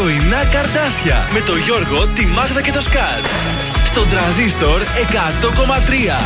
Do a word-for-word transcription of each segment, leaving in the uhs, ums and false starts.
Πρωινά Καρτάσια με το Γιώργο, τη Μάγδα και το Σκατζ. Στον Transistor εκατό κόμμα τρία.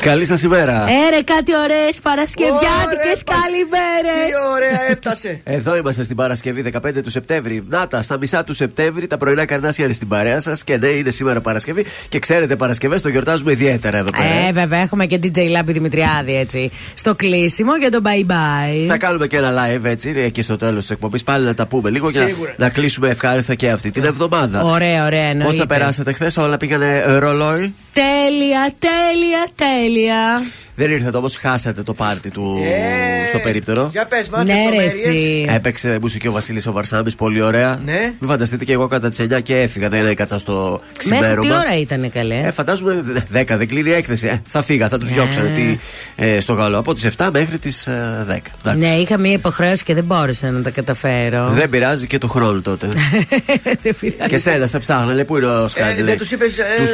Καλή σας ημέρα. Έρε κάτι ωραίες παρασκευιάτικες καλημέρες. Τι ωραία έφτασε. Εδώ είμαστε στην Παρασκευή δεκαπέντε του Σεπτέμβρη. Να τα, στα μισά του Σεπτέμβρη τα πρωινά Καρτάσια είναι στην παρέα σας. Και ναι, είναι σήμερα Παρασκευή. Και ξέρετε, Παρασκευές το γιορτάζουμε ιδιαίτερα εδώ πέρα. Ε, βέβαια, έχουμε και ντι τζέι Λάμπη Δημητριάδη έτσι. Στο κλείσιμο για το bye bye. Θα κάνουμε και ένα live έτσι, εκεί στο τέλος της εκπομπής. Πάλι να τα πούμε λίγο για να, να κλείσουμε ευχάριστα και αυτή την εβδομάδα. Ωραία, ωραία, εννοείται. Πώς θα περάσατε χθες, όλα πήγανε ρολόι. Τέλεια, τέλεια, τέλεια. Δεν ήρθατε όμως, χάσατε το πάρτι του ε, στο περίπτερο. Για πες μας, ναι, έπαιξε μουσική ο Βασίλης ο Βαρσάμης, πολύ ωραία. Ναι. Μην φανταστείτε και εγώ κατά τις εννιά και έφυγα, δεν έκατσα στο ξημέρωμα. Μέχρι τι ώρα ήτανε καλέ? Ε, φαντάζομαι δέκα, δεν κλείνει η έκθεση. Ε, θα φύγα, θα τους yeah. διώξανε τι, ε, στο γαλό. Από τις εφτά μέχρι τις ε, δέκα. Ναι, είχα μία υποχρέωση και δεν μπόρεσα να τα καταφέρω. Δεν πειράζει και του χρόνου τότε. Και σένα σε ψάχνανε, πού είναι ο Σκάτι. Τους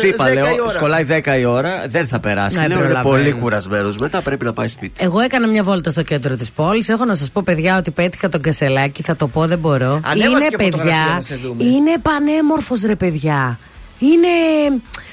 είπα, λέω, σκολάει δέκα η ώρα, δεν θα περάσει. Είναι πολύ κουρασμένος. Μετά πρέπει να πάει σπίτι. Εγώ έκανα μια βόλτα στο κέντρο της πόλης. Έχω να σας πω, παιδιά, ότι πέτυχα τον Κασσελάκη. Θα το πω, δεν μπορώ. Ανέβασε είναι, παιδιά. Είναι πανέμορφος, ρε παιδιά. Είναι.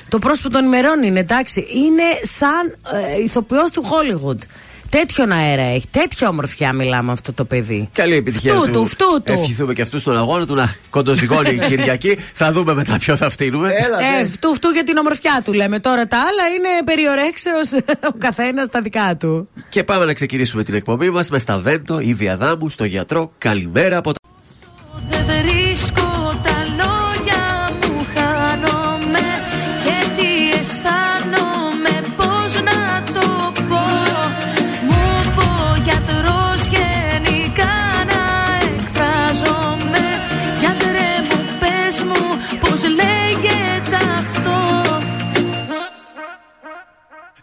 Το πρόσωπο των ημερών είναι, εντάξει. Είναι σαν ε, ηθοποιός του Χόλιγουντ. Τέτοιον αέρα έχει, τέτοια ομορφιά μιλάμε αυτό το παιδί. Καλή επιτυχία φτού του, φτού του. Ευχηθούμε και αυτού στον αγώνα του να κοντοζυγώνει η Κυριακή. Θα δούμε μετά ποιο θα φτύνουμε. Έλα, ε, φτού φτού για την ομορφιά του λέμε. Τώρα τα άλλα είναι περιορέξεως ο καθένας τα δικά του. Και πάμε να ξεκινήσουμε την εκπομπή μας με Στάβεντο, Ιβή Αδάμου, στο γιατρό. Καλημέρα από τα...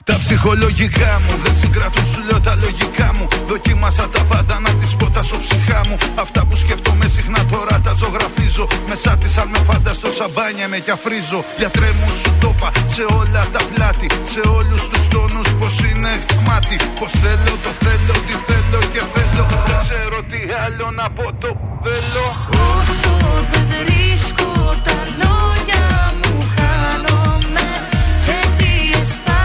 Τα ψυχολογικά μου δεν συγκρατούν, σου λέω τα λογικά μου. Δοκίμασα τα πάντα να τις πω τα ψυχά μου. Αυτά που σκέφτομαι συχνά τώρα τα ζωγραφίζω. Μεσά της αν με φανταστώ σαμπάνια με κι αφρίζω. Γιατρέ μου σου τόπα σε όλα τα πλάτη, σε όλους τους τόνους πως είναι κομμάτι. Πως θέλω, το θέλω, τι θέλω και θέλω. Δεν ξέρω τι άλλο να πω, το θέλω. Όσο δεν βρίσκω τα λόγια μου χάνομαι. Και τι αισθάνομαι.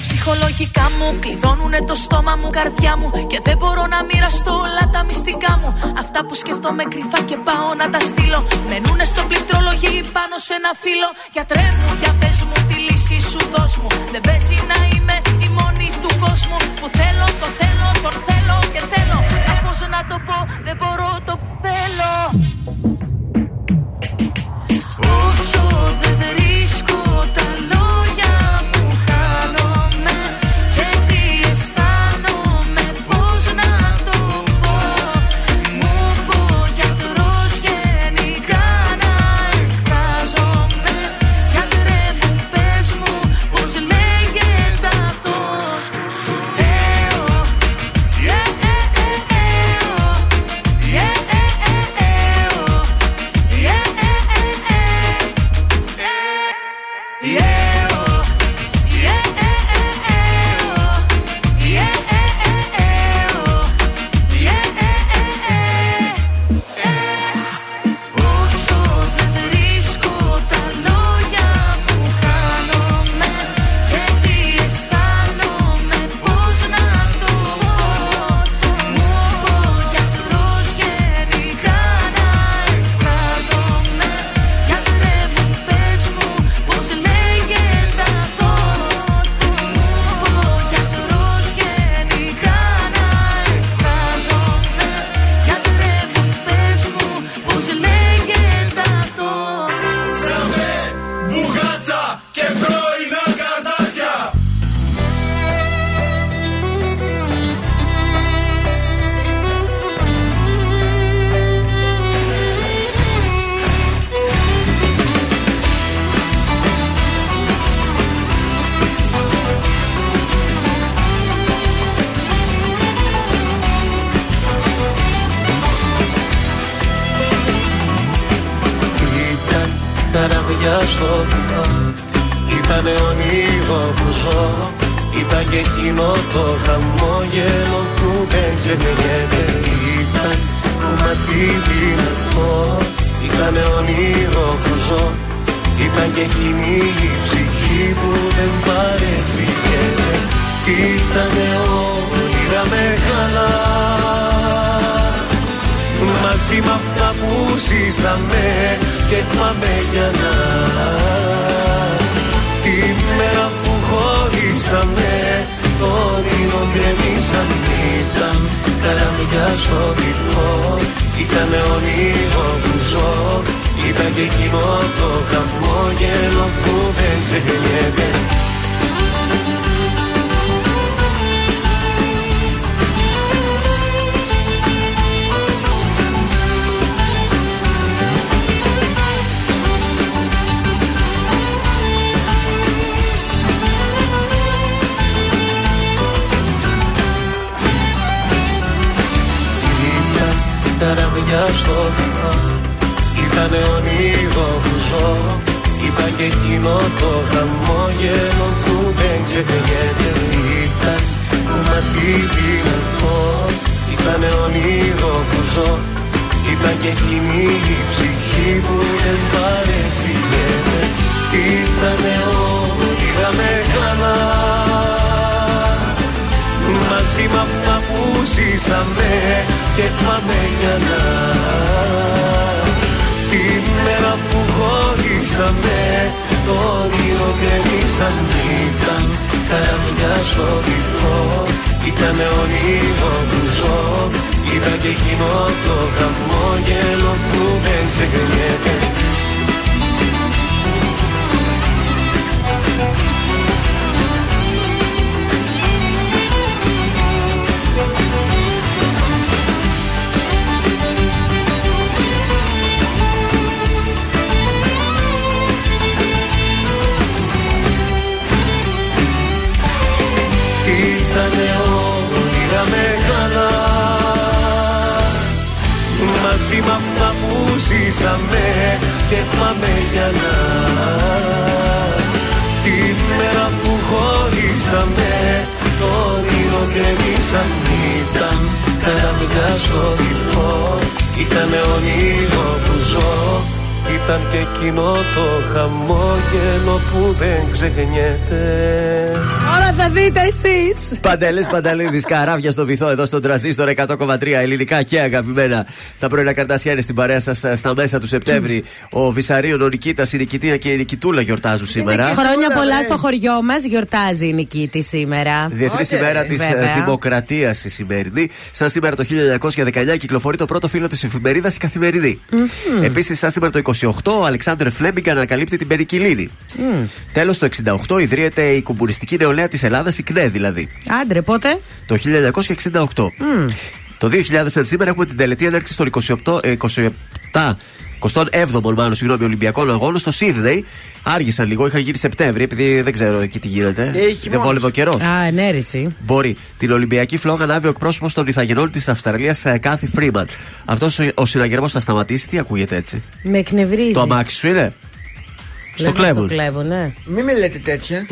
Ψυχολογικά μου κλειδώνουνε το στόμα μου, καρδιά μου. Και δεν μπορώ να μοιραστώ όλα τα μυστικά μου. Αυτά που σκέφτομαι κρυφά και πάω να τα στείλω. Μενούνε στο πληκτρολογή πάνω σε ένα φύλλο. Γιατρέ μου, για πες μου τη λύση σου δώσ' μου. Δεν παίζει να είμαι η μόνη του κόσμου. Που θέλω, το θέλω, τον θέλω και θέλω. Μα πώς να το πω, δεν μπορώ, το θέλω. Όσο δεν βρίσκω τα λόγια μου χάνω. Yeah, πέτρα στο βυθό. Ήταν αιωνίδο που ζω, ήταν και εκείνο το χαμόγελο που δεν ξεχνιέται. Ήταν κομμάτι δυνατό, ήταν αιωνίδο που ζω, ήταν και εκείνη η ψυχή που δεν παρεξηγέται. Ήταν αιώνιδα μεγάλα, μαζί με αυτά που ζήσαμε και έκμαμε για να. Τη μέρα που χωρίσαμε το όνειρο γκρεμίσαν. Ήταν καραμιά στο δικό, ήταν όνειρο που ζω, ήταν και εκείνο το χαμόγελο που δεν ξεχνιέται. Καραβιά στο βυθό, ήταν αιωνίδο που ζω, ήταν και εκείνο το χαμόγελο που δεν ξεχνιέται. Ήταν κομμάτι δυνατό, ήταν αιωνίδο που ζω, ήταν και εκείνη η ψυχή που δεν παρεξηγέται. Ήταν αιώνιδα μεγάλα, μαζί με αυτά που ζήσαμε και πάμε για να. Τη μέρα που χωρίσαμε το όνειρο κρεμίσαν. Ήταν καραμιά στο δικό, ήταν όνειρο που ζω, ήταν και εκείνο το χαμόγελο που δεν ξεχνιέται. Ήτανε όνειρα μεγάλα, μαζί με αυτά που ζήσαμε και πάμε για να. Τη μέρα που χωρίσαμε το όνειρο κρεμίσαν. Ήταν καραμιά στο δικό, ήταν όνειρο που ζω, ήταν και εκείνο το χαμόγελο που δεν ξεχνιέται. Θα δείτε εσείς. Παντελής Παντελίδης, καράβια στο βυθό, εδώ στον Transistor εκατό κόμμα τρία, ελληνικά και αγαπημένα. Τα πρωινά καρτάσια είναι στην παρέα σας στα μέσα του Σεπτέμβρη. Ο Βυσαρίων, ο Νικήτας, η Νικητεία και η Νικητούλα γιορτάζουν σήμερα. Χρόνια πολλά στο χωριό μας, γιορτάζει η Νικήτη σήμερα. Διεθνής ημέρα της Δημοκρατίας η σημερινή. Σαν σήμερα το χίλια εννιακόσια δεκαεννιά κυκλοφορεί το πρώτο φύλλο της εφημερίδας η Καθημερινή. Επίσης, σαν σήμερα το είκοσι οκτώ, ο Αλεξάνδρ Φλέμπιγκ ανακαλύπτει την Περικυλήνη. Τέλος, το εξήντα οκτώ, ιδρύεται η κομμουνιστική νεολαία της Ελλάδα, η Κνέ δηλαδή. Άντρε, πότε? Το χίλια εννιακόσια εξήντα οκτώ. Mm. Το δύο χιλιάδες σήμερα έχουμε την τελετή έναρξης των εικοσιεπτά, εικοσιεπτά, εικοσιεπτά εβδομών μάλλον, συγγνώμη, Ολυμπιακών Αγώνων στο Σίδνεϊ. Άργησαν λίγο, είχαν γίνει Σεπτέμβρη, επειδή δεν ξέρω εκεί τι γίνεται. Έχει δεν βόλευε ο καιρός. Α, ενέρεση. Μπορεί. Την Ολυμπιακή φλόγα ανάβει ο εκπρόσωπος των Ιθαγενών της Αυστραλίας, Κάθι Φρήμαν. Αυτός ο συναγερμός θα σταματήσει, τι ακούγεται έτσι? Με εκνευρίζει. Το αμάξι σου είναι. Στο κλέβουν. Το κλέβουν, ναι. Μην με λέτε τέτοια.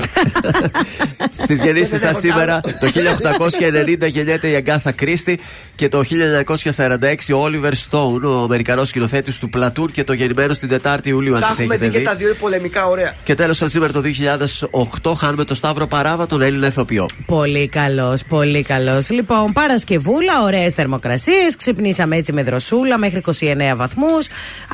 Στις γεννήσεις σας σήμερα, το χίλια οκτακόσια ενενήντα γεννιέται η Αγκάθα Κρίστη και το χίλια εννιακόσια σαράντα έξι ο Όλιβερ Στόουν, ο Αμερικανός σκηνοθέτης του Πλατούν και το γεννημένο την τετάρτη Ιουλίου. Αν σας έχετε δει. Και τα δύο πολεμικά, ωραία. Και τέλος, σαν σήμερα το δύο χιλιάδες οκτώ, χάνουμε το Σταύρο Παράβα, τον Έλληνα ηθοποιό. Πολύ καλός, πολύ καλός. Λοιπόν, Παρασκευούλα, ωραίες θερμοκρασίες. Ξυπνήσαμε έτσι με δροσούλα μέχρι είκοσι εννέα βαθμούς.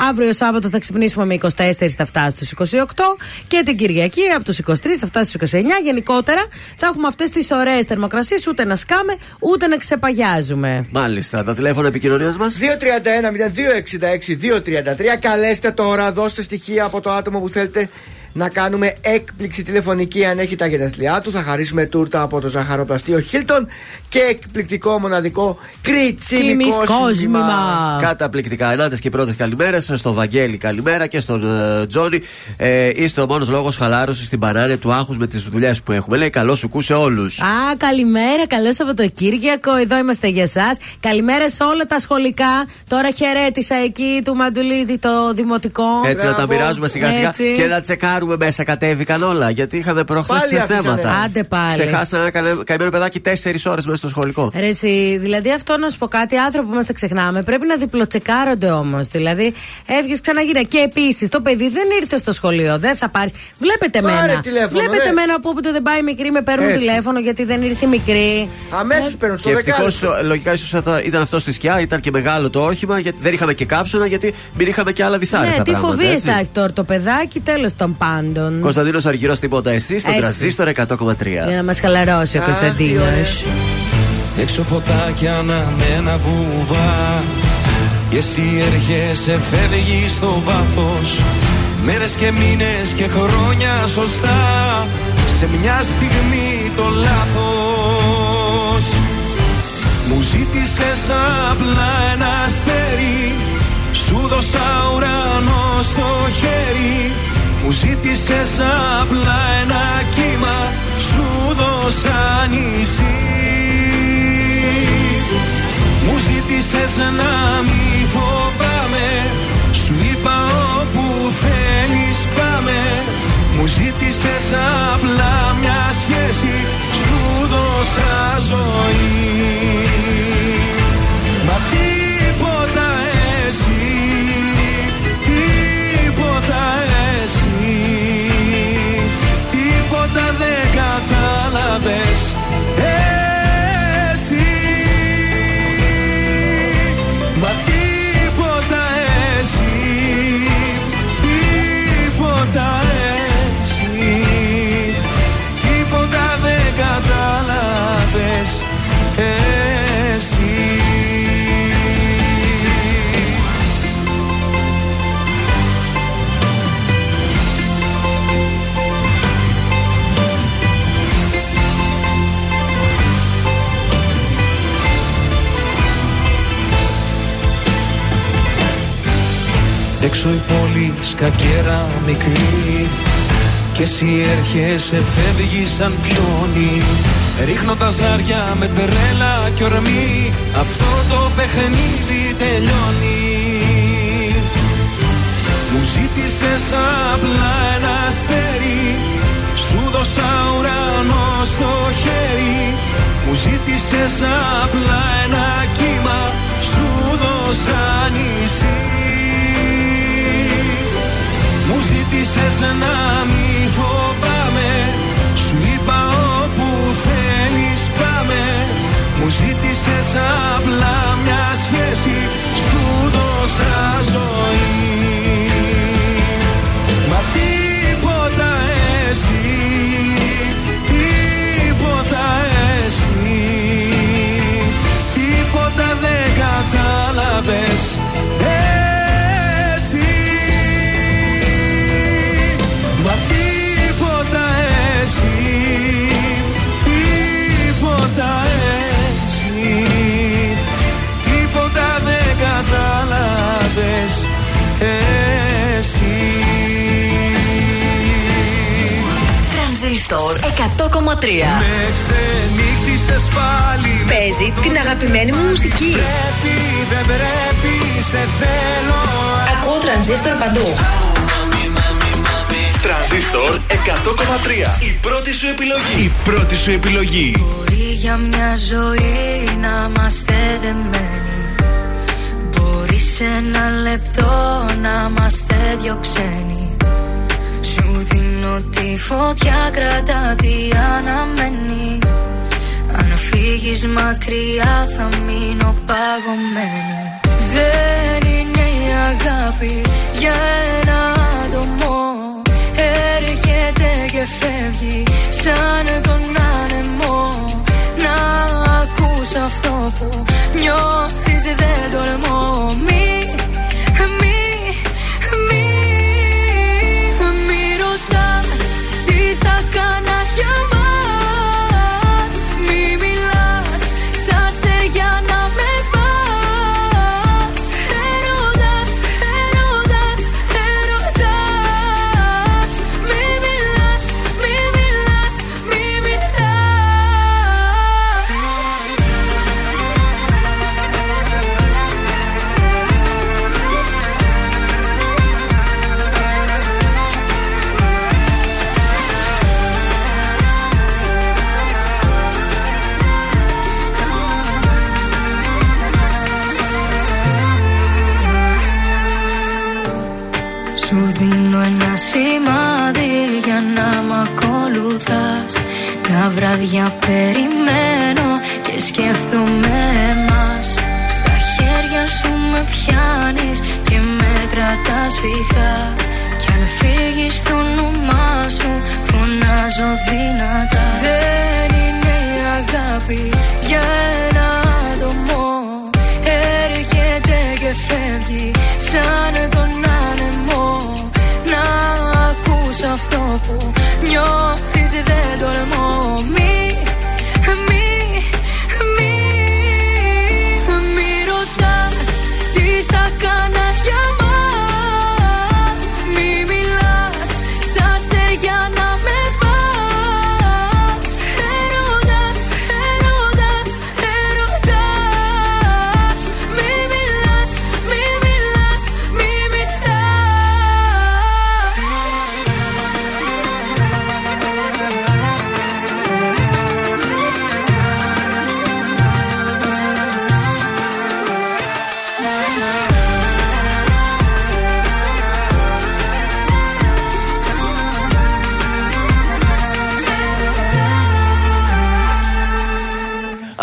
Αύριο Σάββατο θα ξυπνήσουμε με είκοσι τέσσερα, θα φτάσει στους είκοσι οκτώ. Και την Κυριακή από τους είκοσι τρεις θα φτάσει στους είκοσι εννέα. Γενικότερα θα έχουμε αυτές τις ωραίες θερμοκρασίες, ούτε να σκάμε ούτε να ξεπαγιάζουμε. Μάλιστα. Τα τηλέφωνα επικοινωνίας μας δύο τρία ένα μηδέν δύο έξι έξι δύο τρία τρία. Καλέστε τώρα, δώστε στοιχεία από το άτομο που θέλετε να κάνουμε έκπληξη τηλεφωνική αν έχει τα γενέθλιά του. Θα χαρίσουμε τούρτα από το ζαχαροπλαστείο Χίλτον και εκπληκτικό μοναδικό κριτσίμικο κόσμημα. Καταπληκτικά. Ενάντες και οι πρώτες καλημέρες στο Βαγγέλη, καλημέρα, και στον uh, Τζόνι. Ε, είστε ο μόνος λόγος χαλάρωσης στην παράνοια του άγχους με τις δουλειές που έχουμε. Λέει καλό σου κούσε όλους. Α, καλημέρα, καλό Σαββατοκύριακο. Εδώ είμαστε για εσάς. Καλημέρα σε όλα τα σχολικά. Τώρα χαιρέτησα εκεί του Μαντουλίδη το δημοτικό. Έτσι, μπράβο, να τα μοιράζουμε σιγά σιγά και να τσεκάρουμε μέσα κατέβηκαν όλα. Γιατί είχαμε προχθές θέματα. Άντε πάλι. Ξεχάσαμε ένα καημένο παιδάκι τέσσερις ώρες μέσα στο σχολικό. Ρε, εσύ, δηλαδή αυτό να σου πω κάτι, άνθρωποι που μας τα ξεχνάμε. Πρέπει να διπλοτσεκάρονται όμως. Δηλαδή έβγες ξαναγύρα. Και επίσης το παιδί δεν ήρθε στο σχολείο. Δεν θα πάρεις. Βλέπετε μένα. Βλέπετε ναι. μένα από όποτε δεν πάει η μικρή, με παίρνουν τηλέφωνο γιατί δεν ήρθε η μικρή. Αμέσως παίρνουν στο δεκάλεπτο. Και ευτυχώς λογικά ίσως ήταν αυτό στη σκιά, ήταν και μεγάλο το όχημα. Γιατί δεν είχαμε και κάψωνα, γιατί μην είχαμε και άλλα δυσάρεστα ναι, πράγματα. Τι φοβίες τα τώρα το παιδάκι, τέλος των πάντων. Κωνσταντίνος Αργυρός, τίποτα εσύ στον Transistor εκατό κόμμα τρία. Για να μας χαλαρώσει ο Κωνσταντίνος. Έξω φωτάκια αναμένα βουβά. Και εσύ έρχεσαι, φεύγει στο βάθος. Μέρες και μήνες και χρόνια σωστά. Σε μια στιγμή το λάθος. Μου ζήτησες απλά ένα αστέρι. Σου δώσα ουρανό στο χέρι. Μου ζήτησες απλά ένα κύμα. Σου δώσα νησί. Μου ζήτησες να μη φοβάμαι. Σου είπα όπου θέλεις πάμε. Μου ζήτησες απλά μια σχέση. Σου δώσα ζωή. Μα τίποτα εσύ. Τίποτα εσύ. Τίποτα δεν κατάλαβες. Μα τίποτα εσύ, τίποτα εσύ, τίποτα δεν κατάλαβες εσύ. Έξω η πόλη σκακέρα μικρή. Και εσύ έρχεσαι, φεύγει σαν πιόνι. Ρίχνω τα ζάρια με τρέλα κι ορμή. Αυτό το παιχνίδι τελειώνει. Μου ζήτησες απλά ένα αστέρι. Σου δώσα ουρανό στο χέρι. Μου ζήτησες απλά ένα κύμα. Σου δώσα νησί. Μου ζήτησες να μη φοβάμαι. Σου είπα όπου θέλεις πάμε. Μου ζήτησες απλά μια σχέση. Σου δώσα ζωή. Μα τίποτα εσύ. Τίποτα εσύ. Τίποτα δεν κατάλαβες. Τίποτα έτσι, τίποτα δεν κατάλαβες εσύ. Τρανζίστορ εκατό κόμμα τρία. Με ξενύχτησες πάλι. Παίζει την αγαπημένη μου μουσική. Πρέπει, δεν πρέπει, σε θέλω. Ακούω Τρανζίστορ παντού. Τρανζίστορ εκατό κόμμα τρία. Η πρώτη σου επιλογή. Η πρώτη σου επιλογή. Μπορεί για μια ζωή να είμαστε δεμένοι. Μπορεί σε ένα λεπτό να είμαστε δυο ξένοι. Σου δίνω τη φωτιά, κρατά τι αναμένει. Αν φύγεις μακριά θα μείνω παγωμένη. Δεν είναι η αγάπη για ένα άτομο. Έρχεται και φεύγει σαν τον άνεμο. Να ακούς αυτό που νιώθεις δεν τολμώ. Μη, μη, μη, μη ρωτάς. βοηθάς. Τα βράδια περιμένω και σκέφτομαι εμάς. Στα χέρια σου με πιάνεις και με κρατάς φυγά. Κι αν φύγεις το όνομά σου φωνάζω δυνατά. Δεν είναι η αγάπη για ένα άτομο. Έρχεται και φεύγει σαν τον άνεμο. Να ακούς αυτό που νιώθεις δεν τολμώ. Μη, μη, μη, μη ρωτάς τι θα κάνω για μας. Μη μιλάς στα αστέρια να με πας. Έρωτας, έρωτας, έρωτας. Μη μιλάς, μη μιλάς, μη μιλάς.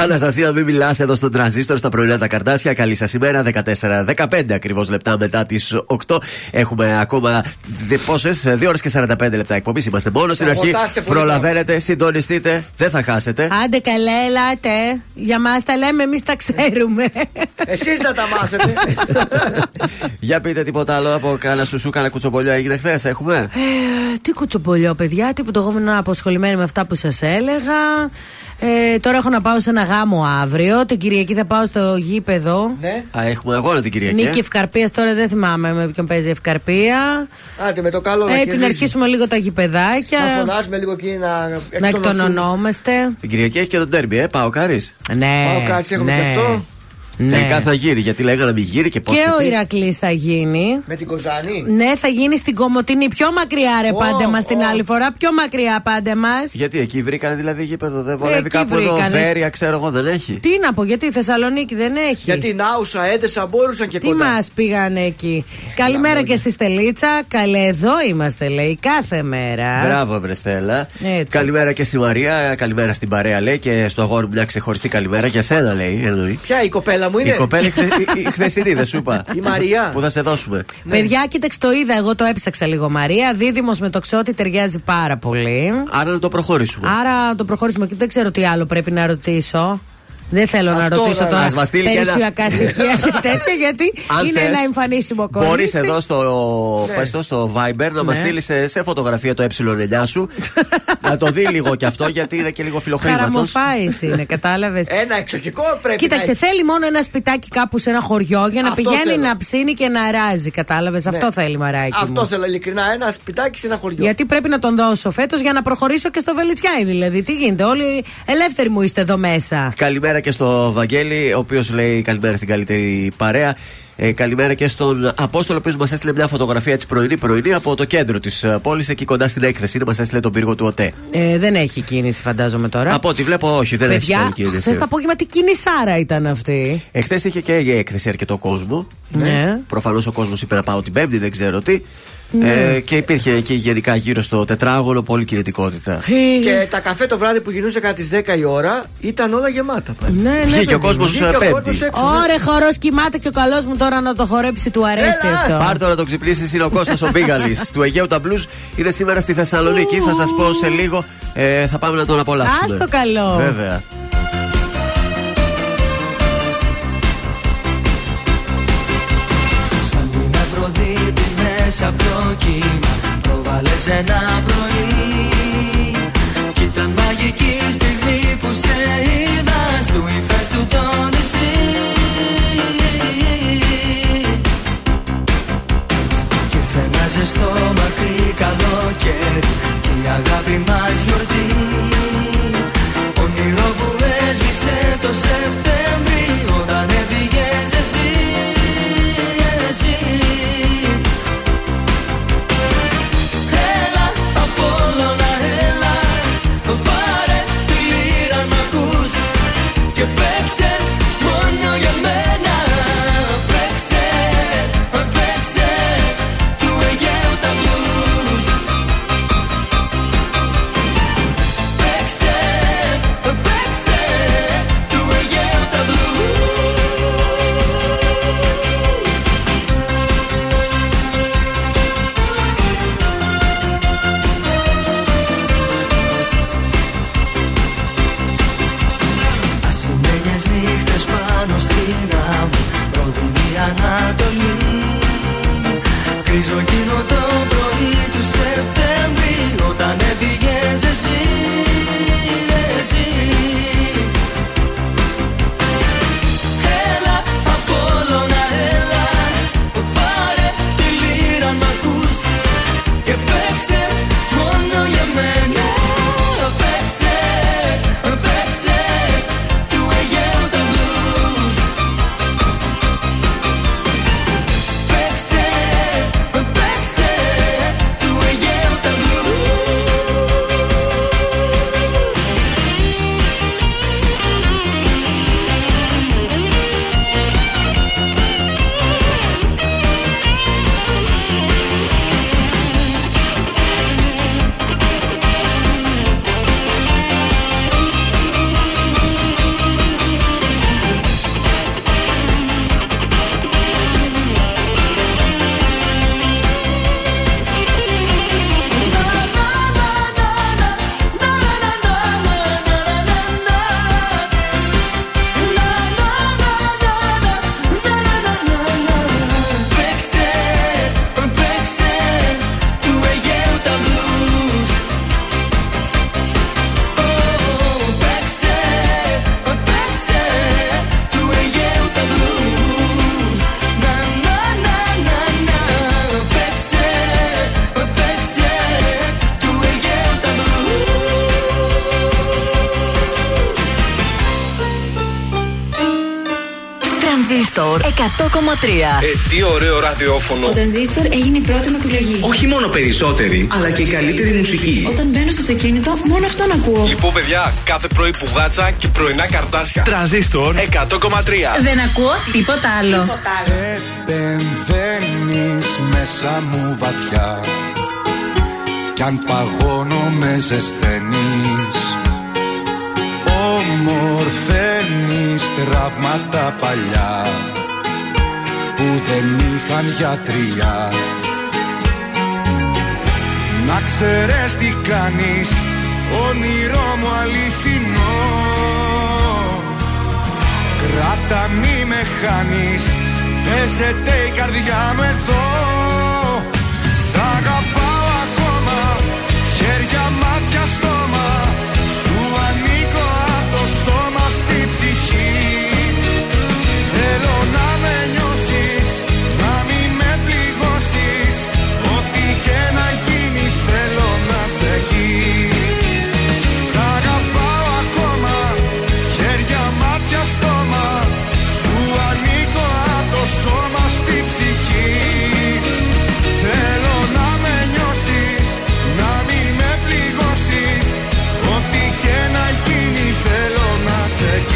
Αναστασία, μην μιλάς εδώ στον Τρανζίστορ, στα πρωινά τα Καρντάσια. Καλή σας ημέρα, δεκατέσσερα δεκαπέντε ακριβώς λεπτά μετά τις οκτώ. Έχουμε ακόμα πόσες, δύο ώρες και σαράντα πέντε λεπτά εκπομπής. Είμαστε μόνο στην αρχή. Προλαβαίνετε, συντονιστείτε, δεν θα χάσετε. Άντε καλέ, ελάτε. Για μας τα λέμε, εμείς τα ξέρουμε. Εσείς να τα μάθετε. Για πείτε τίποτα άλλο από κάνα σουσού, κάνα κουτσομπολιό έγινε χθες, έχουμε. Ε, τι κουτσομπολιό, παιδιά, τίποτα. Εγώ ήμουν αποσχολημένη με αυτά που σας έλεγα. Ε, τώρα έχω να πάω σε ένα γάμο αύριο. Την Κυριακή θα πάω στο γήπεδο. Ναι. Α, έχουμε αγώνα την Κυριακή. Νίκη Ευκαρπίας, τώρα δεν θυμάμαι με ποιον παίζει Ευκαρπία. Άντε με το καλό να έτσι να αρχίσουμε λίγο τα γηπεδάκια. Να φωνάζουμε λίγο εκεί να, να εκτονωνόμαστε. Την Κυριακή έχει και το ντέρμπι, ε, πάω Κάρις. Ναι. Πάω Κάρις, έχουμε ναι. και αυτό. Ναι. Τελικά θα γύρει, γιατί λέγανε να μην γύρει και πώς. Και ο Ηρακλής θα γίνει. Με την Κοζάνη. Ναι, θα γίνει στην Κομωτινή. Πιο μακριά, ρε, oh, πάντε μας oh. την άλλη φορά. Πιο μακριά, πάντε μας. Γιατί εκεί βρήκανε δηλαδή γήπεδο. Δεν βολεύει κάπου εδώ. Βέρεια, ξέρω εγώ, δεν έχει. Τι να πω, γιατί η Θεσσαλονίκη δεν έχει. Γιατί Νάουσα, Έντεσα μπορούσαν και κοντά. Τι μας πήγανε εκεί. Καλημέρα και στη Στελίτσα. Καλέ, εδώ είμαστε, λέει, κάθε μέρα. Μπράβο, βρε Στέλλα. Καλημέρα και στη Μαρία. Καλημέρα στην παρέα, λέει, και στο αγόρι μου μια ξεχωριστή καλημέρα για σένα, λέει. Ποια η κοπέλα. Η κοπέλα η χθεσινή, δεν σου είπα. Η Μαρία. Που θα σε δώσουμε. Ναι. Παιδιά, κοίταξε, το είδα. Εγώ το έψαξα λίγο. Μαρία. Δίδυμος με το Ξώτη ταιριάζει πάρα πολύ. Άρα να το προχωρήσουμε. Άρα το προχωρήσουμε. Και δεν ξέρω τι άλλο πρέπει να ρωτήσω. Δεν θέλω αυτό να ρωτήσω τώρα περιουσιακά ένα... στοιχεία και τέτοια, γιατί αν είναι θες, ένα εμφανίσιμο κόμμα. Μπορείς εδώ στο, ναι. πες το, στο Viber να ναι. μας στείλεις σε, σε φωτογραφία το ε εννιά σου. Να το δει λίγο κι αυτό, γιατί είναι και λίγο φιλοχρήματος. Χαραμοφάης είναι, κατάλαβες. Ένα εξοχικό πρέπει. Κοίταξε, να έχει. Θέλει μόνο ένα σπιτάκι κάπου σε ένα χωριό για να αυτό πηγαίνει θέλω. Να ψήνει και να αράζει. Κατάλαβες, ναι. αυτό θέλει μαράκι. Αυτό μου. Θέλω ειλικρινά, ένα σπιτάκι σε ένα χωριό. Γιατί πρέπει να τον δώσω φέτος για να προχωρήσω και στο Βελιτσιάι, δηλαδή. Τι γίνεται, όλοι ελεύθεροι μου είστε εδώ μέσα. Καλημέρα και στο Βαγγέλη, ο οποίος λέει καλημέρα στην καλύτερη παρέα. Ε, καλημέρα και στον Απόστολο, ο οποίος μας έστειλε μια φωτογραφία της πρωινή-πρωινή από το κέντρο της πόλης, εκεί κοντά στην έκθεση. Είναι, μας έστειλε τον πύργο του ΟΤΕ. Ε, δεν έχει κίνηση, φαντάζομαι τώρα. Από ό,τι βλέπω, όχι, δεν Παιδιά, έχει κίνηση. Παιδιά, χθες το απόγευμα τι κίνησάρα ήταν αυτή. Εχθές είχε και η έκθεση αρκετό κόσμο. Ναι. Προφανώς ο κόσμος είπε να πάω την Πέμπτη, δεν ξέρω τι. Ναι. Ε, και υπήρχε εκεί γενικά γύρω στο τετράγωνο πολλή κινητικότητα. Και τα καφέ το βράδυ που γινούσε κατά τις δέκα η ώρα ήταν όλα γεμάτα. Ναι, ναι, βγήκε ο κόσμος πέμπτη. Ωρε, χορός κοιμάται και ο καλός μου τώρα να το χορέψει, του αρέσει Έλα. Αυτό. Πάρ' το να τον ξυπνήσεις, είναι ο Κώστας ο Μπίγαλης του Αιγαίου τα Blues. Είναι σήμερα στη Θεσσαλονίκη. Θα σας πω σε λίγο. Ε, θα πάμε να τον απολαύσουμε. Άστο καλό. Βέβαια. Απ' το κύμα προβάλλες ένα πρωί κι ήταν μαγική στιγμή που σε είδα στου ύφεστου το νησί. Κι ήρθε ένα ζεστό μακρύ καλοκαίρι και η αγάπη μας γιορτή. Όνειρο που έσβησε το Σεπτέμβρη όταν έφυγες εσύ, εσύ. All night. Transistor εκατό κόμμα τρία. Ε, τι ωραίο ραδιόφωνο. Ο Transistor έγινε η πρώτη μου επιλογή. Όχι μόνο περισσότερη, αλλά και η καλύτερη μουσική. Όταν μπαίνω στο αυτοκίνητο, μόνο αυτόν ακούω. Λοιπόν, παιδιά, κάθε πρωί πουγάτσα και πρωινά καρτάσια. Transistor εκατό κόμμα τρία. Δεν ακούω τίποτα άλλο. Τίποτα άλλο. Επεμβαίνεις μέσα μου βαθιά. Κι αν παγώνω με ζεσταίνεις. Ομορφαίνεις τραύματα παλιά που δεν είχαν γιατριά. Να ξέρεις τι κάνεις, όνειρό μου αληθινό. Κράτα μη με χάνεις, παίζεται η καρδιά μου εδώ. Σ' αγαπάω ακόμα, χέρια, μάτια, στόμα. Σου ανήκω από το σώμα στη ψυχή. Θέλω να με νιώσεις, να μην με πληγώσεις. Ό,τι και να γίνει θέλω να σε εκεί. Σ' αγαπάω ακόμα, χέρια, μάτια, στόμα. Σου ανήκω από το σώμα στη ψυχή. Θέλω να με νιώσεις, να μην με πληγώσεις. Ό,τι και να γίνει θέλω να σε εκεί.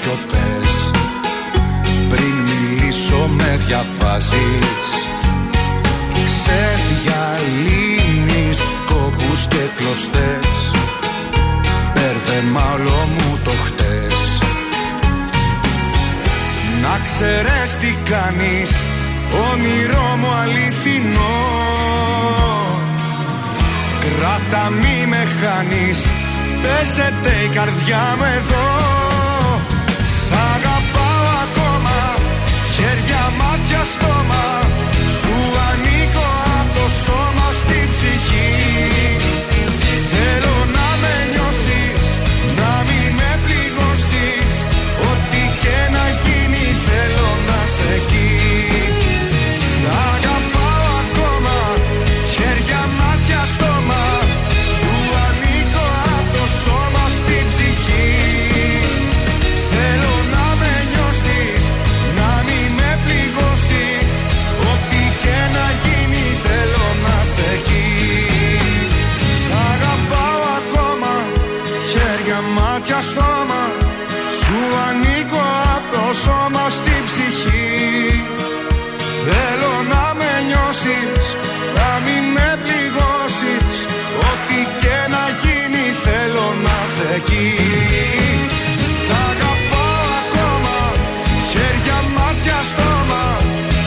Σιωπές. Πριν μιλήσω με διαβάζεις. Ξεδιαλύνεις κόπους και κλωστές. Μπέρδεμα όλο μου το χτες. Να ξέρεις τι κάνεις, όνειρό μου αληθινό. Κράτα μη με χάνεις, παίζεται η καρδιά μου εδώ. Σ' αγαπάω ακόμα, χέρια, μάτια, στόμα. Σου ανήκω από το σώμα στη ψυχή. Θέλω να με νιώσεις, να μην με πληγώσεις. Ό,τι και να γίνει θέλω να σε εκεί. Σ' αγαπάω ακόμα, χέρια, μάτια, στόμα. Σου ανήκω από το σώμα στη ψυχή. Στόμα, σου ανήκω από το σώμα στη ψυχή. Θέλω να με νιώσεις, να μην με πληγώσεις. Ό,τι και να γίνει θέλω να σε εκεί. Σ' αγαπάω ακόμα, χέρια, μάτια, στόμα.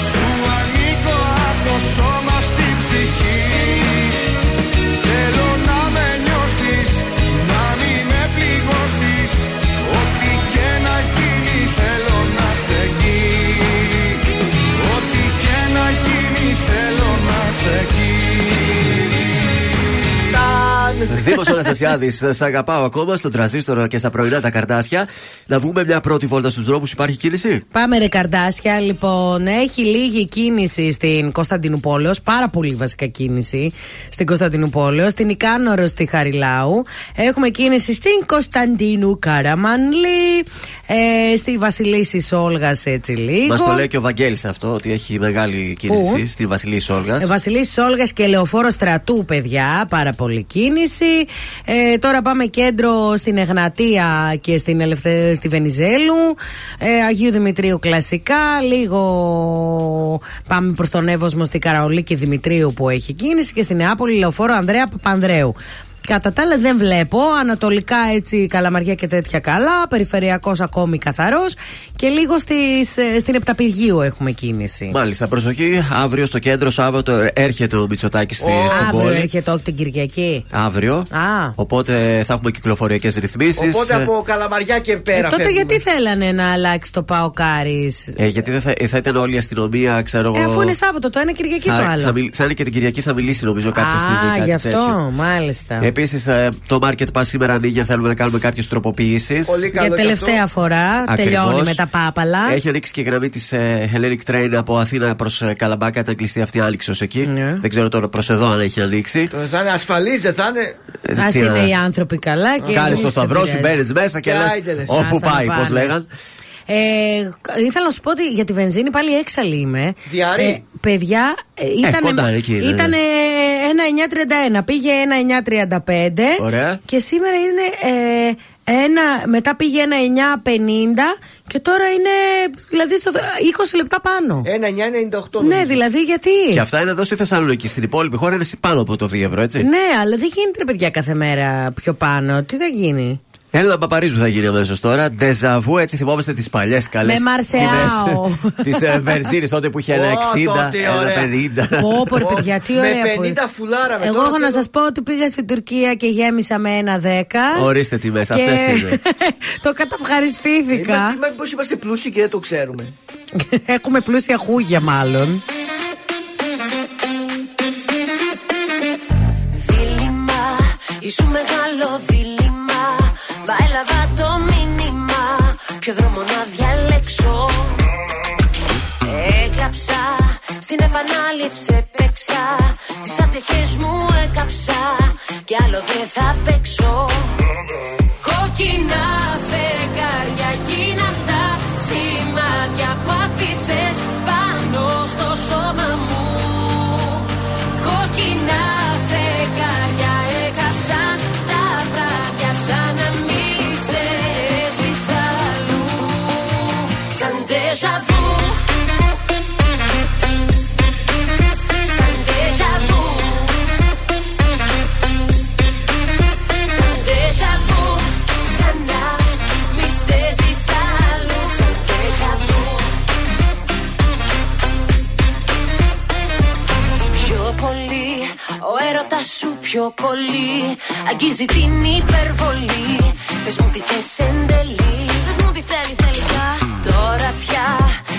Σου ανήκω από το σώμα στη ψυχή. Θέλω να με νιώσεις, να μην με πληγώσεις. Ό,τι και να γίνει θέλω να σε εκεί. Ό,τι και να γίνει θέλω να σε εκεί. Δήμος Αναστασιάδης, σ' αγαπάω ακόμα στον Τρανζίστορο και στα πρωινά τα Καρδάσια. Να βγούμε μια πρώτη βόλτα στους δρόμους, υπάρχει κίνηση. Πάμε ρε Καρδάσια, λοιπόν. Έχει λίγη κίνηση στην Κωνσταντινούπολεως, πάρα πολύ βασικά κίνηση στην Κωνσταντινούπολεως, στην Ικάνορο, στη Χαριλάου. Έχουμε κίνηση στην Κωνσταντίνου Καραμανλή, ε, στη Βασιλίσσης Όλγας έτσι λίγο. Μας το λέει και ο Βαγγέλης αυτό, ότι έχει μεγάλη κίνηση. Πού? Στη Βασιλίσσης Όλγας. Ε, Βασιλίσσης Όλγας και Λεωφόρο Στρατού, παιδιά, πάρα πολύ κίνηση. Ε, τώρα πάμε κέντρο στην Εγνατία και στην Ελευθε... στη Βενιζέλου, ε, Αγίου Δημητρίου κλασικά. Λίγο πάμε προς τον Εύωσμο, στη Καραολίκη Δημητρίου που έχει κίνηση, και στην Νεάπολη Λεωφόρο Ανδρέα Παπανδρέου. Κατά τα άλλα δεν βλέπω, ανατολικά έτσι Καλαμαριά και τέτοια καλά, περιφερειακός ακόμη καθαρός, και λίγο στις, στην Επταπηργίου έχουμε κίνηση. Μάλιστα, προσοχή, αύριο στο κέντρο, Σάββατο έρχεται ο Μητσοτάκης oh. στην πόλη. Αύριο έρχεται, όχι την Κυριακή. Αύριο, ah. οπότε θα έχουμε κυκλοφοριακές ρυθμίσεις. Οπότε από Καλαμαριά και πέρα. Ε, τότε φεύγουμε. Γιατί θέλανε να αλλάξει το Παοκάρις. Ε, γιατί δεν θα, θα ήταν όλη η αστυνομία, ξέρω εγώ. Ε, αφού είναι Σάββατο το ένα, Κυριακή θα, το άλλο. Θα, θα, θα είναι και την Κυριακή θα μιλήσει νομίζω κάποια ah, στιγμή. Α, γι' αυτό, τέτοιο. Μάλιστα. Ε, Επίσης, το Market Pass σήμερα ανοίγει. Θέλουμε να κάνουμε κάποιες τροποποιήσεις. Για τελευταία φορά. Ακριβώς. Τελειώνει με τα πάπαλα. Έχει ανοίξει και η γραμμή της Hellenic Train από Αθήνα προς Καλαμπάκα. Ήταν κλειστή αυτή, άνοιξε ως εκεί. Yeah. Δεν ξέρω τώρα προς εδώ αν έχει ανοίξει. Τώρα θα είναι ασφαλής, δεν θα είναι. Ας είναι οι άνθρωποι καλά. Κάνεις το σταυρό σου, μπαίνεις μέσα και λες όπου πάει, πώς λέγαν. Ε, ήθελα να σου πω ότι για τη βενζίνη πάλι έξαλλη είμαι. Ε, παιδιά, ε, ήταν ε, ήτανε ένα εννιά τριάντα ένα, πήγε ένα εννιά τριάντα πέντε. Ωραία. Και σήμερα είναι ε, ένα, μετά πήγε ένα εννιά πενήντα και τώρα είναι δηλαδή στο είκοσι λεπτά πάνω. ένα εννιά ενενήντα οκτώ. Ναι, δηλαδή γιατί. Και αυτά είναι εδώ στη Θεσσαλονίκη. Στην υπόλοιπη χώρα είναι πάνω από το δύο ευρώ, έτσι. Ναι, αλλά δεν γίνεται, παιδιά, κάθε μέρα πιο πάνω. Τι θα γίνει. Έλληνα Παπαρίζου θα γίνει αμέσως τώρα. Ντεζαβού, έτσι θυμόμαστε τις παλιές καλές τιμές της βενζίνης τότε που είχε ένα εξήντα, ένα πενήντα. Ωπορ, παιδιά, τι ωραία. Με πενήντα φουλάρα. Εγώ έχω να σας πω ότι πήγα στην Τουρκία και γέμισα με ένα δέκα. Ορίστε τιμές, αυτές είναι. Το καταυχαριστήθηκα. Πώς είμαστε πλούσιοι και δεν το ξέρουμε. Έχουμε πλούσια χούγια μάλλον. Δίλημμα, ήσου μεγάλο δίλημμα. Έλαβα το μήνυμα, ποιο δρόμο να διαλέξω. Έγραψα, στην επανάληψη έπαιξα. Τις ατυχές μου έκαψα και άλλο δεν θα παίξω. Κόκκινα φεγγάρια, γίνα τα σημάδια που άφησες πάνω στο σώμα μου. Κόκκινα φεγγάρια, έκαψαν τα βράδια σαν να μην. Déjà vu, σαν déjà vu, σαν déjà vu, ξανά μη σέζεις άλλο, σαν déjà vu. Πιο πολύ, ο έρωτας σου πιο πολύ αγγίζει την υπερβολή. Πες μου τι θες εν τέλει, πες μου τι θέλεις τελικά. Τώρα πια,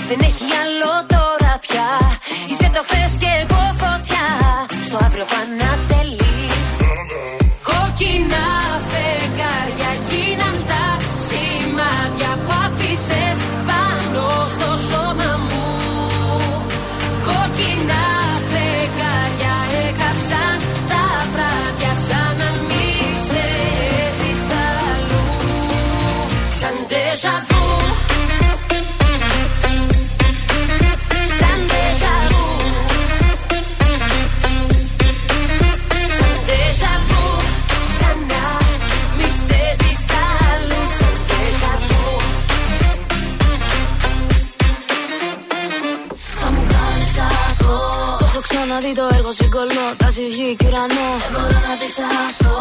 δεν έχει άλλο τώρα πια. Είσαι το χθες και εγώ φωτιά. Στο αύριο πανατελεί. Κόκκινα φεγγάρια γίναν τα σημάδια που άφησες πάνω στο σώμα μου. Κόκκινα φεγγάρια έκαψαν τα βράδια σαν να μην σε έζεις αλλού. Σαν déjà vu. Ξαναδεί το έργο συγκολώ, τα συζύγει κι ουρανό. Δεν μπορώ να αντισταθώ.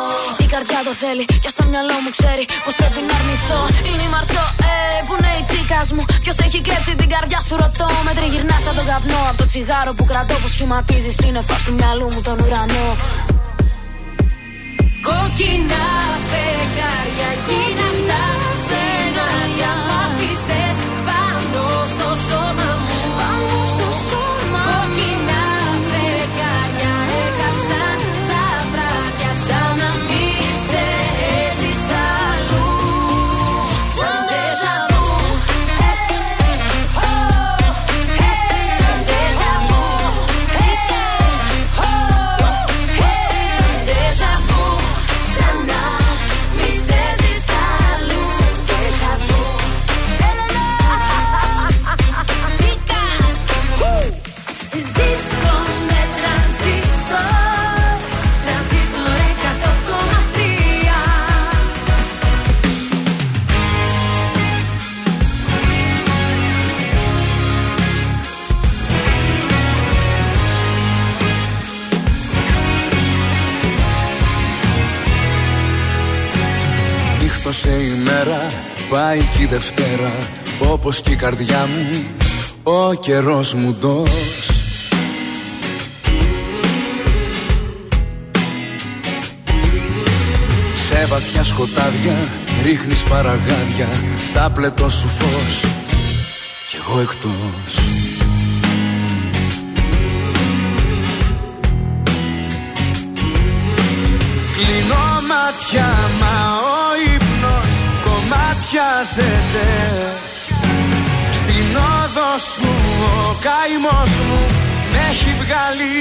Η καρδιά το θέλει και στο μυαλό μου ξέρει πως πρέπει να αρνηθώ. Είναι η Μαρσό, ε, που είναι η τσίκας μου. Ποιος έχει κλέψει την καρδιά σου ρωτώ. Με τριγυρνά σαν τον καπνό από το τσιγάρο που κρατώ, που σχηματίζει σύννεφα του μυαλού μου τον ουρανό. Κόκκινα φεγγάρια γίναν τα σενάρια που άφησες πάνω στο σώμα μου. Σε ημέρα πάει και η Δευτέρα, όπως και η καρδιά μου ο καιρός μου δώσ. Σε βαθιά σκοτάδια ρίχνεις παραγάδια, τα πλετό σου φως κι εγώ εκτός. Κλείνω μάτια, μα ο ύπνος κομμάτιαζεται. Στην όδο σου ο καημός μου με έχει βγάλει.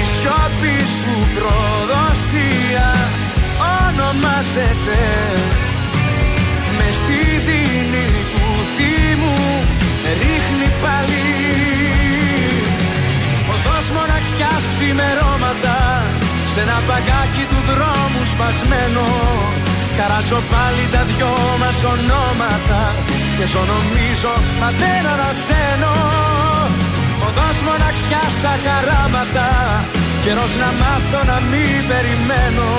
Η σιώπη σου προδοσία ονομάζεται. Με στη δίνη του θύμου ρίχνει πάλι. Οδός μοναξιάς ξημερώματα, σ' ένα παγκάκι του δρόμου σπασμένο. Καράζω πάλι τα δυο μας ονόματα και ζω νομίζω μα δεν ανασένω. Οδός μοναξιάς στα χαράματα, καιρός να μάθω να μην περιμένω.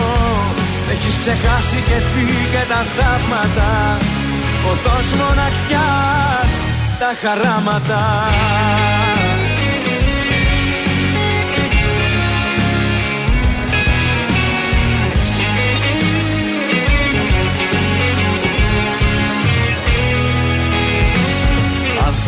Έχεις ξεχάσει κι εσύ και τα θαύματα, οδός μοναξιάς τα χαράματα.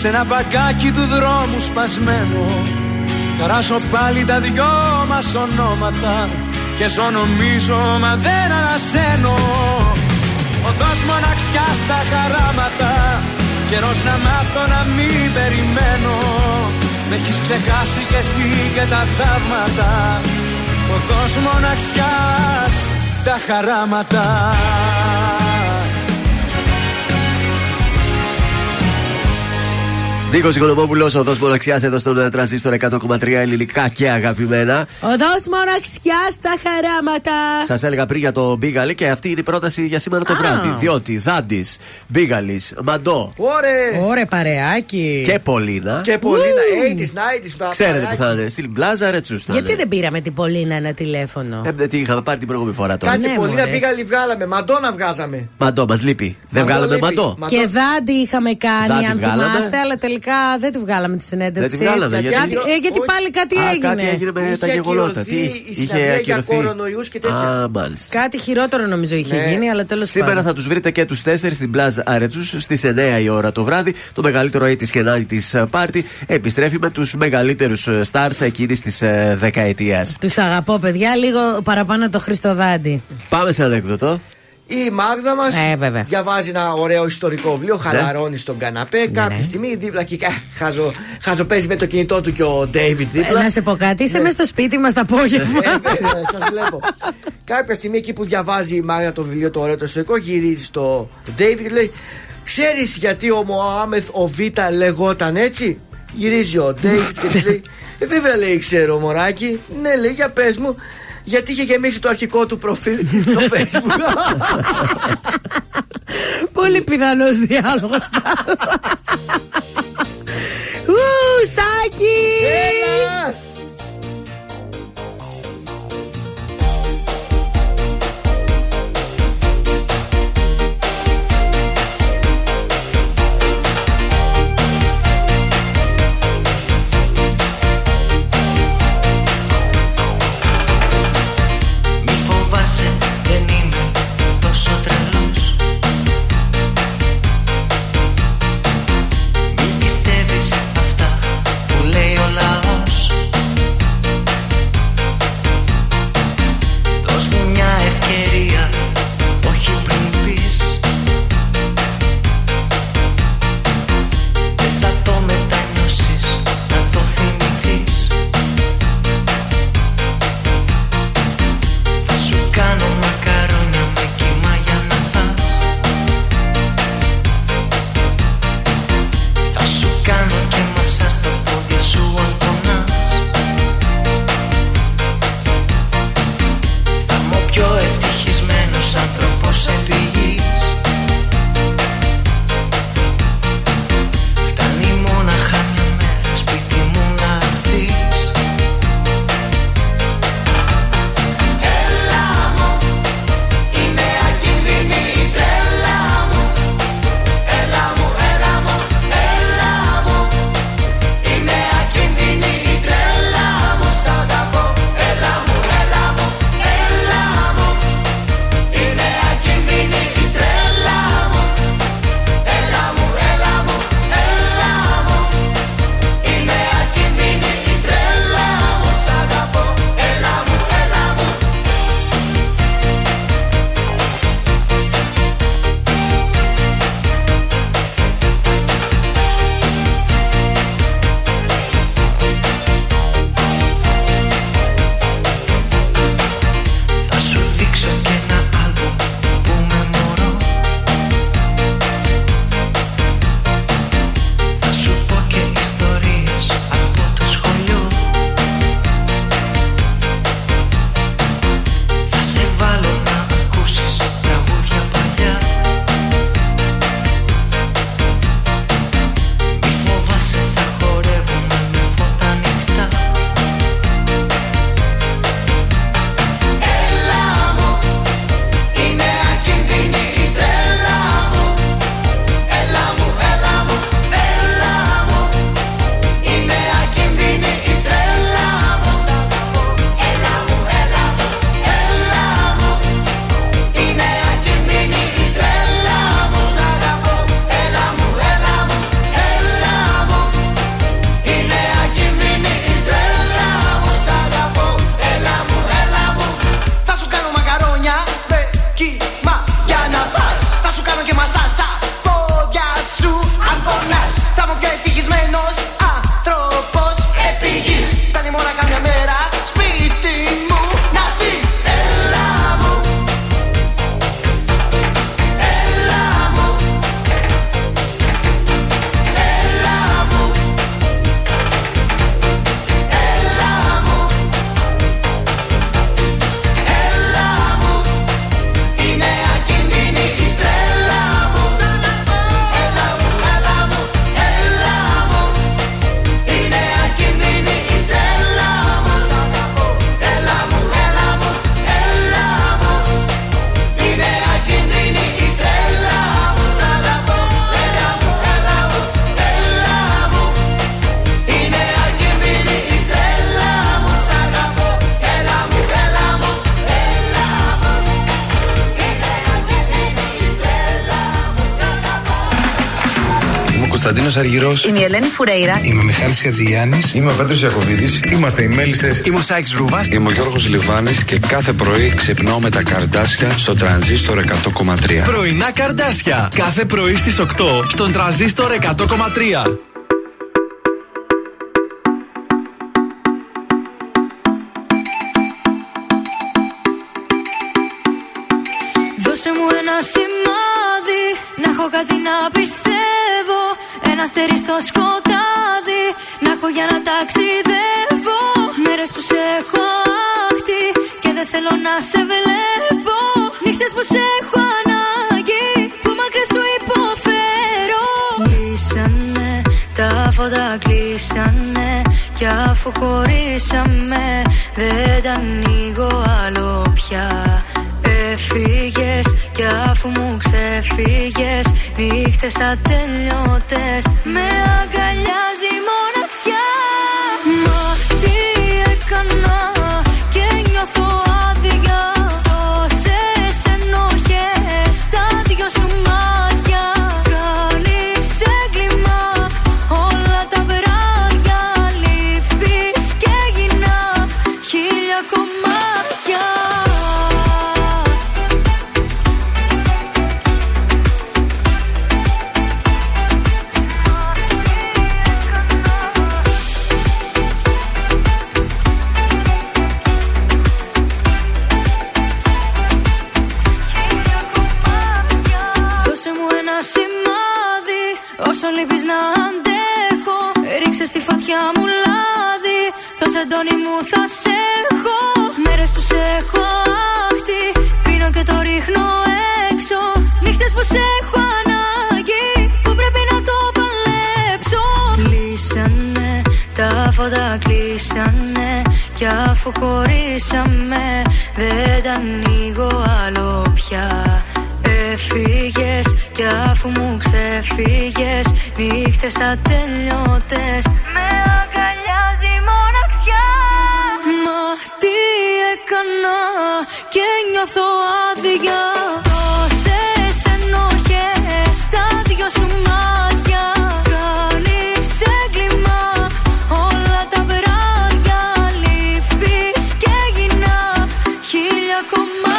σε ένα μπαγκάκι του δρόμου σπασμένο. Καράσω πάλι τα δυο μας ονόματα και ζω νομίζω μα δεν ανασένω. Οδός μοναξιάς τα χαράματα, καιρός να μάθω να μην περιμένω. Μ' έχεις ξεχάσει κι εσύ και τα θαύματα, οδός μοναξιάς τα χαράματα. Νίκος Οικονομόπουλος, οδός μοναξιάς εδώ στον Τρανζίστορ εκατό κόμμα τρία ελληνικά και αγαπημένα. Οδός μοναξιάς στα χαράματα. Σας έλεγα πριν για το μπίγαλι και αυτή είναι η πρόταση για σήμερα το ah. βράδυ. Διότι Δάντης, Μπίγαλις, Μαντό. Ωρε! Ωρε παρεάκι! Και Πολίνα. Και Πολίνα, ογδόντα, ενενήντα, παρεάκι. Ξέρετε που θα είναι, στην Πλάζα Ρετσούστα. Γιατί δεν πήραμε την Πολίνα ένα τηλέφωνο. Ε, δεν την είχαμε πάρει την προηγούμενη φορά τώρα. Κάτσε ναι, Πολίνα, Μπίγαλι βγάλαμε. Μαντό να βγάζαμε. Μαντό μας λείπει. Δεν βγάλαμε Μαντό. Και Δάντη είχαμε κάνει, αν θυμάστε, αλλά τελικά. Δεν τη βγάλαμε τη συνέντευξη. Δεν τη βγάλαμε, γιατί, γιατί, ε, γιατί πάλι κάτι α, έγινε. Κάτι έγινε με είχε τα γεγονότα. Είχε ακυρωθεί. Α, μάλιστα. Κάτι χειρότερο νομίζω είχε ναι. γίνει, αλλά τέλος πάντων. Σήμερα θα τους βρείτε και τους τέσσερις στην Πλάζα Αρετσούς στις εννιά η ώρα το βράδυ. Το μεγαλύτερο ογδόντα και ενενήντα πάρτι επιστρέφει με τους μεγαλύτερους stars εκείνης της δεκαετίας. Τους αγαπώ, παιδιά. Λίγο παραπάνω το Χριστοδάντη. Πάμε σε ένα έκδοτο. Η Μάγδα μας ε, διαβάζει ένα ωραίο ιστορικό βιβλίο, χαλαρώνει ναι. στον καναπέ. Ναι, κάποια ναι. στιγμή δίπλα και χάζω, χάζω παίζει με το κινητό του και ο Ντέιβιντ δίπλα. Ε, να σε πω κάτι, είσαι ναι. μέσα στο σπίτι μας το απόγευμα. Ε, βέβαια, σας βλέπω. Κάποια στιγμή εκεί που διαβάζει η Μάγδα το βιβλίο, το ωραίο το ιστορικό, γυρίζει στο Ντέιβιντ και λέει: «Ξέρεις γιατί ο Μωάμεθ ο Β λεγόταν έτσι?» Γυρίζει ο Ντέιβιντ και της λέει: «Ε, βέβαια», λέει, «ξέρω, μωράκι». «Ναι», λέει, «για πες μου». «Γιατί είχε γεμίσει το αρχικό του προφίλ στο Facebook». Πολύ πιθανός διάλογος. Ου, Σάκη! Έλα! Κωνσταντίνος Αργυρός. Είμαι η Ελένη Φουρέιρα. Είμαι ο Μιχάλης Χατζηγιάννης. Είμαι ο Πέτρος Ιακωβίδης. Είμαστε οι Μέλισσες. Είμαι ο Σάιξ Ρουβάς. Είμαι ο Γιώργος Λιβάνης και κάθε πρωί ξυπνάω με τα καρδάσια στο Transistor εκατό κόμμα τρία. Πρωινά καρδάσια. Κάθε πρωί στις οκτώ στον Transistor εκατό κόμμα τρία. Σημάδι, να έχω κάτι να πιστεύω. Ένα αστέρι στο σκοτάδι, να έχω για να ταξιδεύω. Μέρες που σε έχω άχτη και δεν θέλω να σε βλέπω. Νύχτες που σε έχω ανάγκη, που μακριά σου υποφέρω. Κλείσανε, τα φώτα κλείσανε. Κι αφού χωρίσαμε, δεν τα ανοίγω άλλο πια. Φύγες κι αφού μου ξεφύγες, νύχτες ατελειώτες με αγκαλιάζει η μοναξιά. Μα τι έκανα και νιώθω άδεια, τόσες ενοχές στα δυο σου μάτια. Κάνεις έγκλημα όλα τα βράδια, λείπεις και γίνα χίλια κομμάτια. Σημάδι, όσο λείπεις να αντέχω. Ρίξε στη φωτιά μου λάδι, στο σεντόνι μου θα σε έχω. Μέρες που σε έχω άχτη, πίνω και το ρίχνω έξω. Νύχτες που σε έχω ανάγκη, που πρέπει να το παλέψω. Κλείσανε, τα φώτα κλείσανε. Κι αφού χωρίσαμε, δεν τα ανοίγω άλλο πια. Φύγες κι αφού μου ξεφύγες, νύχτες ατελειώτες με αγκαλιάζει η μοναξιά. Μα τι έκανα και νιώθω άδεια, τόσες ενοχές στα δυο σου μάτια. Κάνεις έγκλημα όλα τα βράδια, λείπεις και γίνα χίλια κομμάτια.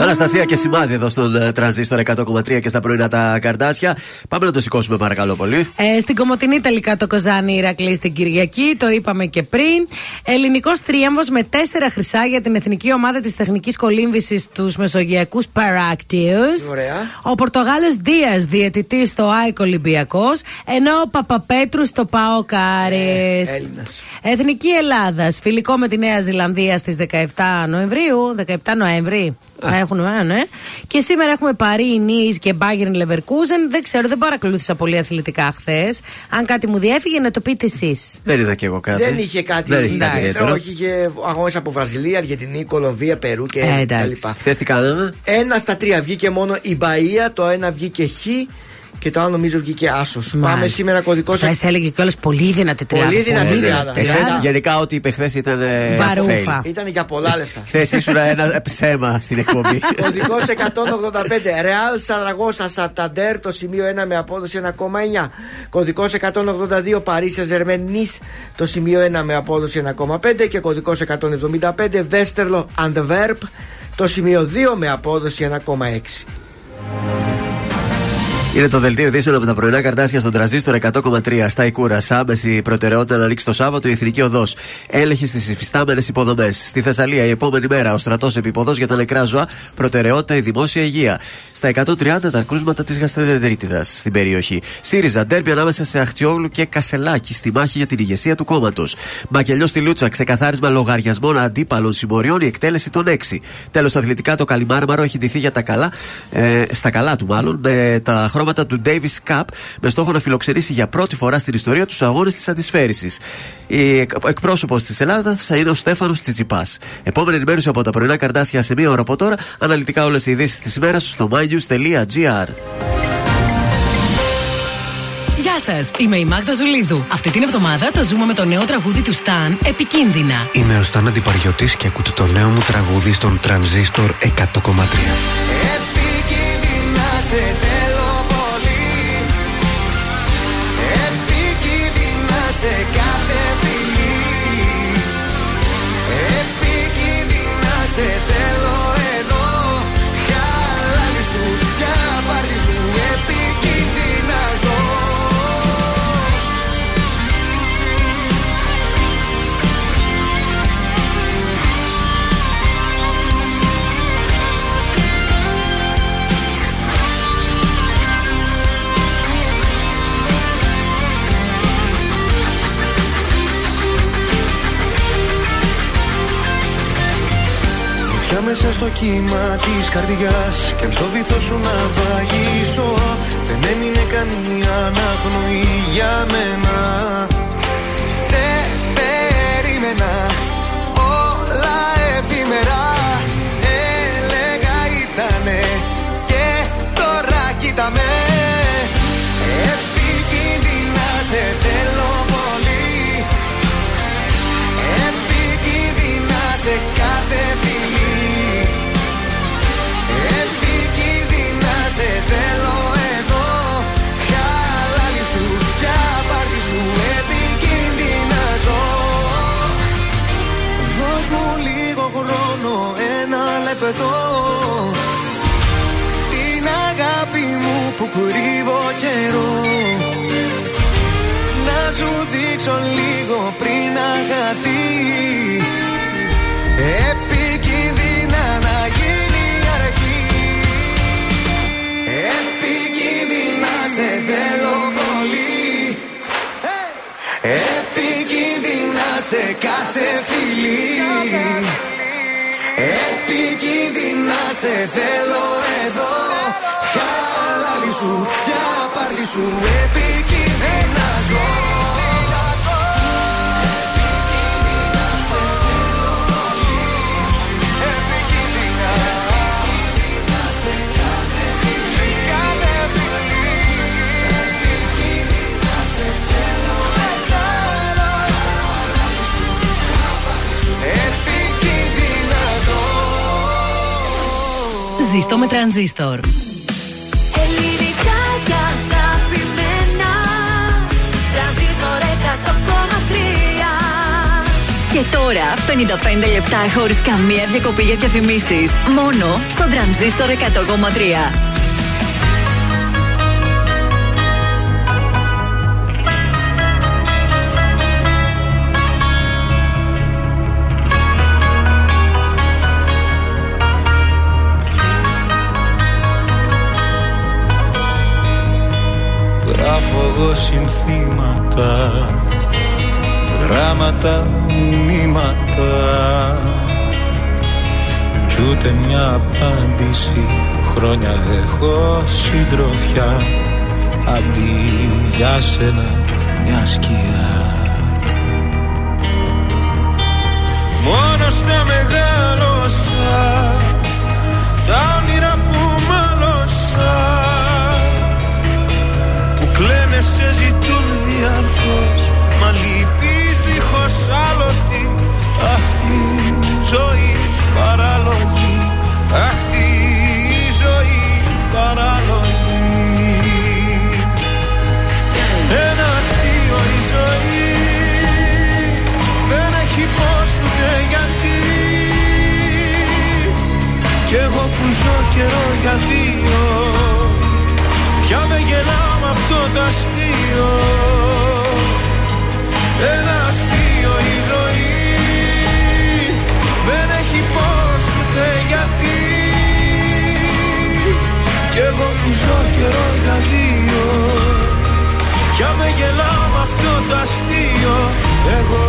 Αναστασία και σημάδι εδώ στον Transistor εκατό κόμμα τρία και στα πρωινά τα καρδάσια. Πάμε να το σηκώσουμε, παρακαλώ πολύ. Ε, στην Κομοτηνή τελικά το Κοζάνι Ηρακλή στην Κυριακή, το είπαμε και πριν. Ελληνικός τρίαμβος με τέσσερα χρυσά για την εθνική ομάδα της τεχνικής κολύμβησης τους μεσογειακούς Παράκτιους. Ο Πορτογάλος Δίας διαιτητής στο ΑΕΚ Ολυμπιακός, ενώ ο Παπαπέτρου στο ΠΑΟΚ Άρης. Ε, Εθνική Ελλάδας, φιλικό με τη Νέα Ζηλανδία στις δεκαεπτά Νοεμβρίου. δεκαεπτά Νοέμβρη. Θα έχουμε, ναι. Και σήμερα έχουμε Παρί, Νις και Μπάγερν Λεβερκούζεν. Δεν ξέρω, δεν παρακολούθησα πολύ αθλητικά χθες. Αν κάτι μου διέφυγε, να το πείτε εσείς. Δεν είδα κι εγώ κάτι. Δεν είχε κάτι. Δεν είχε κάτι. Εντάει, όχι, είχε αγώνες από Βραζιλία, Αργεντινή, Κολομβία, Περού και ε, τα λοιπά. Χθες τι κάναμε. Ένα στα τρία βγήκε μόνο η Μπαΐα, το ένα βγήκε Χ. Και το άλλο νομίζω βγήκε άσος. Πάμε σήμερα κωδικό. Σας έλεγε κιόλας πολύ δυνατή τριάδα. Πολύ δυνατή τριάδα. Γενικά ό,τι είπε χθες ήταν. Βαρούφα. Ήταν για πολλά λεφτά. Χθες ήσουν ένα ψέμα στην εκπομπή. Κωδικό εκατόν ογδόντα πέντε. Ρεάλ Σαραγώσα Σαταντέρ, το σημείο ένα με απόδοση ένα κόμμα εννιά. Κωδικό εκατόν ογδόντα δύο. Παρίσι Ζερμέν το σημείο ένα με απόδοση ένα κόμμα πέντε. Και κωδικό εκατόν εβδομήντα πέντε. Βέστερλο Αντβέρπ, το σημείο δύο με απόδοση ένα κόμμα έξι. Είναι το δελτίο ειδήσεων από τα πρωινά καρτάσια στον Τρανζίστορ εκατό κόμμα τρία. Στα Ικούρα, άμεση προτεραιότητα να ανοίξει το Σάββατο η Εθνική Οδός. Έλεγχη στις υφιστάμενες υποδομές. Στη Θεσσαλία, η επόμενη μέρα, ο στρατός επίποδος για τα νεκρά ζώα, προτεραιότητα η δημόσια υγεία. Στα εκατόν τριάντα τα κρούσματα της γαστρεντερίτιδας στην περιοχή. ΣΥΡΙΖΑ, ντέρμπι ανάμεσα σε Αχτσιόγλου και Κασσελάκη στη μάχη για την ηγεσία του κόμματος. Μακελιό στη Λούτσα, ξεκαθάρισμα λογαριασμών αντίπαλων συμμοριών, η εκτέλεση των έξι. Τέλος, αθλητικά το Καλιμάρμαρο έχει ντυθεί για τα καλά, ε, στα καλά του μάλλον, με τα χρώματα χρώματα του Davis Cup με στόχο να φιλοξενήσει για πρώτη φορά στην ιστορία τους αγώνες της αντισφαίρησης. Εκπρόσωπος της Ελλάδας θα είναι ο Στέφανος Τσιτσιπάς. Επόμενη ενημέρωση από τα πρωινά καρτάσια σε μία ώρα από τώρα. Αναλυτικά όλες οι ειδήσεις της ημέρας στο mynews τελεία gr. Γεια σας, είμαι η Μάγδα Ζουλίδου. Αυτή την εβδομάδα τα ζούμε με το νέο τραγούδι του Σταν, Επικίνδυνα. Είμαι ο Σταν Αντιπαριωτής και ακούτε το νέο μου τραγούδι στον Transistor εκατό κόμμα τρία. Μέσα στο κύμα της καρδιάς κι αν στο βυθό σου να βαγίσω, δεν έμεινε καμία αναπνοή για μένα. Σε περίμενα όλα εφήμερα, έλεγα ήτανε και τώρα κοίτα με. Επικίνδυνα σε θέλω πολύ, επικίνδυνα σε κάθε φιλή. Σε θέλω εδώ, χαλάλι σου, για πάρτι σου, επικίνδυνα ζω. Δώσ' μου λίγο χρόνο, ένα λεπτό, την αγάπη μου που κρύβω καιρό, να σου δείξω λίγο πριν αγάπη, επικίνδυνα να γίνει αργή. Επικίνδυνα σε θέλω πολύ, hey! Επικίνδυνα σε κάθε φιλή, επικίνδυνα σε θέλω εδώ, χαλάλι σου, για πάρτι σου, επικίνδυνα ζω. Ζήστο με Τρανζίστορ. Ελληνικά και αγαπημένα, Τρανζίστορ εκατό κόμμα τρία. Και τώρα πενήντα πέντε λεπτά χωρίς καμία διακοπή για διαφημίσεις. Μόνο στο Τρανζίστορ εκατό κόμμα τρία. Εγώ συνθήματα, γράμματα, μηνύματα, κι ούτε μια απάντηση. Χρόνια έχω συντροφιά, αντί για σένα μια σκιά. Μόνος τα μεγάλωσα, τα όνειρα που μάλωσα, κλαίνε σε ζητούν διαρκώς, μα λυπείς δίχως άλοθη. Αχ, τη ζωή παράλογη, αχ, τη ζωή παράλογη. Ένα αστείο η ζωή, δεν έχει πώς ούτε γιατί, κι εγώ που ζω καιρό για δύο, πια με γελάω αυτό το αστείο. Ένα αστείο η ζωή, δεν έχει πώς ούτε γιατί, κι εγώ που ζω καιρό για δύο, πια με γελάω με αυτό το αστείο. Εγώ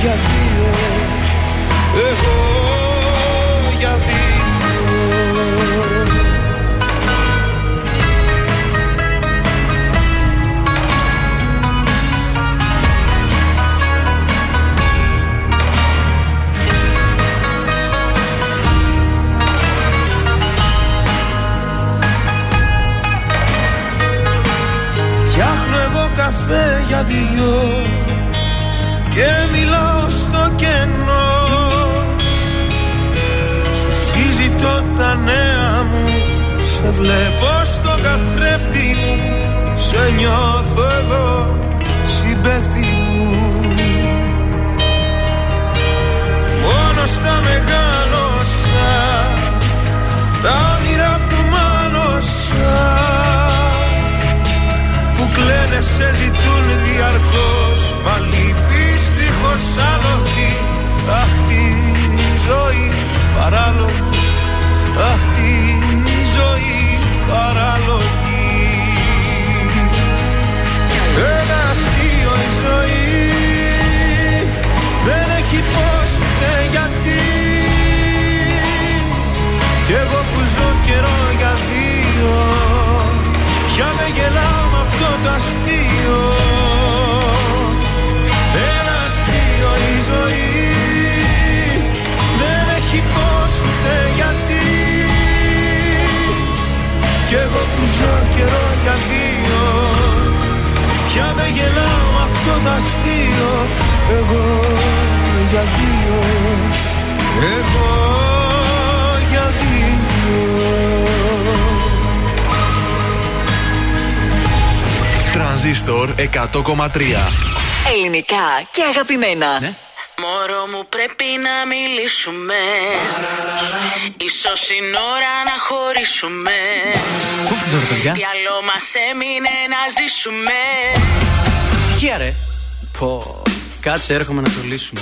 για δύο, εγώ για δύο. κενό. Σου συζητώ τα νέα μου, σε βλέπω στον καθρέφτη μου, σε νιώθω εδώ συμπαίκτη μου. Μόνος τα μεγάλωσα, τα όνειρα που μάλωσα, που κλαίνε σε ζητούν διαρκώς, μα λείπεις δίχως άλοθη. Αχ, τη ζωή παράλογη, αχ, τη ζωή παράλογη. Ένα αστείο η ζωή, δεν έχει πώς ούτε γιατί, κι εγώ που ζω καιρό για δύο, πια με γελάω με αυτό το αστείο. Ένα αστείο η ζωή, δεν έχει πώς ούτε γιατί, κι εγώ που ζω καιρό για δύο, πια με γελάω με αυτό το αστείο. Εγώ για δύο, εγώ για δύο. Τρανζίστορ εκατό κόμμα τρία, ελληνικά και αγαπημένα. Ναι. Μωρό μου, πρέπει να μιλήσουμε. Ίσως είναι ώρα να χωρίσουμε. Τι άλλο μας έμεινε να ζήσουμε. Συγχεία ρε. Πω. Κάτσε, έρχομαι να το λύσουμε.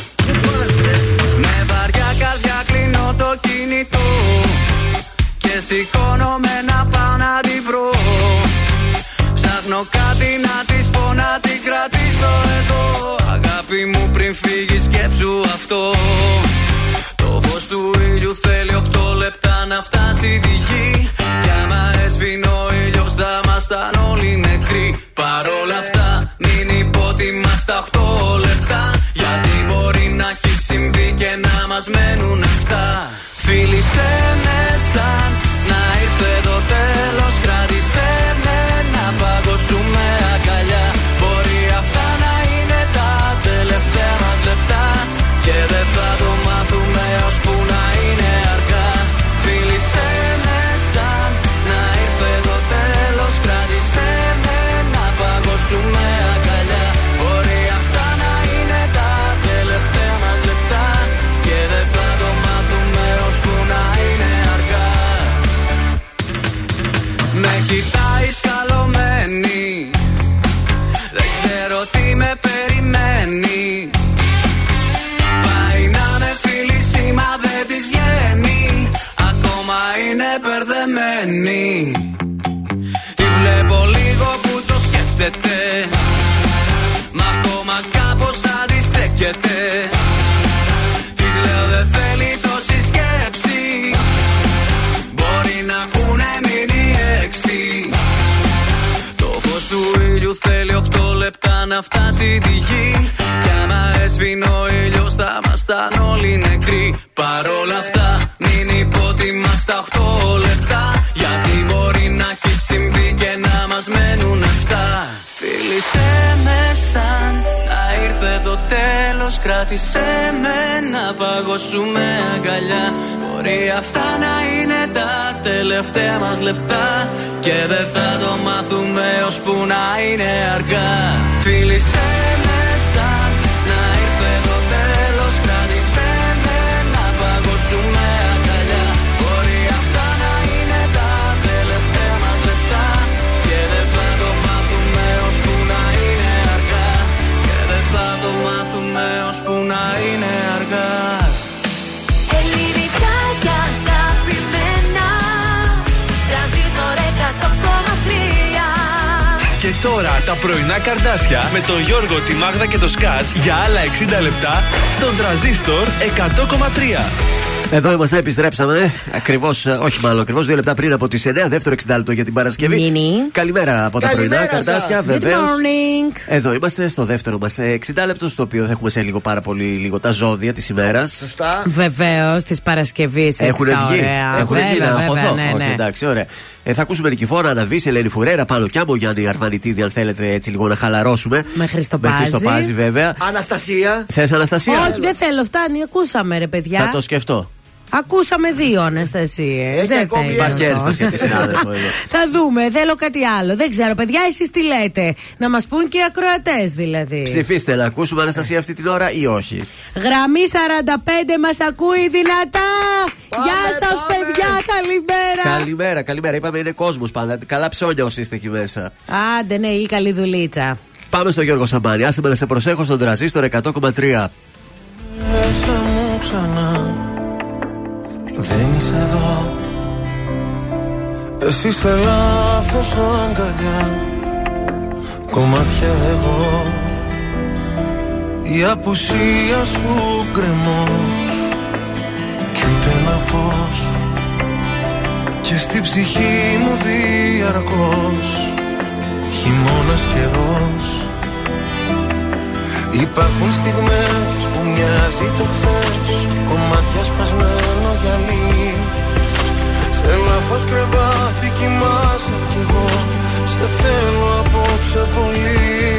Με βαριά καρδιά κλείνω το κινητό και σηκώνομαι να πάω να τη βρω. Ψάχνω κάτι να της πω, να την κρατήσω εδώ. Αγάπη μου, πριν φύγεις σκέψου αυτό. Το φως του ήλιου θέλει οκτώ λεπτά να φτάσει τη γη. Κι άμα έσβηνε ο ήλιος θα ήμασταν όλοι νεκροί. Παρόλα αυτά μην υποτιμάς τα οκτώ λεπτά, γιατί μπορεί να έχει συμβεί και να μας μένουν αυτά. Φίλησέ με σαν να ήρθε το τέλος, κράτησέ με να παγώσουμε αγκαλιά. Μπορεί αυτά να είναι τα τελευταία μας λεπτά και δεν θα το μάθουμε ως που να είναι αργά. Φίλησέ με σαν να ήρθε το τέλος, κράτησέ με να παγώσουμε αγκαλιά. Μπορεί αυτά να είναι τα τελευταία μας λεπτά και δεν θα το μάθουμε ως που να είναι αργά. Με κοιτάει σκαλωμένη, δεν ξέρω τι με περιμένει. Πάει να με φιλήσει μα δεν της βγαίνει, ακόμα είναι μπερδεμένη. Τη βλέπω λίγο που το σκέφτεται, κάπως αντιστέκεται. Της λέω δεν θέλει τόση σκέψη, μπορεί να έχουνε μείνει έξι. Το φως του ήλιου θέλει οκτώ λεπτά να φτάσει τη γη. Κι άμα έσβηνε ο ήλιος θα ήμασταν όλοι νεκροί. Παρόλα αυτά μην υποτιμάς τα οκτώ λεπτά, γιατί μπορεί να έχει συμβεί και να μας μένουν αυτά. Φίλησέ με σαν το τέλος, κράτησέ με να παγώσουμε αγκαλιά. Μπορεί αυτά να είναι τα τελευταία μας λεπτά και δεν θα το μάθουμε ως που να είναι αργά. Φίλησέ με σαν να ήρθε το τέλος, κράτησέ με να παγώσουμε αγκαλιά. Μπορεί αυτά να είναι τα τελευταία μας λεπτά και δεν θα το μάθουμε ως που να είναι αργά. Θα το μάθουμε ώσπου να είναι αργά. Ελληνικά και αγαπημένα, Transistor εκατό κόμμα τρία. Και τώρα τα πρωινά καρδάσια με τον Γιώργο, τη Μάγδα και το Σκατζ για άλλα εξήντα λεπτά στον Transistor εκατό κόμμα τρία. Εδώ είμαστε, επιστρέψαμε. Ακριβώς, όχι μάλλον, ακριβώς δύο λεπτά πριν από τις εννιά, δεύτερο εξήντα λεπτό για την Παρασκευή. Μινι. Καλημέρα από τα πρωινά, Καρτάσια, βεβαίως. Εδώ είμαστε στο δεύτερο μας εξήντα λεπτό, στο οποίο έχουμε σε λίγο πάρα πολύ λίγο τα ζώδια της ημέρας. Σωστά. Βεβαίως, της Παρασκευής. Έχουν βγει. Έχουν βγει να φωθώ. Όχι, εντάξει, ωραία. Ε, θα ακούσουμε Νικηφόρα, Αναβή, Ελένη Φουρέιρα, πάνω κι άμα Γιάννη Αρβανιτίδη, αν θέλετε έτσι λίγο να χαλαρώσουμε. Με Χριστοπάζη, βέβαια. Αναστασία. Θες Αναστασία? Όχι, δεν θέλω, φτάνει, ακούσαμε ρε παιδιά. Θα το σκεφτώ. Ακούσαμε δύο Αναστασίες. Δεν θέλει. Υπάρχει ένσταση από τη συνάδελφο. Θα δούμε. Θέλω κάτι άλλο. Δεν ξέρω, παιδιά, εσείς τι λέτε. Να μας πούν και οι ακροατές δηλαδή. Ψηφίστε να ακούσουμε Αναστασία αυτή την ώρα ή όχι. Γραμμή σαράντα πέντε μας ακούει δυνατά. Πάμε, γεια σας, παιδιά. Καλημέρα. Καλημέρα, καλημέρα. Είπαμε είναι κόσμος πάνω. Καλά ψώνια όσοι είστε εκεί μέσα. Άντε, ναι, η καλή δουλίτσα. Πάμε στο Γιώργο Σαμπάνη. Άσε με να σε προσέχω στον Τρανζίστορ εκατό κόμμα τρία. Δεν είσαι εδώ, εσύ είσαι λάθος αγκαλιά, κομμάτια εγώ. Η απουσία σου κρεμός κι ούτε ένα φως, και στη ψυχή μου διαρκώς χειμώνας καιρός. Υπάρχουν στιγμές που μοιάζει το χθες, κομμάτια σπασμένο γυαλί. Σε λάθος κρεβάτι κοιμάσαι κι εγώ, σε θέλω απόψε πολύ.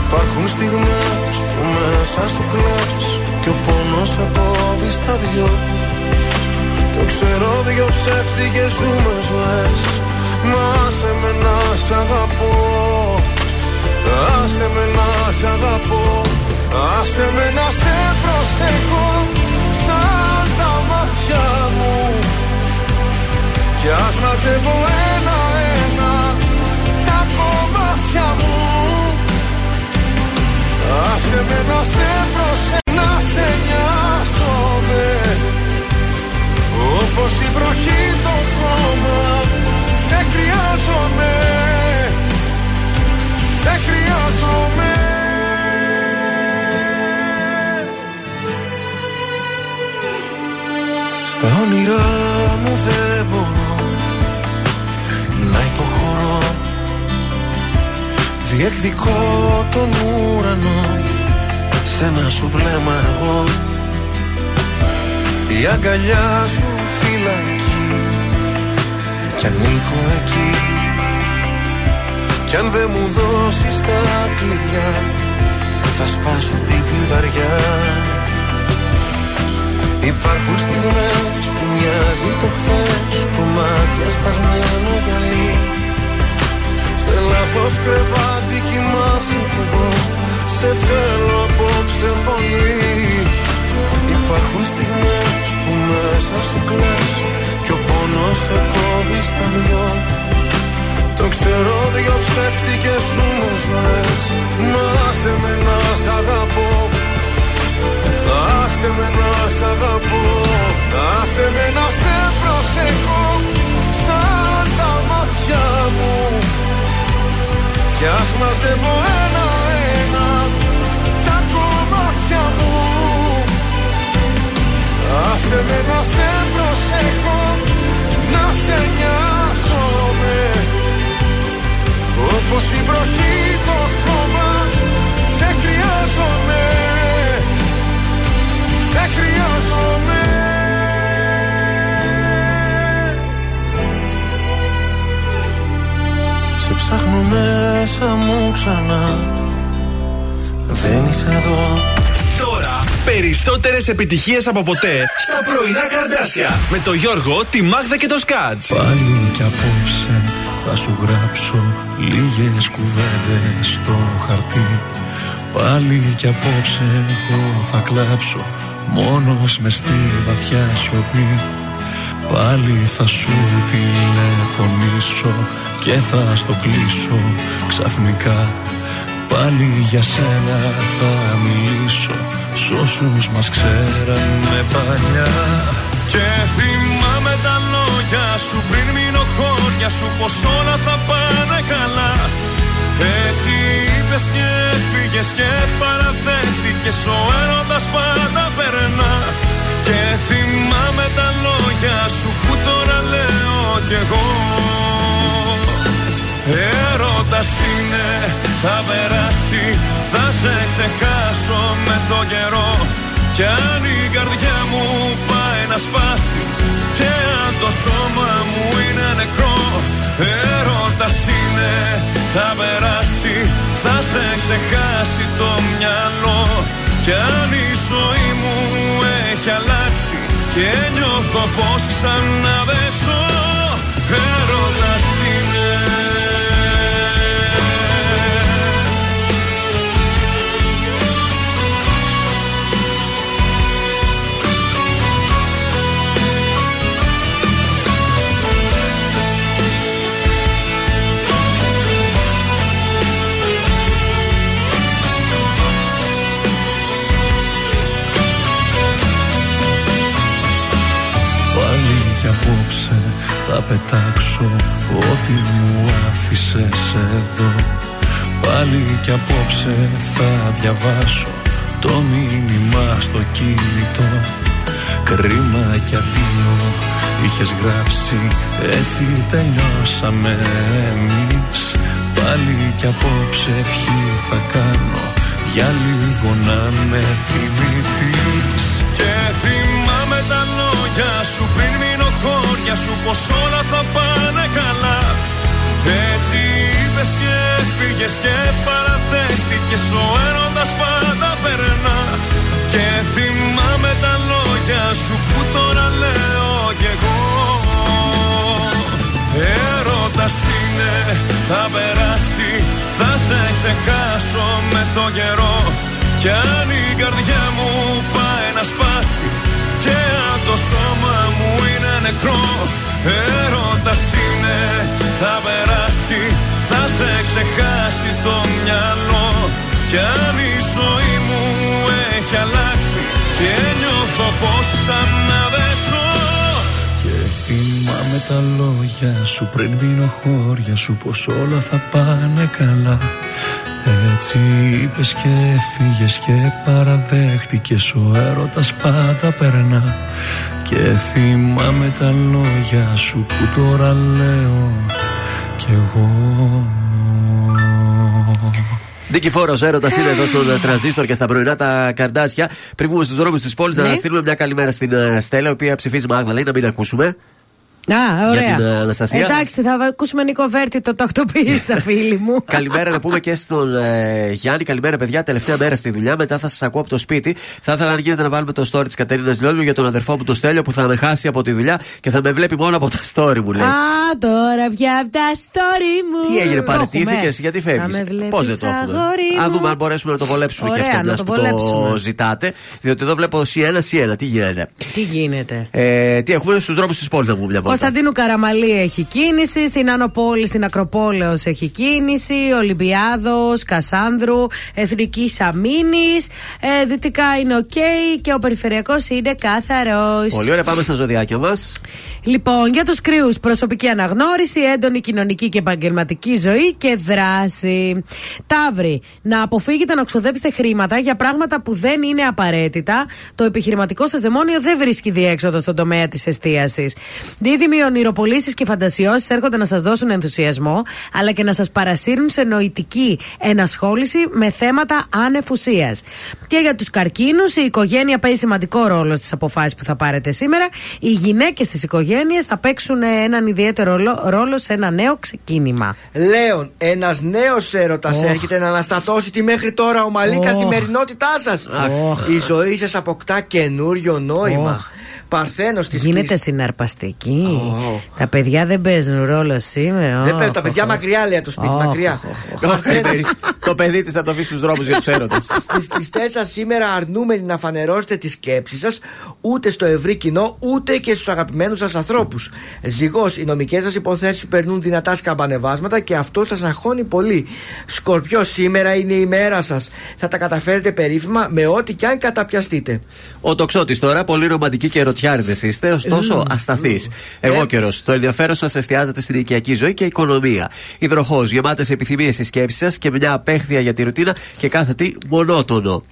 Υπάρχουν στιγμές που μέσα σου κλαις κι ο πόνος σε κόβει στα δυο. Το ξέρω δυο ψεύτικες ζούμε ζωές, μα άσε με να σ' αγαπώ. Άσε με να σ' αγαπώ, άσε με να σε προσέχω σαν τα μάτια μου, κι ας μαζεύω ένα-ένα τα κομμάτια μου. Άσε με να σε προσέχω, να σε νοιάσω με, όπως η βροχή το κόμμα σε χρειάζομαι. Σε χρειάζομαι. Στα όνειρά μου δεν μπορώ να υποχωρώ, διεκδικώ τον ουρανό σε ένα σου βλέμμα εγώ. Η αγκαλιά σου φυλακή κι ανήκω εκεί, κι αν δεν μου δώσεις τα κλειδιά θα σπάσω την κλειδαριά. Υπάρχουν στιγμές που μοιάζει το χθες, κομμάτια σπασμένο γυαλί. Σε λάθος κρεβάτι κοιμάσαι κι εγώ, σε θέλω απόψε πολύ. Υπάρχουν στιγμές που μέσα σου κλαις κι ο πόνος σε κόβει στα δυο. Το ξέρω δυο ψεύτικες σου ζωές, μα άσε με να σ' αγαπώ. Άσε με να σ' αγαπώ, άσε με να σε προσέχω σαν τα μάτια μου, κι ας μαζεύω ένα-ένα τα κομμάτια μου. Άσε με να σε προσέχω, να σε νοιάζομαι, όπως η βροχή το χώμα σε χρειάζομαι. Σε χρειάζομαι. Σε ψάχνω μέσα μου ξανά, δεν είσαι εδώ. Τώρα περισσότερες επιτυχίες από ποτέ στα πρωινά Καρντάσια με το Γιώργο, τη Μάγδα και το Σκατζ. Πάλι κι απόψε θα σου γράψω λίγες κουβέντες στο χαρτί. Πάλι κι απόψε εγώ θα κλάψω μόνος μες στη βαθιά σιωπή. Πάλι θα σου τηλεφωνήσω και θα στο κλείσω ξαφνικά. Πάλι για σένα θα μιλήσω σ' όσους μας ξέρανε παλιά. Και θυμάμαι τα λόγια σου πριν μείνω χώρια σου, πως όλα θα πάνε καλά. Έτσι είπες και έφυγες και παραδέχτηκες, ο έρωτας πάντα περνά. Και θυμάμαι μας είναι, θα περάσει. Θα σε ξεχάσω με το καιρό. Κι αν η καρδιά μου πάει να σπάσει, και αν το σώμα μου είναι νεκρό, έρωτας είναι, θα περάσει. Θα σε ξεχάσει το μυαλό. Κι αν η ζωή μου έχει αλλάξει και νιώθω πως ξαναβέσω, έρωτας είναι. Απόψε θα πετάξω ό,τι μου άφησες εδώ. Πάλι κι απόψε θα διαβάσω το μήνυμα στο κινητό. Κρίμα κι αδείο είχες γράψει, έτσι τελειώσαμε εμείς. Πάλι κι απόψε ευχή θα κάνω, για λίγο να με θυμηθείς. Και θυμάμαι τα λόγια σου πριν μείνω χώρια σου, πως όλα θα πάνε καλά. Έτσι είπες και έφυγες και παραδέχτηκες, ο έρωτας πάντα περνά. Και θυμάμαι τα λόγια σου που τώρα λέω κι εγώ. Έρωτας είναι, θα περάσει. Θα σε ξεχάσω με τον καιρό. Κι αν η καρδιά μου πάει να σπάσει, και αν το σώμα μου είναι νεκρό, έρωτας είναι, θα περάσει. Θα σε ξεχάσει το μυαλό. Κι αν η ζωή μου έχει αλλάξει και νιώθω πως ξαναβέσω. Και θυμάμαι τα λόγια σου πριν μείνω χώρια σου, πως όλα θα πάνε καλά. Έτσι είπες και έφυγες και παραδέχτηκες, ο έρωτας πάντα περνά. Και θυμάμαι τα λόγια σου που τώρα λέω κι εγώ. Νίκη Φόρος, έρωτα είναι εδώ στον Τρανζίστορ και στα πρωινά τα καρντάσια. Πριν βγούμε στους δρόμους της πόλης, ναι, να στείλουμε μια καλημέρα στην uh, Στέλλα, η οποία ψηφίζει Μάγδα, λέει να μην ακούσουμε. Α, ωραία. Για την Αναστασία. Εντάξει, θα ακούσουμε Νίκο Βέρτη, το τακτοποίησα, φίλοι μου. Καλημέρα να πούμε και στον ε, Γιάννη. Καλημέρα, παιδιά. Τελευταία μέρα στη δουλειά. Μετά θα σας ακούω από το σπίτι. Θα ήθελα αν γίνεται να βάλουμε το story της Κατερίνας Λιόλιου για τον αδερφό μου, το Στέλιο, που θα με χάσει από τη δουλειά και θα με βλέπει μόνο από τα story μου, λέει. Α, τώρα βγαίνει από τα story μου. Τι έγινε, παραιτήθηκες, γιατί φεύγεις? Πώς δεν το έχουμε? Α, δούμε αν μπορέσουμε να το βολέψουμε ωραία, και αυτό, μια που το ζητάτε. Διότι εδώ βλέπω σι ένα σι ένα. Τι γίνεται? Τι γίνεται? Τι έχουμε στου δρόμου τη πόλη να βγούμε? Κωνσταντίνου Καραμαλή έχει κίνηση, στην Άνω Πόλη, στην Ακροπόλεως έχει κίνηση, Ολυμπιάδος, Κασάνδρου, Εθνικής Αμήνης, ε, δυτικά είναι οκ okay και ο περιφερειακός είναι καθαρός. Πολύ ωραία, πάμε στα ζωδιάκια μας. Λοιπόν, για τους κρύους, προσωπική αναγνώριση, έντονη κοινωνική και επαγγελματική ζωή και δράση. Ταύροι, να αποφύγετε να ξοδέψετε χρήματα για πράγματα που δεν είναι απαραίτητα. Το επιχειρηματικό σας δαιμόνιο δεν βρίσκει διέξοδο στον τομέα της εστίασης. Δίδυμοι, ονειροπολίσεις και φαντασιώσεις έρχονται να σας δώσουν ενθουσιασμό, αλλά και να σας παρασύρουν σε νοητική ενασχόληση με θέματα άνευ ουσίας. Και για τους καρκίνους, η οικογένεια παίζει σημαντικό ρόλο στις αποφάσεις που θα πάρετε σήμερα. Οι γυναίκες στις οικογένειες θα παίξουν έναν ιδιαίτερο ρόλο σε ένα νέο ξεκίνημα. Λέων, ένας νέος έρωτας oh. έρχεται να αναστατώσει τη μέχρι τώρα ομαλή oh. καθημερινότητά σας. Oh. Η ζωή σας αποκτά καινούριο νόημα. Oh. Παρθένος της γίνεται κλίσης. Συναρπαστική. Oh. Τα παιδιά δεν παίζουν ρόλο σήμερα. Oh. Δεν παίζουν, τα παιδιά oh. μακριά, λέει, από το σπίτι. Oh. Μακριά. Oh. Το παιδί της θα το αφήσει στους δρόμους για τους έρωτες. Στις κλειστές σας σήμερα, αρνούμενοι να φανερώσετε τη σκέψη σας ούτε στο ευρύ κοινό ούτε και στους αγαπημένους σας ανθρώπους. Ζυγός, οι νομικές σας υποθέσεις περνούν δυνατά σκαμπανεβάσματα και αυτό σας αγχώνει πολύ. Σκορπιό, σήμερα είναι η μέρα σας. Θα τα καταφέρετε περίφημα με ό,τι κι αν καταπιαστείτε. Ο Τοξότης τώρα, πολύ ρομαντική και ερωτική. Είστε, ωστόσο mm. ασταθείς. Mm. Εγώ καιρό. Το ενδιαφέρον σας εστιάζεται στην οικιακή ζωή και οικονομία. Υδροχόος, γεμάτες επιθυμίες στις σκέψεις σας και μια απέχ... ηχθεία για τη ρουτίνα και κάθε τι μονότονο.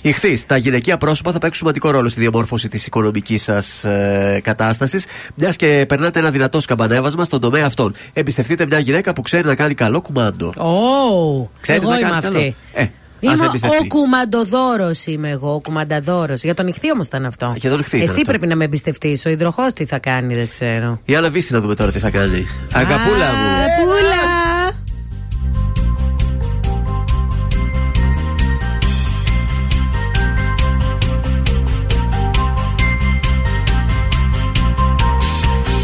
Ηχθείς, τα γυναικεία πρόσωπα θα παίξουν σημαντικό ρόλο στη διαμόρφωση της οικονομικής σας ε, κατάστασης, μιας και περνάτε ένα δυνατό σκαμπανέβασμα στον τομέα αυτόν. Εμπιστευτείτε μια γυναίκα που ξέρει να κάνει καλό κουμάντο. Oh, ξέρεις εγώ να είμαι αυτή. Είμαι ο κουμαντοδόρος, είμαι εγώ, ο κουμανταδόρος. Για τον νυχτή όμως ήταν αυτό. Για τον νυχτή. Εσύ ήταν πρέπει αυτό. Να με εμπιστευτείς. Ο υδροχός τι θα κάνει, δεν ξέρω. Η άλλα βύση να δούμε τώρα τι θα κάνει. Αγαπούλα μου. Αγαπούλα.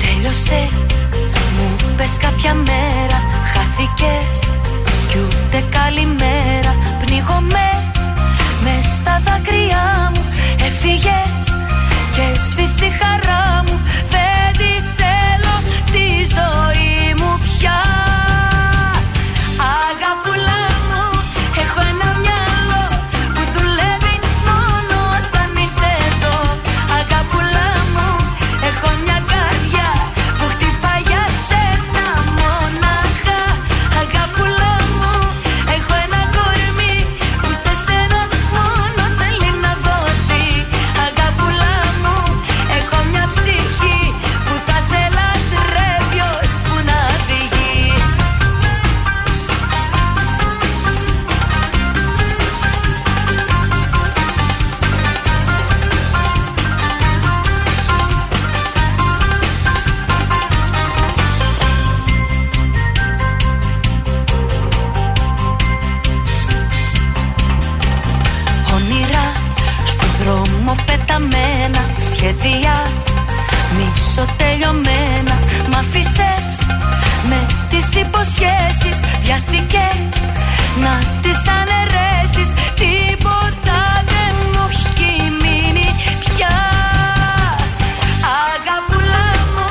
Τέλειωσε, μου πες κάποια μέρα. Χάθηκες κι ούτε καλημέρα. Μες στα δάκρυά μου έφυγες και σβήσει η χαρά μου. Δεν τη θέλω τη ζωή μου πια. Αγαπούλα μου, έχω ένα μυαλό που δουλεύει μόνο όταν είσαι εδώ. Αγαπούλα μου, έχω μια καρδιά που χτυπά για σένα μονάχα. Αγαπούλα μου, έχω ένα κορμί. Σχεδιά μισοτελειωμένα μ' αφήσες με τις υποσχέσεις. Βιαστικές να τις αναιρέσεις. Τίποτα δεν μου έχει μείνει πια. Αγαπούλα μου,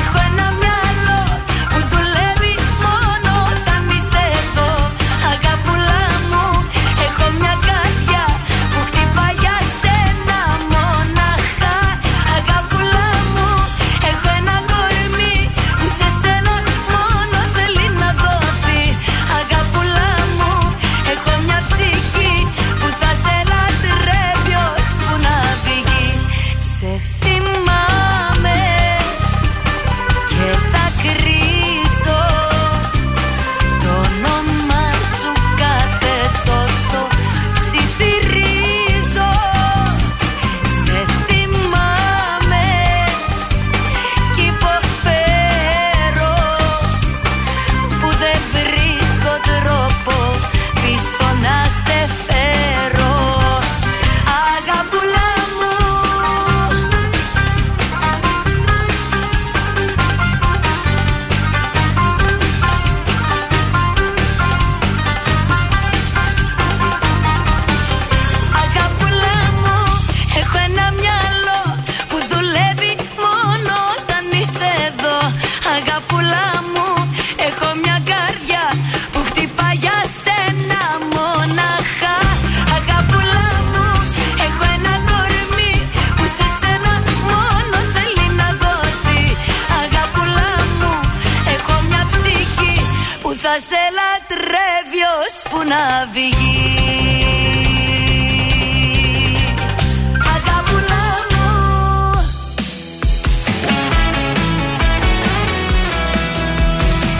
έχω ένα μυαλό που δουλεύει μόνο όταν είσαι εδώ. Αγαπούλα μου, έχω μια καρδιά που χτυπά για σένα μονάχα. Αγαπούλα μου, έχω ένα κορμί που σε σένα μόνο θέλει να δοθεί. Αγαπούλα μου, έχω μια ψυχή που θα σε λατρεύει ώσπου να φύγει. Σε θυμάμαι και θα κρίσω το όνομά σου κάθε τόσο. Ψιθυρίζω, σε θυμάμαι κι υποφέρω που δεν βρίσκω τρόπο πίσω να σε φέρω. Αγαπούλα μου. Αγαπούλα μου, έχω ένα μυαλό που δουλεύει μόνο όταν είσαι εδώ. Αγαπούλα μου, έχω μια καρδιά που χτυπά για σένα μονάχα. Αγαπούλα μου, έχω ένα κορμί που σε σένα μόνο θέλει να δοθεί. Αγαπούλα μου, έχω μια ψυχή που θα σε λατρεύει ώσπου να βγει. Αγαπούλα μου.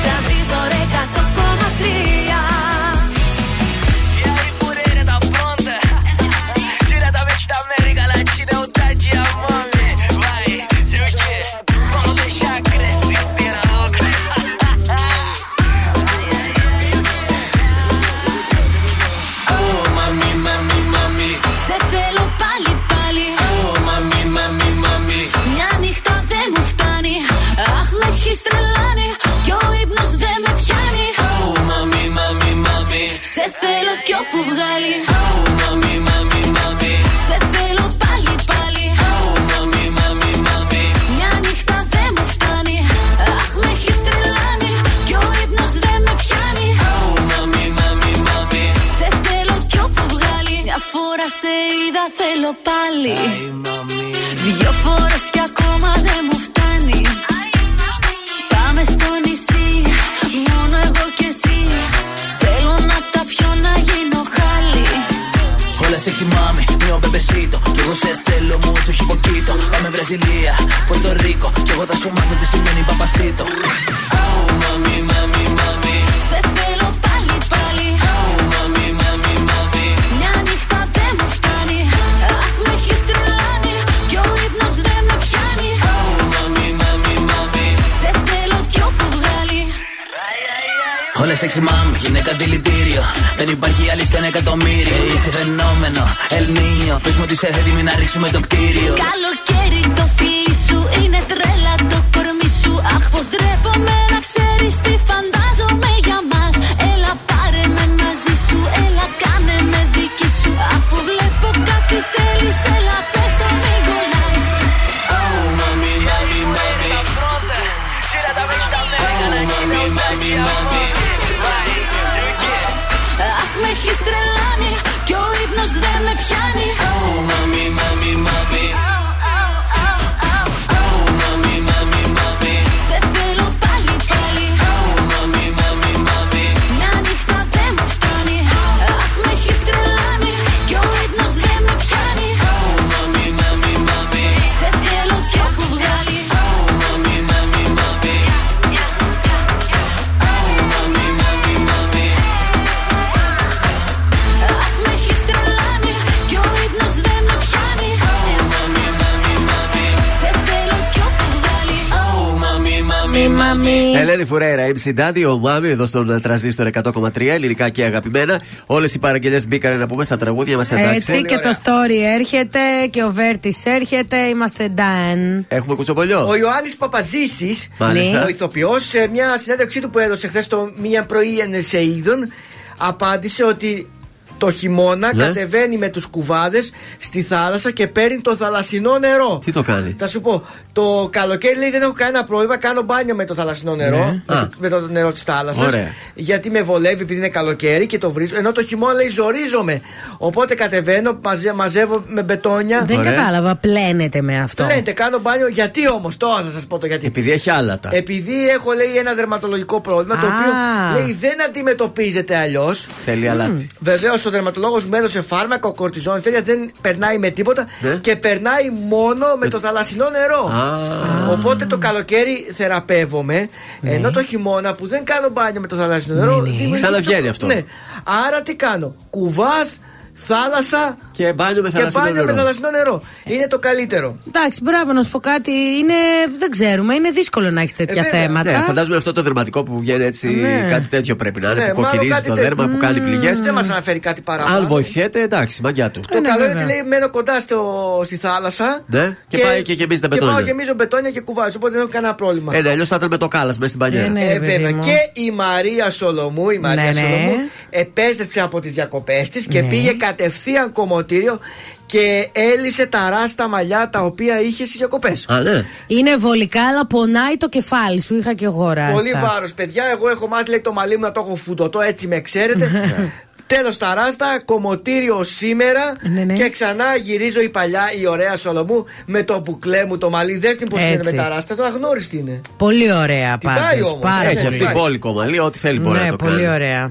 Transistor εκατό κόμμα τρία. Y ahí Furera está pronta. Diretamente da América Latina, o Tati Amame. Vai, you get. Vamos deixar crescer, pera outra. Oh, mami, mami, mami. Σε θέλω πάλι πάλι. Oh, mami, mami, mami. Μια νύχτα δεν μου φτάνει. Αχ, με έχεις τρελάνει. Κι ο ύπνος δεν με πιάνει. Oh, mami, mami, mami. Σε θέλω κι όπου βγάλει. Oh, mami, mami, mami. Σε θέλω πάλι πάλι. Oh, mami, mami, mami. Μια νύχτα δεν μου φτάνει. Αχ, με έχεις τρελάνει. Κι ο ύπνος δεν με πιάνει. Oh, mami, mami, mami. Σε θέλω κι όπου βγάλει. Μια φορά σε είδα, θέλω πάλι. Ay, mami. Δυο φορές κι ακόμα δεν μου φτάνει. Πάμε στο νησί, μόνο εγώ και εσύ. Θέλω να τα πιω sexy mami, mio bebecito. Κι εγώ σε θέλω mucho chipoquito. Πάμε Βραζιλία, Πορτορίκο. Κι εγώ θα σου μάθω τι σημαίνει παπασίτο. Oh, mami, mami, mami. Σε θέλω πάλι, πάλι. Oh, mami, mami, mami. Μια νύχτα δεν μου φτάνει. Αχ, με έχεις τρελάνει. Κι ο ύπνος δεν με πιάνει. Oh, mami, mami, mami. Σε θέλω κι όπου βγάλει. Όλες sexy mami, γυναίκα δηλητήριο. Δεν υπάρχει άλλη στα ένα εκατομμύριο. Hey, είσαι φαινόμενο, Ελνίνιο. Πες μου ότι είσαι έτοιμη να ρίξουμε το κτίριο. Καλοκαίρι το φίλι σου είναι τρέλα το κορμί σου. Αχ, πως ντρέπομαι να ξέρεις τι φαντάζομαι για μας. Έλα πάρε με μαζί σου, έλα κάνε με δική σου. Αφού βλέπω κάτι θέλεις, έλα πες το μην κολλάς. Oh, mami, mami, mami. Oh, mami, mami, mami. Αχ, με έχεις τρελάνει κι ο ύπνος δεν με πιάνει. Oh, mami, mami, mami. Oh, oh, oh, oh. Oh, mami, mami, mami. Σε θέλω πάλι, πάλι. Oh, mami, mami, mami. Μια νύχτα δεν μου φτάνει. Αχ, με έχεις τρελάνει κι ο ύπνος δεν με πιάνει. Oh, mami, mami, mami. Σε θέλω κι όπου βγάλει. Oh, mami, mami, mami. Oh, mami, mami, mami. Ελένη Φουρέιρα, Ήμψη Ντάντι, ο Μάμι, εδώ στον Transistor εκατό κόμμα τρία, ελληνικά και αγαπημένα. Όλες οι παραγγελίες μπήκανε να πούμε στα τραγούδια μας. Έτσι και ωραία. Το story έρχεται και ο Βέρτης έρχεται. Είμαστε done. Έχουμε κουτσοπολιό. Ο Ιωάννης Παπαζήσης, ο ηθοποιός, σε μια συνέντευξή του που έδωσε χθες το μία πρωί ενεσείδων, απάντησε ότι το χειμώνα ναι. κατεβαίνει με τους κουβάδες στη θάλασσα και παίρνει το θαλασσινό νερό. Τι το κάνει? Θα σου πω. Το καλοκαίρι λέει δεν έχω κανένα πρόβλημα, κάνω μπάνιο με το θαλασσινό νερό. Ναι. Με, το, με το νερό της θάλασσας. Γιατί με βολεύει επειδή είναι καλοκαίρι και το βρίσκω. Ενώ το χειμώνα λέει ζορίζομαι. Οπότε κατεβαίνω, μαζε, μαζεύω με μπετόνια. Δεν Ωραία. κατάλαβα, πλένεται με αυτό. Πλένεται, κάνω μπάνιο. Γιατί όμως? Τώρα θα σας πω το γιατί. Επειδή έχει άλατα. Επειδή έχω λέει ένα δερματολογικό πρόβλημα. Α. Το οποίο λέει δεν αντιμετωπίζεται αλλιώς. Θέλει αλάτι. Mm. Βεβαίως ο δερματολόγος μου έδωσε φάρμακο, κορτιζόνη, τέτοια δεν περνάει με τίποτα ναι. και περνάει μόνο με το θαλασσινό νερό. Ah. Οπότε το καλοκαίρι θεραπεύομαι, ναι. ενώ το χειμώνα που δεν κάνω μπάνιο με το θαλασσινό νερό. Ναι, ναι. Ξαναβγαίνει το... αυτό. Ναι. Άρα τι κάνω? Κουβάς, θάλασσα και μπάνιο με θαλασσινό νερό. Ε. Είναι το καλύτερο. Εντάξει, μπράβο, να σου πω κάτι. Είναι, δεν ξέρουμε, είναι δύσκολο να έχει τέτοια ε, θέματα. Ναι, φαντάζομαι αυτό το δερματικό που βγαίνει έτσι. Ναι. Κάτι τέτοιο πρέπει να είναι. Ναι, που κοκκινίζει το τέ... δέρμα, mm. που κάνει πληγές. Δεν μας αναφέρει κάτι παραπάνω. Αν βοηθιέται, εντάξει, μαγιά του. Το ναι, καλό βέβαια. Είναι ότι λέει μένω κοντά στο, στη θάλασσα. Ναι. Και, και πάει και γεμίζει τα μπετόνια. Και πάω και γεμίζω μπετόνια και κουβάζω. Οπότε δεν έχω κανένα πρόβλημα. Ε, αλλιώς θα ήταν με το κάλας μέσα στην παλιά. Και η Μαρία Σολομού επέστρεψε από τις διακοπές της και πήγε κατευθείαν κομμωτήριο και έλυσε τα ράστα μαλλιά τα οποία είχε στις διακοπές. Α, ναι. Είναι βολικά, αλλά πονάει το κεφάλι σου. Είχα και εγώ ράστα. Πολύ βάρος, παιδιά. Εγώ έχω μάθει λέει, το μαλλί μου να το έχω φουντωτό, έτσι με ξέρετε. Τέλος τα ράστα, κομμωτήριο σήμερα ναι, ναι. και ξανά γυρίζω η παλιά, η ωραία Σολομού με το μπουκλέ μου το μαλλί. Δες την πως είναι με τα ράστα, το αγνώριστη είναι. Πολύ ωραία πάντως. Έχει αυτή μπόλικο μαλλί, ό,τι θέλει μπορεί ναι, να το πολύ κάνει. Ωραία.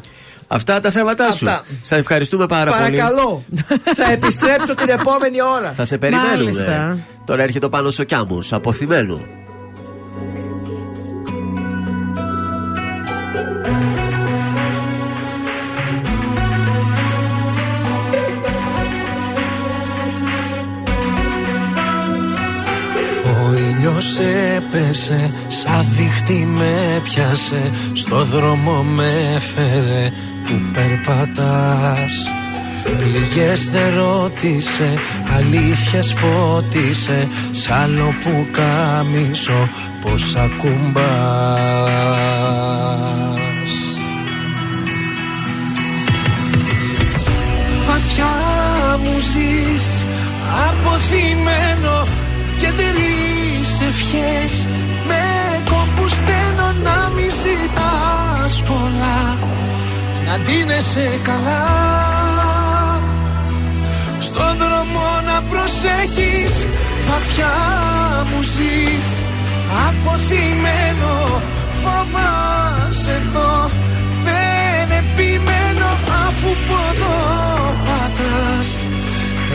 Αυτά τα θέματα αυτά. Σου. Σας ευχαριστούμε πάρα Παρακαλώ. Πολύ. Παρακαλώ. Θα επιστρέψω την επόμενη ώρα. Θα σε περιμένουμε. Μάλιστα. Τώρα έρχεται ο Πάνος ο Κιάμος, από Θυμένου. Έπεσε, σαν δίχτυ με πιάσε. Στο δρόμο με έφερε που περπατάς. Πληγές δεν ρώτησε, αλήθειες φώτισε. Σ' άλλο που καμίσω πως ακουμπάς. Βαθιά μου ζεις, αποθυμένο και τερί. Ευχές, με κόπους στέλνω να μη ζητάς πολλά. Να ντύνεσαι καλά. Στον δρόμο να προσέχεις. Βαθιά μου ζεις, αποθυμένο. Φοβάσαι εδώ, δεν επιμένω. Αφού ποδοπατάς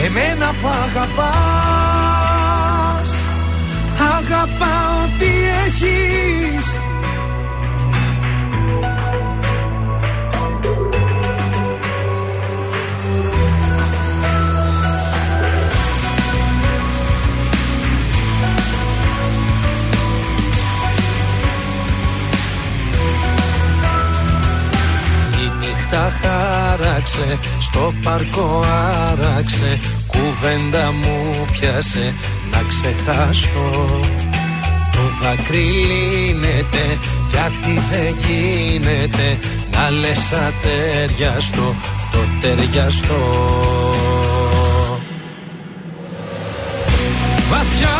εμένα που αγαπάς, αγαπάω τι έχεις. Τα χάραξε, στο πάρκο άραξε, κουβέντα μου πιάσε να ξεχάσω. Το δάκρυ λύνεται, γιατί δεν γίνεται να λες ατεριαστό, το ταιριαστό. Βαθιά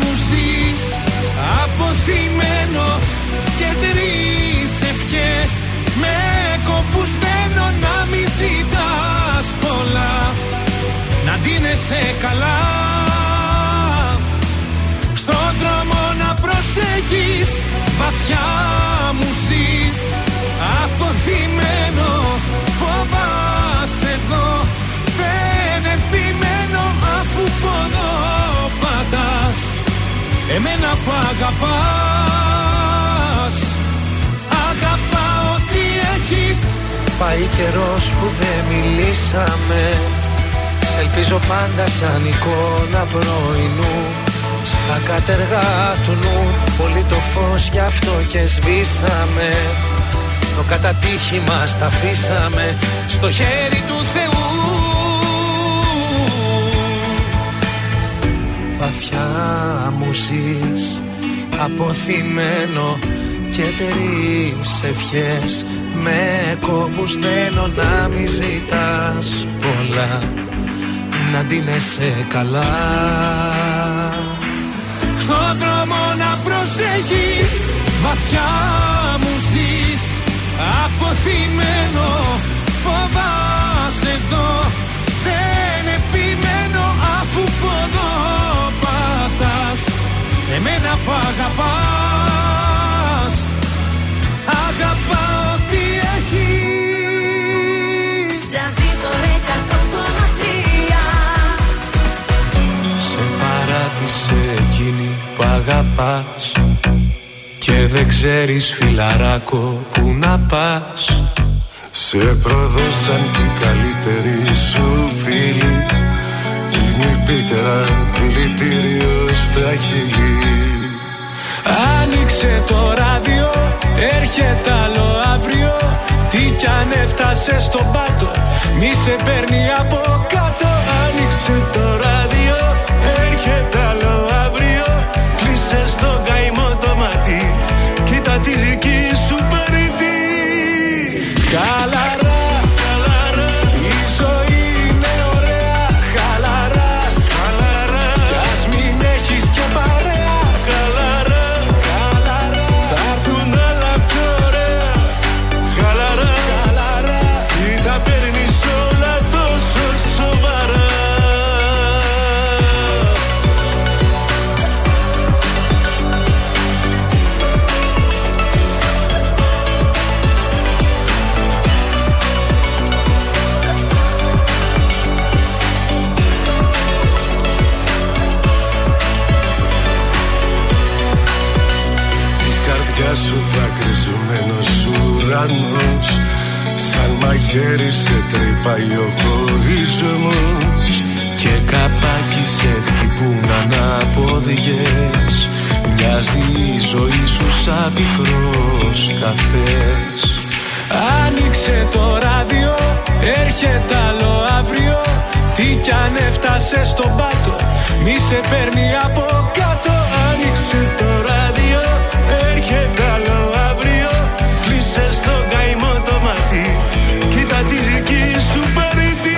μου ζεις, αποθυμένο και τρεις ευχές. Με κόπους δένω να μη ζητάς πολλά, να ντύνεσαι καλά, στον δρόμο να προσέχεις. Βαθιά μου ζεις, αποθυμένο, φοβάσαι εδώ, δεν επιμένω αφού ποδό πατάς, εμένα που αγαπάς, αγαπάς. Πάει καιρός που δεν μιλήσαμε, σ' ελπίζω πάντα σαν εικόνα πρωινού. Στα κατεργά του νου πολύ το φως, γι' αυτό και σβήσαμε. Το κατατύχη μας τα αφήσαμε στο χέρι του Θεού. Βαθιά μου ζεις, αποθυμένο και τρεις ευχές. Με κόπους θέλω να μη ζητάς πολλά, να ντύνεσαι καλά, στον δρόμο να προσέχεις. Βαθιά μου ζεις, αποθυμένο, φοβάσαι εδώ, δεν επιμένω αφού ποδό πατάς, εμένα που αγαπάς, αγαπάω. Σε παράτησε εκείνη που αγαπάς και δεν ξέρεις φιλαράκο που να πας. Σε προδώσαν και καλύτεροι σου φίλοι, είναι η πίκρα δηλητήριο στα χείλη. Άνοιξε το ράδιο, έρχεται άλλο αύριο. Τι κι αν έφτασες στον πάτο, μη σε παίρνει από κάτω. Άνοιξε το ράδιο, έρχεται άλλο αύριο. Κλείσε στον καημό το μάτι, κοίτα τη δική σου περιττή. Χαλαρά, χαλαρά, η ζωή είναι ωραία. Χαλαρά, χαλαρά, κι ας μην έχεις και παρέα. Χαλαρά, χαλαρά, θα έρθουν άλλα πιο ωραία. Χαλαρά, χαλαρά, ή τα παίρνεις όλα τόσο σοβαρά. Σου δακρυσμένος ουρανός, σαν μαχαίρι σε τρύπαει ο χωρισμός. Και καπάκι σε χτυπούν ανάποδες. Μοιάζει η ζωή σου σαν πικρός καφές. Άνοιξε το ράδιο, έρχεται άλλο αύριο. Τι κι αν έφτασε στον πάτο, μη σε παίρνει από κάτω. Άνοιξε το ράδιο, έρχεται άλλο αύριο. Κλείσε στον καημό το μάτι, κοίτα τη δική σου παρήτη.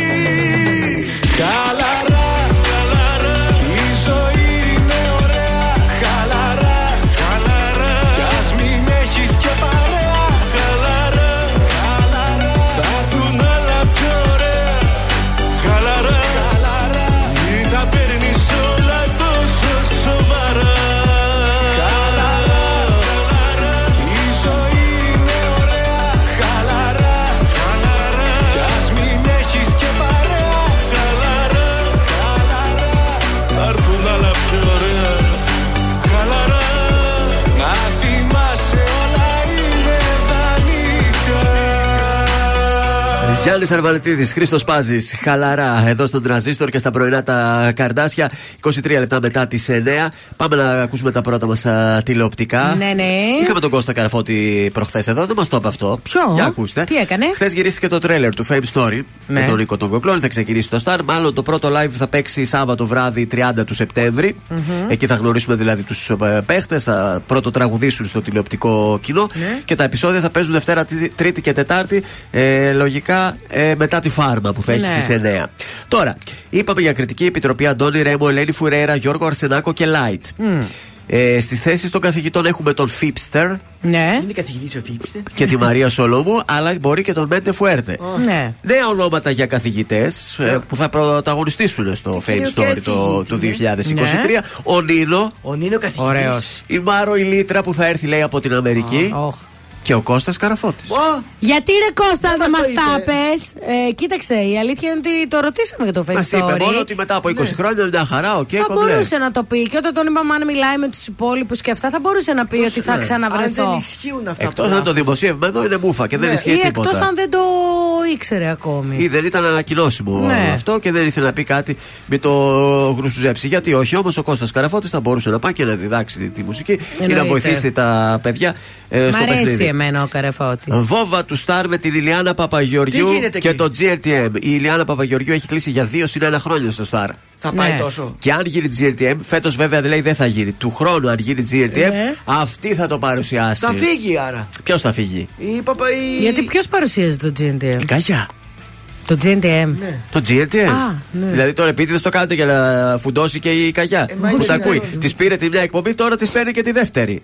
Χαλαρά, χαλαρά, η ζωή είναι ωραία. Χαλαρά, χαλαρά, κι ας μην έχεις και παρέα. Χαλαρά, χαλαρά, θα έρθουν άλλα πιο ωραία. Χαλαρά, χαλαρά, μην τα παίρνεις όλα τώρα. Γιάννης Αρβανιτίδης, Χρήστος Πάζης, χαλαρά εδώ στον Τρανζίστορ και στα πρωινά τα Καρντάσια. είκοσι τρία λεπτά μετά τις εννιά. Πάμε να ακούσουμε τα πρώτα μας α, τηλεοπτικά. Ναι, ναι. Είχαμε τον Κώστα Καραφώτη προχθές εδώ, δεν μας το είπε αυτό. Ποιο? Για ακούστε. Τι έκανε? Χθες γυρίστηκε το τρέλερ του Fame Story, ναι, με τον Νίκο τον Κοκλώνη. Θα ξεκινήσει το Star. Μάλλον το πρώτο live θα παίξει Σάββατο βράδυ τριάντα του Σεπτέμβρη. Mm-hmm. Εκεί θα γνωρίσουμε δηλαδή τους παίχτες, θα πρώτο τραγουδήσουν στο τηλεοπτικό κοινό, ναι, και τα επεισόδια θα παίζουν Δευτέρα, Τρίτη και Τετάρτη. Ε, λογικά ε, μετά τη φάρμα που θα έχει, ναι, στις εννιά. Τώρα, είπαμε για κριτική επιτροπή Αντώνη Ρέμο, Ελένη Φουρέιρα, Γιώργο Αρσενάκο και Λάιτ. Mm. Ε, στις θέσεις των καθηγητών έχουμε τον Φίπστερ. Ναι. Είναι καθηγητής ο Φίπστερ. Και τη Μαρία Σολόμου, αλλά μπορεί και τον Μέντε Φουέρτε. Oh. Ναι. Νέα ονόματα για καθηγητές, yeah, ε, που θα πρωταγωνιστήσουν στο Fame Story το, το δύο χιλιάδες είκοσι τρία. Ναι. Ο Νίνο. Ο Νίνο καθηγητής. Ωραίος. Η Μάρο η Λίτρα που θα έρθει, λέει, από την Αμερική. Oh. Oh. Και ο Κώστας Καραφώτης. Oh. Γιατί ρε Κώστα, δεν μας τα πες. Ε, κοίταξε, η αλήθεια είναι ότι το ρωτήσαμε για το Fame Story. Μας είπε μόνο ότι μετά από είκοσι, ναι, χρόνια μια χαρά, οκ, okay, θα κομπλέ. Μπορούσε να το πει. Και όταν τον είπαμε, αν μιλάει με τους υπόλοιπους και αυτά, θα μπορούσε να πει εκτός, ότι θα, ναι, ξαναβρεθώ. Αν δεν ισχύουν αυτά. Εκτός αν το δημοσίευμα εδώ είναι μούφα και, ναι, δεν ισχύει ή τίποτα. Εκτός αν δεν το ήξερε ακόμη. Ή δεν ήταν ανακοινώσιμο, ναι, αυτό και δεν ήθελε να πει κάτι, με το γρουσουζέψει. Γιατί όχι, όμως ο Κώστας Καραφώτης θα μπορούσε να πάει και να διδάξει τη μουσική ή να βοηθήσει τα παιδιά στο παιχνίδι. Ο Βόβα του Σταρ με την Ηλιάνα Παπαγεωργίου και το τζι αρ τι εμ. Η Ηλιάνα Παπαγεωργίου έχει κλείσει για δύο συν ένα χρόνια στο Σταρ. Θα πάει, ναι, τόσο. Και αν γίνει τζι αρ τι εμ, φέτος βέβαια δηλαδή δεν θα γίνει. Του χρόνου, αν γίνει τζι αρ τι εμ, ναι, αυτή θα το παρουσιάσει. Θα φύγει άρα. Ποιος θα φύγει? Η Παπα... Γιατί ποιος παρουσιάζει το τζι αρ τι εμ? Η Καγιά. Το τζι αρ τι εμ. Ναι. Το τζι αρ τι εμ. Α, ναι. Δηλαδή τώρα επίτηδες το κάνετε για να φουντώσει και η Καγιά. Ε, που τα ακούει. Τη πήρε τη μια εκπομπή, τώρα τη παίρνει και τη δεύτερη.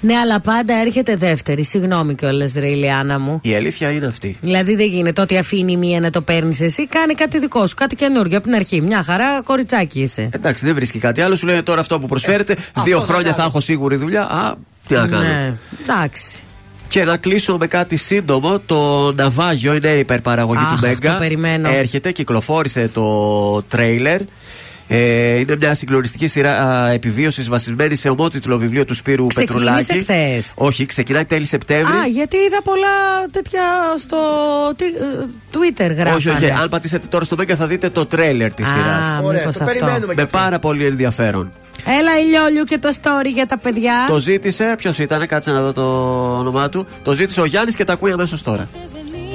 Ναι, αλλά πάντα έρχεται δεύτερη. Συγγνώμη κιόλας, ρε Ηλιάνα μου. Η αλήθεια είναι αυτή. Δηλαδή δεν γίνεται ότι αφήνει μία να το παίρνεις εσύ. Κάνει κάτι δικό σου, κάτι καινούργιο από την αρχή. Μια χαρά, κοριτσάκι είσαι. Εντάξει, δεν βρίσκει κάτι άλλο. Σου λέει τώρα αυτό που προσφέρετε. Ε, δύο χρόνια θα, θα έχω σίγουρη δουλειά. Α, τι να κάνω. Ναι, εντάξει. Και να κλείσω με κάτι σύντομο. Το Ναυάγιο είναι η υπερπαραγωγή Αχ, του Μέγκα. Έρχεται, κυκλοφόρησε το τρέιλερ. Ε, είναι μια συγκλονιστική σειρά επιβίωσης βασισμένη σε ομότιτλο βιβλίο του Σπύρου Πετρουλάκη. Ξεκινάει χθες. Όχι, ξεκινάει τέλη Σεπτέμβρη. Α, γιατί είδα πολλά τέτοια στο τι, Twitter γράφανε. Όχι, όχι. Αν πατήσετε τώρα στο Μέγκα θα δείτε το τρέλερ της σειράς. Ωραία, το περιμένουμε. Με πάρα πολύ ενδιαφέρον. Έλα, Ηλιόλιου και το story για τα παιδιά. Το ζήτησε. Ποιος ήταν, κάτσε να δω το όνομά του. Το ζήτησε ο Γιάννης και τα ακούει αμέσως τώρα. Δεν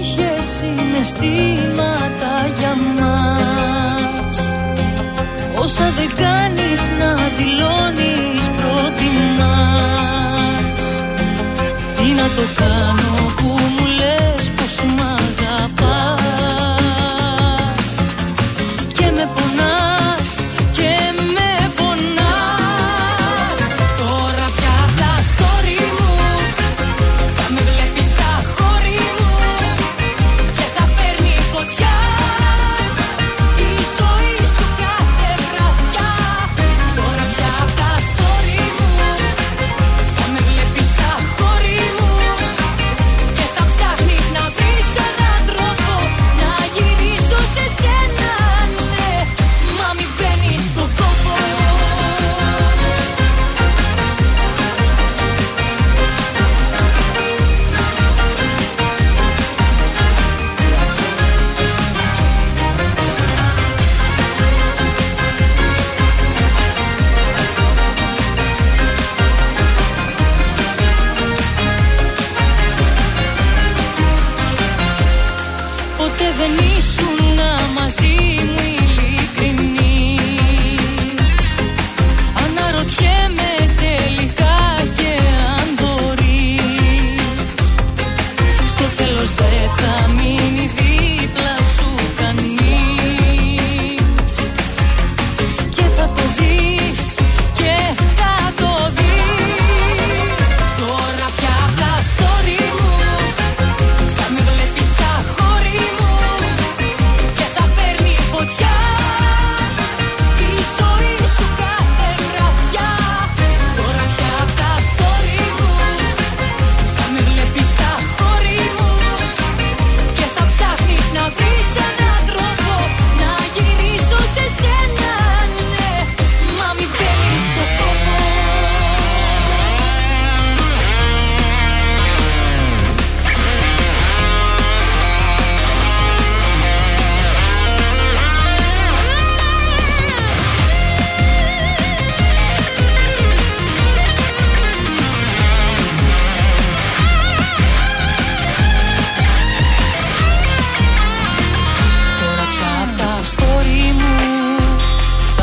είχε συναισθήματα για μας. Όσα δεν κάνεις να δηλώνεις προτιμάς. Τι να το κάνω που μου λες πως μ' αγαπάς και με πονάς και με πονάς. Τώρα πια απλά story μου θα με βλέπεις σαν χώρι μου και θα παίρνει φωτιά.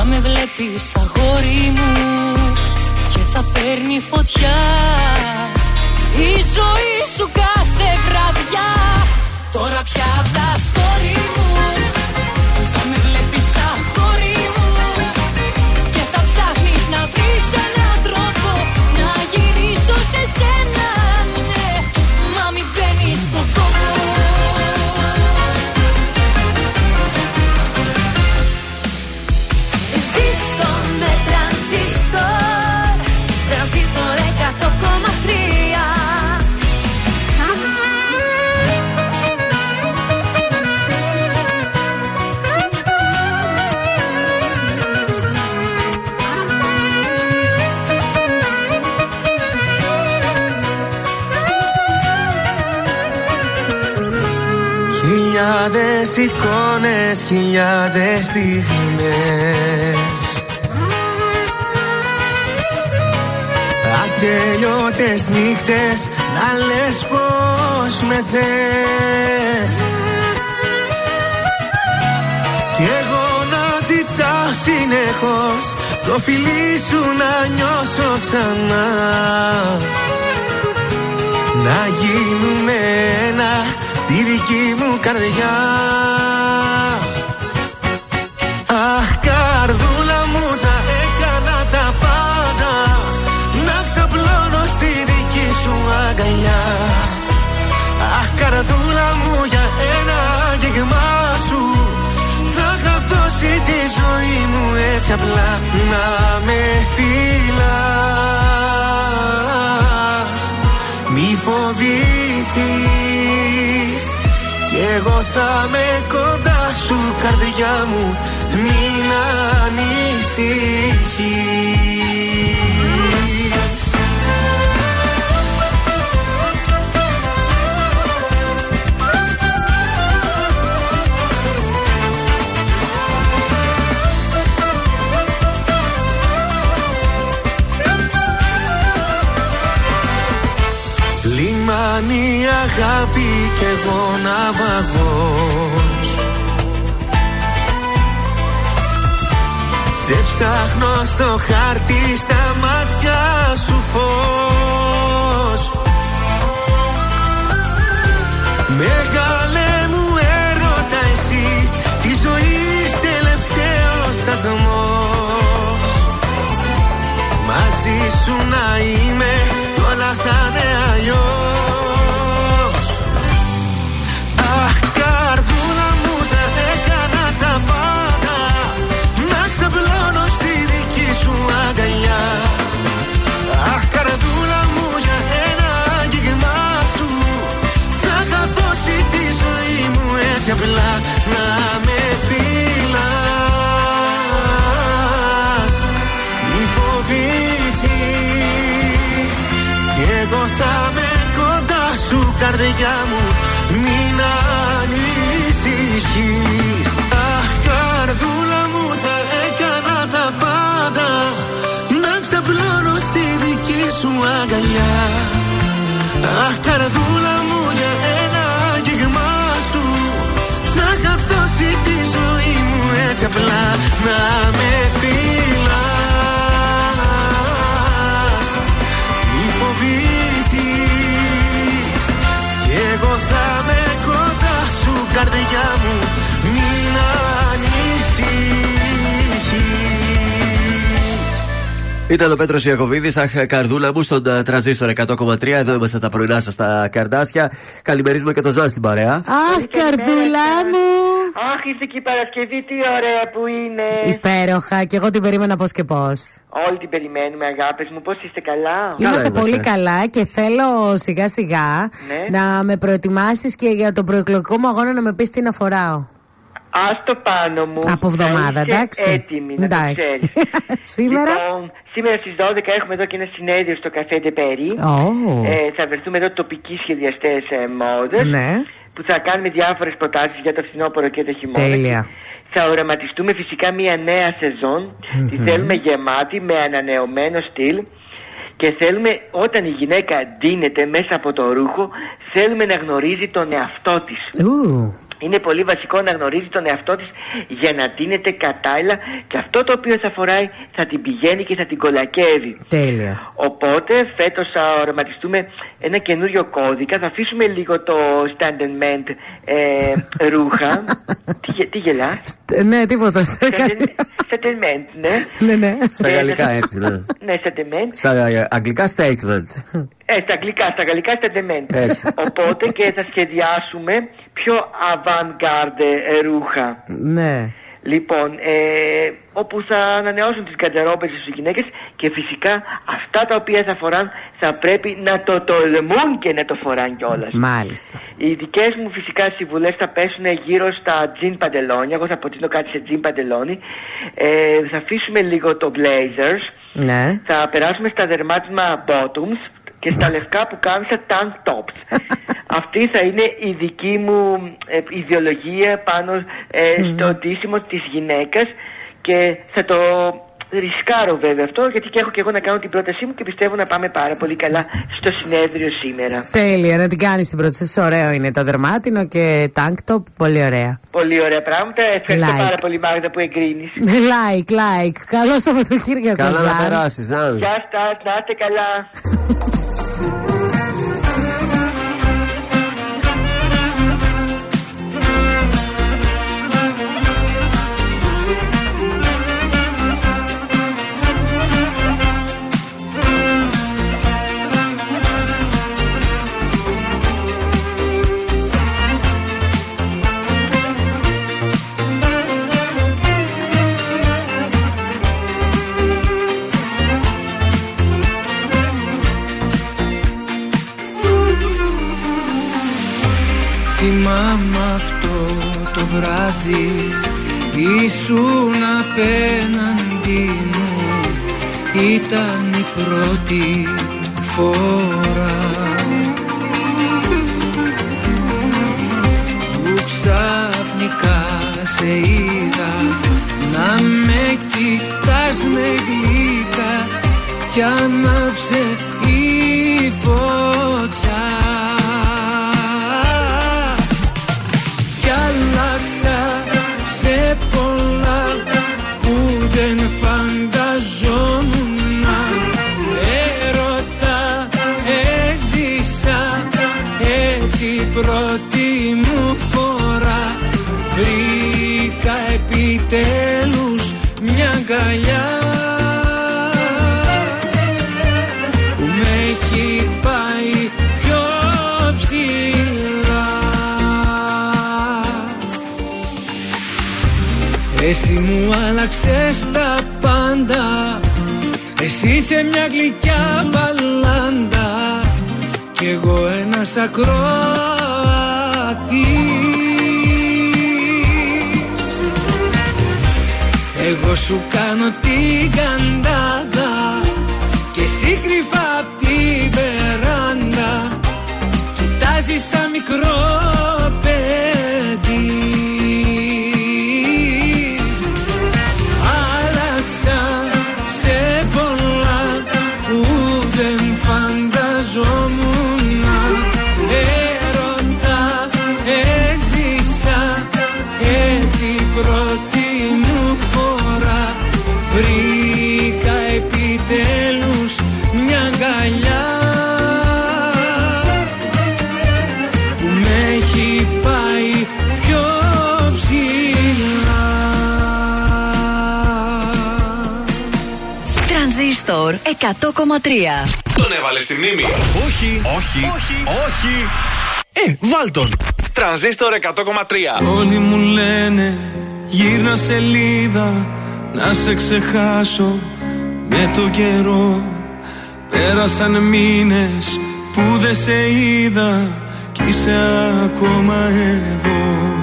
με βλέπεις αγόρι μου και θα παίρνει φωτιά η ζωή σου κάθε βραδιά. Τώρα πια απ' τα story μου θα με βλέπεις αγόρι μου και θα ψάχνεις να βρεις έναν τρόπο να γυρίσω σε σένα, ναι, μα μην μπαίνεις στο κόπο. Ζήστο με τρανζίστορ, τρανζίστορ εκατό κόμμα τρία. Χιλιάδες εικόνες, χιλιάδες στιγμές, ατελειώτες νύχτες, να λες πως με θες κι εγώ να ζητάω συνεχώς το φιλί σου να νιώσω ξανά, να γίνουμε ένα στη δική μου καρδιά. Αχ, καρδούλα μου, θα έκανα τα πάντα να ξαπλώνω στη δική σου αγκαλιά. Αχ, καρδούλα μου, για ένα άγγιγμά σου θα είχα δώσει τη ζωή μου έτσι απλά. Να με θυλάς, μη φοβηθείς, κι εγώ θα με κοντά σου, καρδιά μου, μην ανησυχείς. Λιμάνι αγάπη κι εγώ ναυαγός, σε ψάχνω στο χάρτη, στα μάτια σου φως. Μεγάλε μου έρωτα εσύ, τη ζωής τελευταίος σταθμός. Μαζί σου να είμαι, όλα θα είναι αλλιώς. Αχ, καρδούλα μου, θα έκανα τα πάντα να ξαπλώνω στη δική σου αγκαλιά. Αχ, καρδούλα μου, για ένα άγγιγμά σου θα είχα δώσει τη ζωή μου έτσι απλά. Να με φυλάς, μη φοβηθείς, εγώ θα με κοντά σου, καρδιά μου, μην ανησυχείς. Αχ, καρδούλα μου, θα έκανα τα πάντα να ξαπλώνω στη δική σου αγκαλιά. Αχ, καρδούλα μου, για ένα άγγιγμά σου θα είχα δώσει τη ζωή μου έτσι απλά. Να με φυλάς, εγώ θα με κοντά σου, καρδιά μου, μην ανησυχείς. Ήταν ο Πέτρος Ιακωβίδης, αχ, καρδούλα μου, στον Τρανζίστορ εκατό κόμμα τρία. Εδώ είμαστε τα πρωινά σας τα καρδάσια. Καλημερίζουμε και τον Ζαν στην παρέα. Αχ, καρδούλα μου. Αχ, ήρθε και η Παρασκευή, τι ωραία που είναι. Υπέροχα, και εγώ την περίμενα πώς και πώς. Όλοι την περιμένουμε, αγάπες μου, πώς είστε, καλά? Είμαστε καλά, πολύ καλά, και θέλω σιγά σιγά, ναι, να με προετοιμάσεις και για τον προεκλογικό μου αγώνα, να με πεις τι να φοράω. Ας το πάνω μου. Από εβδομάδα, εντάξει. Έτοιμη, να το ξέρεις. Σήμερα. Λοιπόν, σήμερα στις δώδεκα έχουμε εδώ και ένα συνέδριο στο Καφέ Ντεπέρι. Oh. Ε, θα βρεθούμε εδώ τοπικοί σχεδιαστές ε, μόδες. Ναι. Που θα κάνουμε διάφορες προτάσεις για το φθινόπωρο και το χειμώνα. Τέλεια. Θα οραματιστούμε φυσικά μια νέα σεζόν. Mm-hmm. Τη θέλουμε γεμάτη, με ανανεωμένο στυλ. Και θέλουμε, όταν η γυναίκα ντύνεται μέσα από το ρούχο, θέλουμε να γνωρίζει τον εαυτό της. Ooh. είναι πολύ βασικό να γνωρίζει τον εαυτό της για να τίνεται κατάλληλα και αυτό το οποίο θα φοράει θα την πηγαίνει και θα την κολακεύει. Τέλεια. Οπότε φέτος θα οραματιστούμε ένα καινούριο κώδικα, θα αφήσουμε λίγο το stand and mend ε, ρούχα. τι, τι γελάς? Ναι, τίποτα. Stand and mend, ναι. Ναι, ναι. Στα γαλλικά έτσι, ναι. Ναι, stand and mend. Στα αγγλικά statement. Ε, στα αγγλικά, στα γαλλικά stand and mend. Οπότε και θα σχεδιάσουμε πιο avant-garde ρούχα. Ναι. Λοιπόν, ε, όπου θα ανανεώσουν τις κατερόπες στις γυναίκες και φυσικά αυτά τα οποία θα φοράν θα πρέπει να το τολμούν και να το φοράν κιόλας. Μάλιστα. Οι δικές μου φυσικά συμβουλές θα πέσουν γύρω στα τζιν παντελόνια. Εγώ θα προτείνω κάτι σε τζιν παντελόνι. Ε, θα αφήσουμε λίγο το blazers. Ναι. Θα περάσουμε στα δερμάτιμα bottoms και στα λευκά που κάνουν στα tank tops. Αυτή θα είναι η δική μου ε, ιδεολογία πάνω ε, mm. στο ντύσιμο της γυναίκας και θα το ρισκάρω βέβαια αυτό, γιατί και έχω και εγώ να κάνω την πρότασή μου και πιστεύω να πάμε πάρα πολύ καλά στο συνέδριο σήμερα. Τέλεια, να την κάνεις την πρόταση. Ωραίο είναι το δερμάτινο και tank top, πολύ ωραία. Πολύ ωραία πράγματα. Ευχαριστώ like. πάρα πολύ, Μάγδα, που εγκρίνεις. Like, like. Καλό Σαββατοκύριακο. Καλά να περάσεις. Γεια σας, να είστε καλά. Θυμάμαι αυτό το βράδυ, ήσουν απέναντί μου. Ήταν η πρώτη φορά που ξαφνικά σε είδα να με κοιτάς με γλυκά κι ανάψε η φωτιά. Σε πολλά που δεν φανταζόμουν, έρωτα έζησα έτσι πρώτη μου φορά. Βρήκα επιτέλους μια αγκαλιά που με έχει πάει πιο ψηλά. Εσύ μου άλλαξες τα πάντα. Εσύ είσαι μια γλυκιά μπαλάντα κι εγώ ένας ακροατής. Εγώ σου κάνω την καντάδα και εσύ κρυφά απ' την βεράντα κοιτάζεις σαν μικρό παιδί. εκατό κόμμα τρία. Τον έβαλε στη μνήμη. Όχι, όχι, όχι, όχι. Ε, βάλ τον. Τρανζίστορ εκατό κόμμα τρία. Όλοι μου λένε γύρνα σελίδα, να σε ξεχάσω με το καιρό. Πέρασαν μήνες που δεν σε είδα κι είσαι ακόμα εδώ.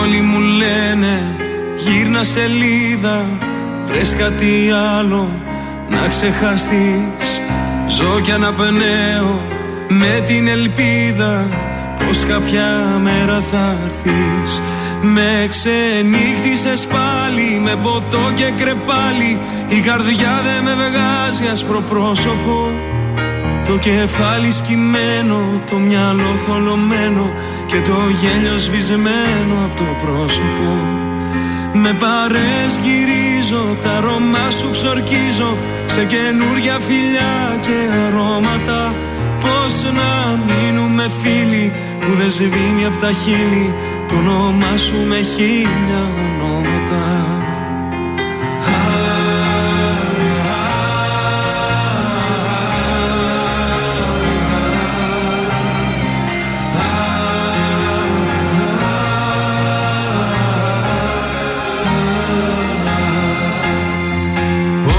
Όλοι μου λένε γύρνα σελίδα, βρες κάτι άλλο να ξεχαστείς. Ζω κι αναπνέω με την ελπίδα πως κάποια μέρα θα έρθεις. Με ξενύχτησες πάλι με ποτό και κρεπάλι. Η καρδιά δε με βγάζει άσπρο πρόσωπο. Το κεφάλι σκυμμένο, το μυαλό θολωμένο και το γέλιο σβησμένο από το πρόσωπο. Με παρές γυρίζω, τα αρώμα σου ξορκίζω σε καινούρια φιλιά και αρώματα. Πώς να μείνουμε φίλοι που δεν σβήνει απ' τα χείλη το όνομά σου με χίλια ονόματα.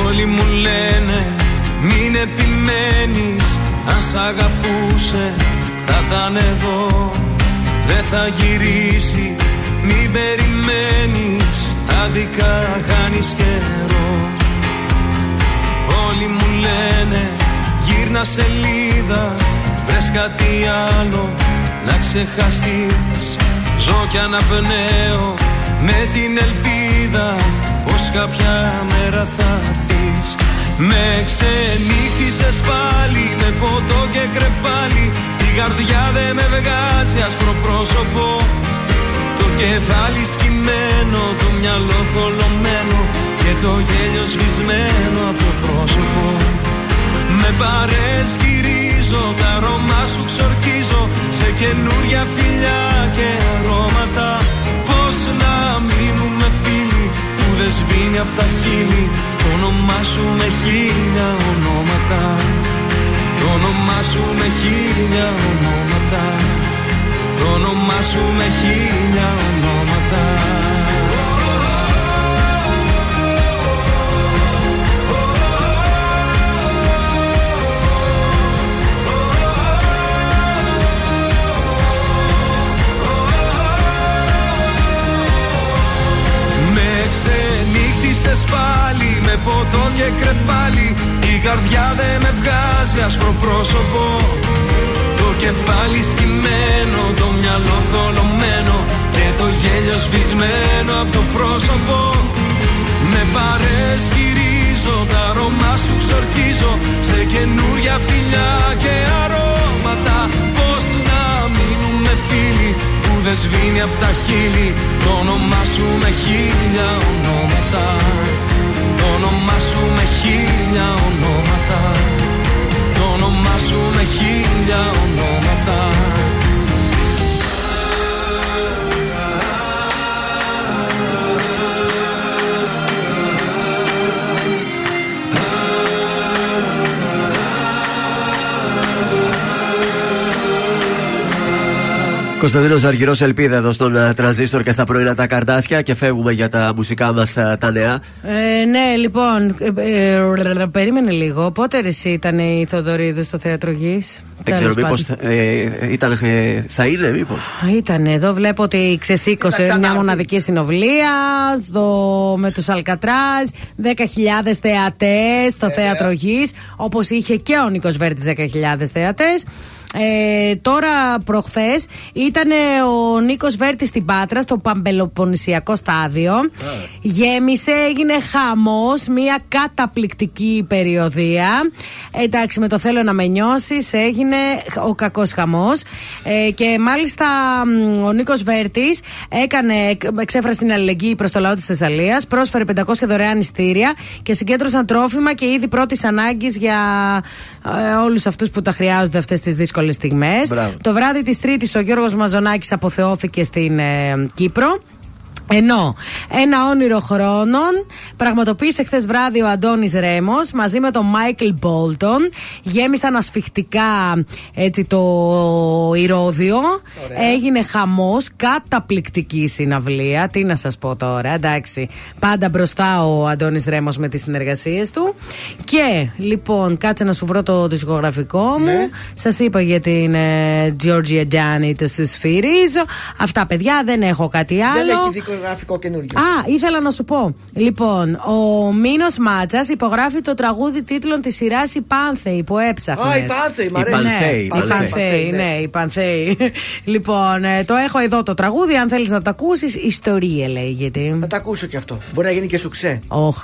Όλοι μου λένε μην επιμένεις, αν σ' αγαπούσε θα ήταν εδώ. Δεν θα γυρίσει, μην περιμένεις, άδικα χάνεις καιρό. Όλοι μου λένε γύρνα σελίδα, βρες κάτι άλλο να ξεχαστείς. Ζω κι αναπνέω με την ελπίδα πως κάποια μέρα θα έρθεις. Με ξενύχτησες πάλι με ποτό και κρεπάλι, η καρδιά δε με βγάζει άσπρο πρόσωπο. Το κεφάλι σκυμμένο, το μυαλό θολωμένο και το γέλιο σβησμένο από το πρόσωπο. Με παρέσκυρίζω, τα αρώμα σου ξορκίζω σε καινούρια φιλιά και αρώματα. Πώς να μείνουμε φίλοι που δεν σβήνει απ' τα χείλη το όνομά σου με χίλια ονόματα. Το όνομά σου με χίλια ονόματα. Το όνομά σου με χίλια ονόματα. Με ξενύχτησες πάλι με ποτό και κρεπάλι, η καρδιά δε με βγάζει άσπρο πρόσωπο. Το κεφάλι σκυμμένο, το μυαλό θολωμένο και το γέλιο σβησμένο από το πρόσωπο. Με παρέσκυρίζω, τα αρώμα σου ξορκίζω σε καινούρια φιλιά και αρώματα. Πώς να μείνουμε φίλοι που δεν σβήνει απ' τα χείλη το όνομά σου με χίλια ονόματα. Το όνομά σου με χίλια ονόματα. Το όνομά σου με χίλια ονόματα. Κωνσταντίνος Αργυρός, ελπίδα εδώ στον Transistor και στα πρωινά τα καρδάσια, και φεύγουμε για τα μουσικά μας τα νέα. Ε, ναι, λοιπόν, ε, ε, περίμενε λίγο. Πότε ρεσί ήταν η Θοδωρίδου στο Θέατρο Γης? Δεν ξέρω, μήπως ε, ήταν, ε, θα είναι, μήπως. Ήταν, εδώ βλέπω ότι ξεσήκωσε μια μοναδική συναυλία στο, με τους Αλκατράζ. δέκα χιλιάδες θεατές στο ε, Θέατρο Γης, όπως είχε και ο Νίκος Βέρτης δέκα χιλιάδες θεατές. Ε, τώρα προχθές ήταν ο Νίκος Βέρτης στην Πάτρα, στο Παμπελοποννησιακό στάδιο. Yeah. Γέμισε, έγινε χαμός, μια καταπληκτική περιοδία. Ε, εντάξει, με το θέλω να με νιώσεις έγινε ο κακός χαμός. Ε, και μάλιστα ο Νίκος Βέρτης έκανε εξέφραση την αλληλεγγύη προς το λαό της Θεσσαλίας, πρόσφερε πεντακόσια δωρεάν ειστήρια και συγκέντρωσαν τρόφιμα και είδη πρώτης ανάγκης για ε, όλους αυτούς που τα χρειάζονται αυτές τις δύσκολες στιγμές. Μπράβο. Το βράδυ της Τρίτης ο Γιώργος Μαζονάκης αποθεώθηκε στην ε, Κύπρο. Ενώ ένα όνειρο χρόνων πραγματοποίησε χθες βράδυ ο Αντώνης Ρέμος μαζί με τον Μάικλ Μπόλτον. Γέμισαν ασφιχτικά έτσι το ηρώδιο. Ωραία. Έγινε χαμός, καταπληκτική συναυλία. Τι να σας πω τώρα, εντάξει. Πάντα μπροστά ο Αντώνης Ρέμος με τις συνεργασίες του. Και λοιπόν, κάτσε να σου βρω το δισκογραφικό μου. Ναι. Σας είπα για την Georgia Gianni, το σου σφυρίζω. Αυτά, παιδιά, δεν έχω κάτι άλλο. Α, ήθελα να σου πω. Λοιπόν, ο Μίνος Μάτσας υπογράφει το τραγούδι τίτλων της σειράς «Οι Πάνθεοι» που έψαχνες. Α, οι Πάνθεοι, μ' αρέσει. Οι Πάνθεοι, ναι, οι Πάνθεοι. Λοιπόν, το έχω εδώ το τραγούδι. Αν θέλεις να το ακούσεις, ιστορία λέγεται. Θα το ακούσω κι αυτό. Μπορεί να γίνει και σουξέ. Όχι.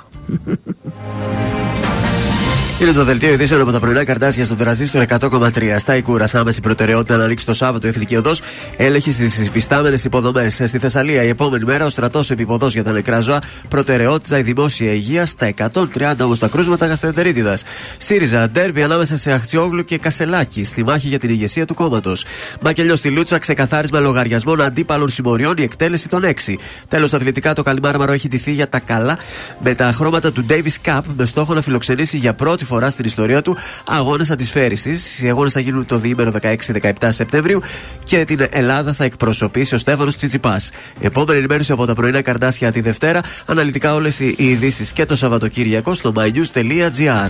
Είναι το δελτίο ειδήσεων από τα πρωινά καρτάσια στον Τρανζίστορ εκατό κόμμα τρία. Στα Ικούρα, άμεση προτεραιότητα να ανοίξει το Σάββατο η Εθνική Οδός, έλεγχη στις υφιστάμενες υποδομές. Στη Θεσσαλία, η επόμενη μέρα, ο στρατός επιποδός για τα νεκρά ζώα, προτεραιότητα η δημόσια υγεία. Στα εκατόν τριάντα όμως τα κρούσματα Γαστρεντερίτιδας. ΣΥΡΙΖΑ, ντέρμπι ανάμεσα σε Αχτσιόγλου και Κασσελάκη, στη μάχη για την ηγεσία του κόμματος. Μακελιό στη Λούτσα, ξεκαθάρισμα λογαριασμών αντίπαλων συμμοριών, η εκτέλεση των έξι. Τέλος, αθλητικά, το Καλιμάρμαρο έχει ντυθεί για τα καλά με τα χρώματα του Davis Cup, με στόχο να φιλοξενήσει για πρώτη φορά στην ιστορία του αγώνες αντισφαίρισης. Οι αγώνες θα γίνουν το διήμερο δεκαέξι δεκαεπτά Σεπτεμβρίου και την Ελλάδα θα εκπροσωπήσει ο Στέφανος Τσιτσιπάς. Επόμενη ενημέρωση από τα πρωινά καρτάσια τη Δευτέρα. Αναλυτικά όλες οι ειδήσεις και το Σαββατοκύριακο στο mynews.gr.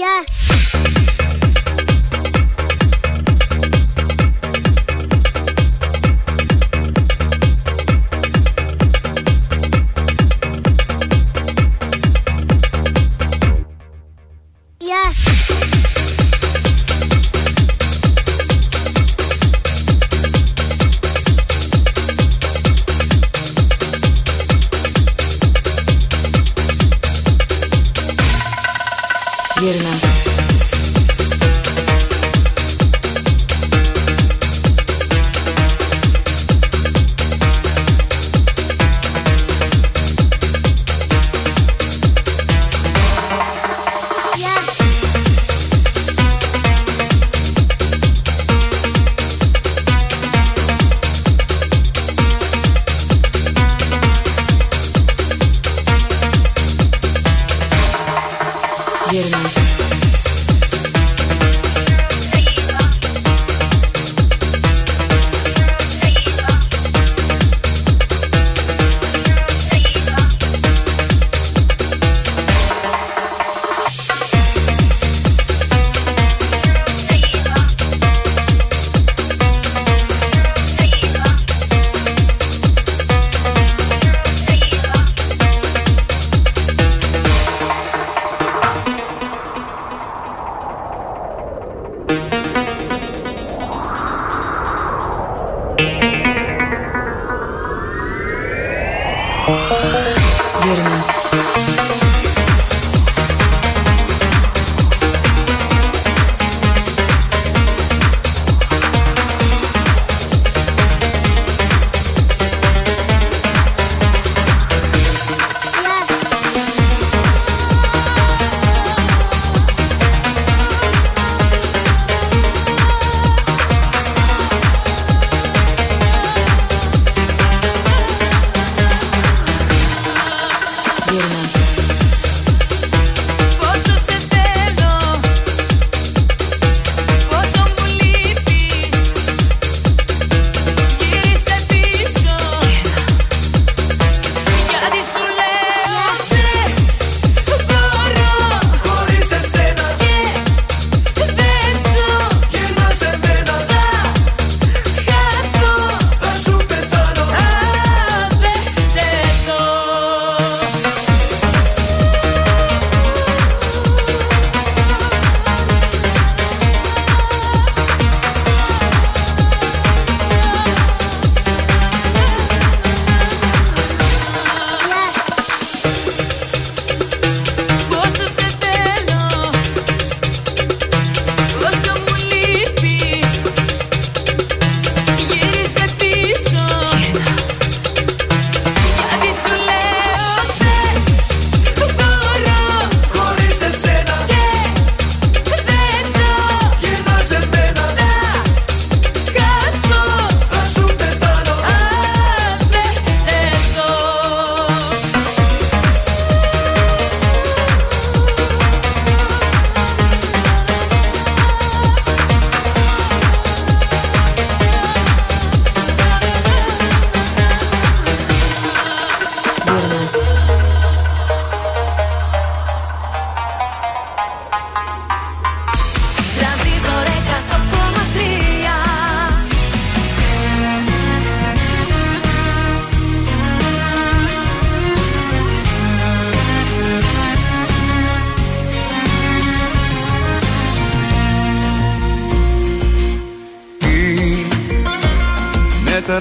Yeah. Thank you.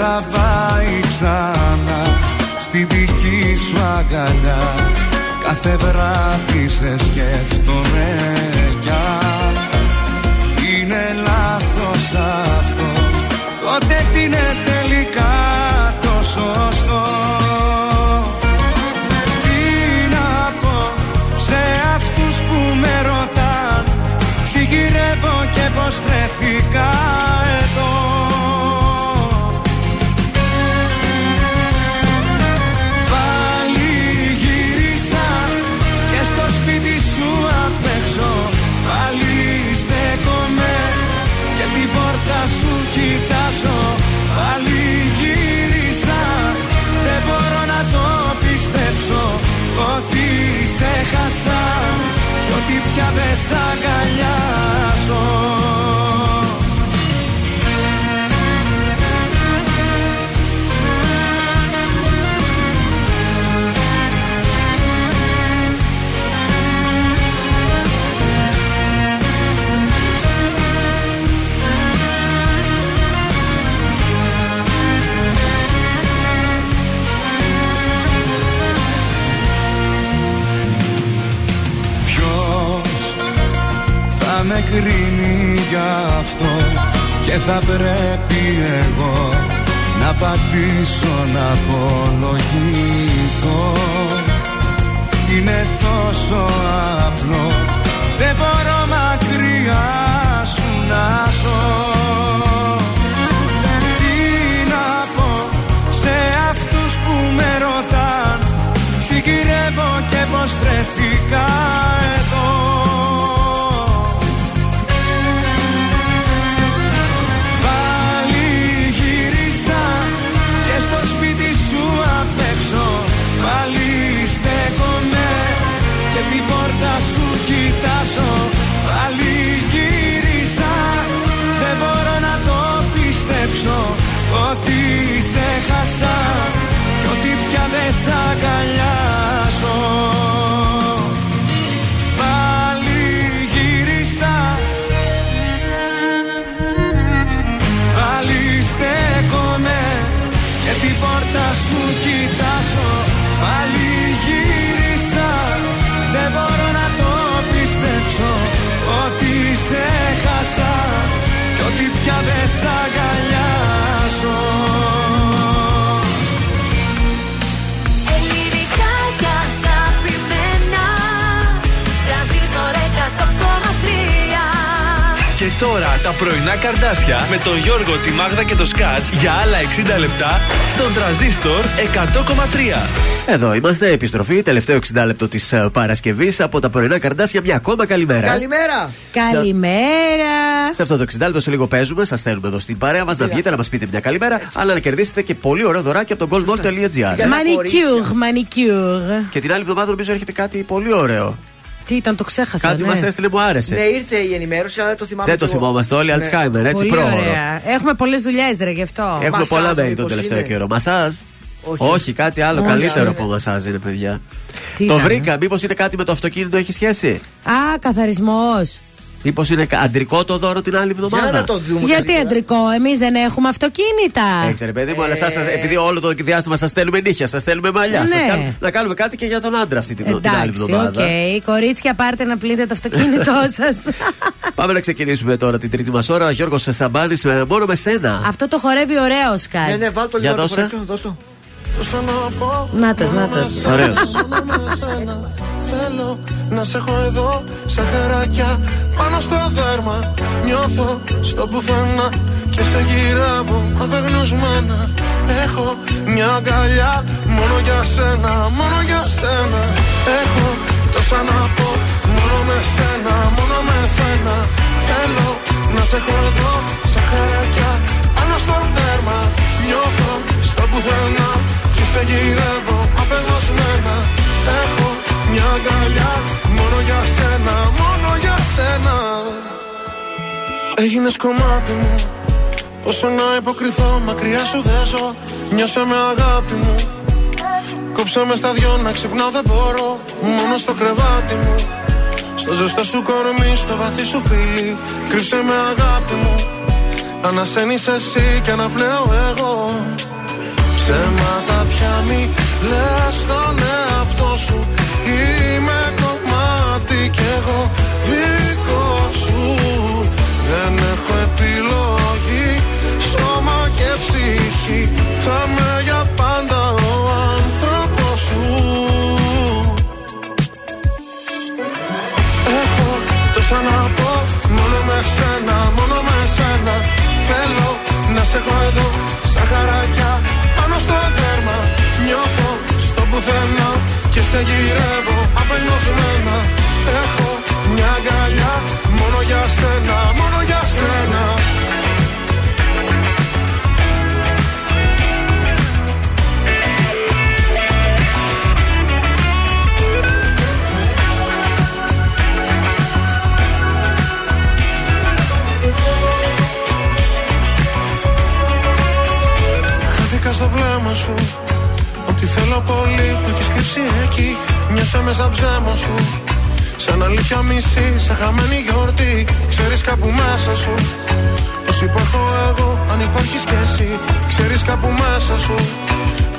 τραβάει ξανά στη δική σου αγκαλιά. Κάθε βράδυ σε σκέφτομαι κι αν είναι λάθος αυτό, τότε τι είναι τελικά το σωστό. Τι να πω σε αυτούς που με ρωτάν τι γυρεύω και πως βρέθηκα εδώ. Σου κοιτάζω, πάλι γύρισα. Δεν μπορώ να το πιστέψω ότι σε χάσα κι ότι πια δεν σ' αγκαλιάζω. Με κρίνει γι' αυτό και θα πρέπει εγώ να απαντήσω, να απολογηθώ. Είναι τόσο απλό, δεν μπορώ μακριά σου να ζω. Τι να πω σε αυτούς που με ρωτάν τι γυρεύω και πως βρέθηκα εδώ. Σου κοιτάζω, πάλι γύρισα. Δεν μπορώ να το πιστέψω ότι σε χάσα κι ότι πια δεν σ' αγκαλιάζω. Πάλι γύρισα, πάλι στέκομαι και την πόρτα σου κοιτάζω. Πάλι γύρισα, δεν μπορώ να το πιστέψω ότι σε χάσα κι ότι πια δεν σ' αγκαλιάζω. Ελληνικά και αγαπημένα, Transistor εκατό κόμμα τρία. Και τώρα τα πρωινά καρδάσια με τον Γιώργο, τη Μάγδα και το Σκατζ για άλλα εξήντα λεπτά στον Transistor εκατό κόμμα τρία. Εδώ είμαστε, επιστροφή, τελευταίο εξήντα λεπτό της uh, Παρασκευής από τα πρωινά καρντάσια. Μια ακόμα καλημέρα. Καλημέρα! Καλημέρα! Σε αυτό το εξήντα λεπτό σε λίγο παίζουμε, σας θέλουμε εδώ στην παρέα μας να βγείτε να μας πείτε μια καλημέρα, έτσι, αλλά να κερδίσετε και πολύ ωραία δωράκια από τον goldmall.gr. Μανικιούρ, μανικιούρ. Και την άλλη εβδομάδα νομίζω έρχεται κάτι πολύ ωραίο. Τι ήταν, το ξέχασα. Κάτι ναι. μας έστειλε, μου άρεσε. Ναι, ήρθε η ενημέρωση, αλλά δεν το θυμάμαι. Δεν το θυμόμαστε όλοι, Alzheimer, ναι. έτσι πρόωρο. Έχουμε πολλές δουλειές, ρε, γι' αυτό. Έχουμε πολλά μέρη τον τελευταίο καιρό. Μασάζ. Όχι, Όχι, κάτι άλλο Όχι. καλύτερο από μασάζ είναι, παιδιά. Τι το ήταν, βρήκα. Ε? Μήπως είναι κάτι με το αυτοκίνητο, έχει σχέση. Α, καθαρισμός. Μήπως είναι αντρικό το δώρο την άλλη εβδομάδα. Για να το δούμε. Γιατί καλύτερα. Αντρικό, εμείς δεν έχουμε αυτοκίνητα. Έχετε, ρε παιδί μου, ε... αλλά σας, επειδή όλο το διάστημα σας στέλνουμε νύχια, σας στέλνουμε μαλλιά. Ναι. Σας κάνουμε, να κάνουμε κάτι και για τον άντρα αυτή την, την άλλη εβδομάδα. Okay. Κορίτσια, πάρτε να πλύνετε το αυτοκίνητό σας. Πάμε να ξεκινήσουμε τώρα την τρίτη μας ώρα. Γιώργος Σαμπάνης, μόνο με σένα. Αυτό το χορεύει ωραίο, Σκατζ. Ναι, ναι, βάλ' το λίγο. Νάτος, νάτος. Ωραίος. Θέλω να σε έχω εδώ σαν χαράκια πάνω στο δέρμα. Νιώθω στο πουθενά και σε γυρεύω απεγνωσμένα. Έχω μια αγκαλιά μόνο για σένα, μόνο για σένα. Έχω τόσα να πω, μόνο με σένα, μόνο με σένα. Θέλω να σε έχω εδώ σαν χαράκια πάνω στο δέρμα. Νιώθω στο πουθενά και σε γυρεύω απεγνωσμένα. Έχω μια αγκαλιά, μόνο για σένα, μόνο για σένα. Έγινες κομμάτι μου, πόσο να υποκριθώ, μακριά σου δεν ζω. Νιώσε με αγάπη μου, κόψε με στα δυο, να ξυπνάω δεν μπορώ. Μόνο στο κρεβάτι μου, στο ζεστό σου κορμί, στο βαθύ σου φίλι, κρύψε με αγάπη μου. Ανασένεις εσύ και αναπνέω εγώ. Ψέματα πια μη λες στον εαυτό σου. Είμαι κομμάτι κι εγώ δικό σου. Δεν έχω επιλογή, σώμα και ψυχή. Θα με για πάντα ο άνθρωπος σου. Έχω τόσα να πω, μόνο με σένα, μόνο με σένα. Θέλω να σε έχω εδώ, σαν χαρακιά πάνω στο δέρμα. Νιώθω στο πουθενά και σε γυρεύω απελπισμένα. Έχω μια αγκαλιά, μόνο για σένα, μόνο για σένα. Στο βλέμμα σου, ό,τι θέλω πολύ το έχεις κρύψει εκεί. Νιώσα μέσα ψέμα σου, σαν αλήθεια μισή, σαν χαμένη γιορτή. Ξέρεις κάπου μέσα σου πως υπάρχω εγώ, αν υπάρχεις κι εσύ. Ξέρεις κάπου μέσα σου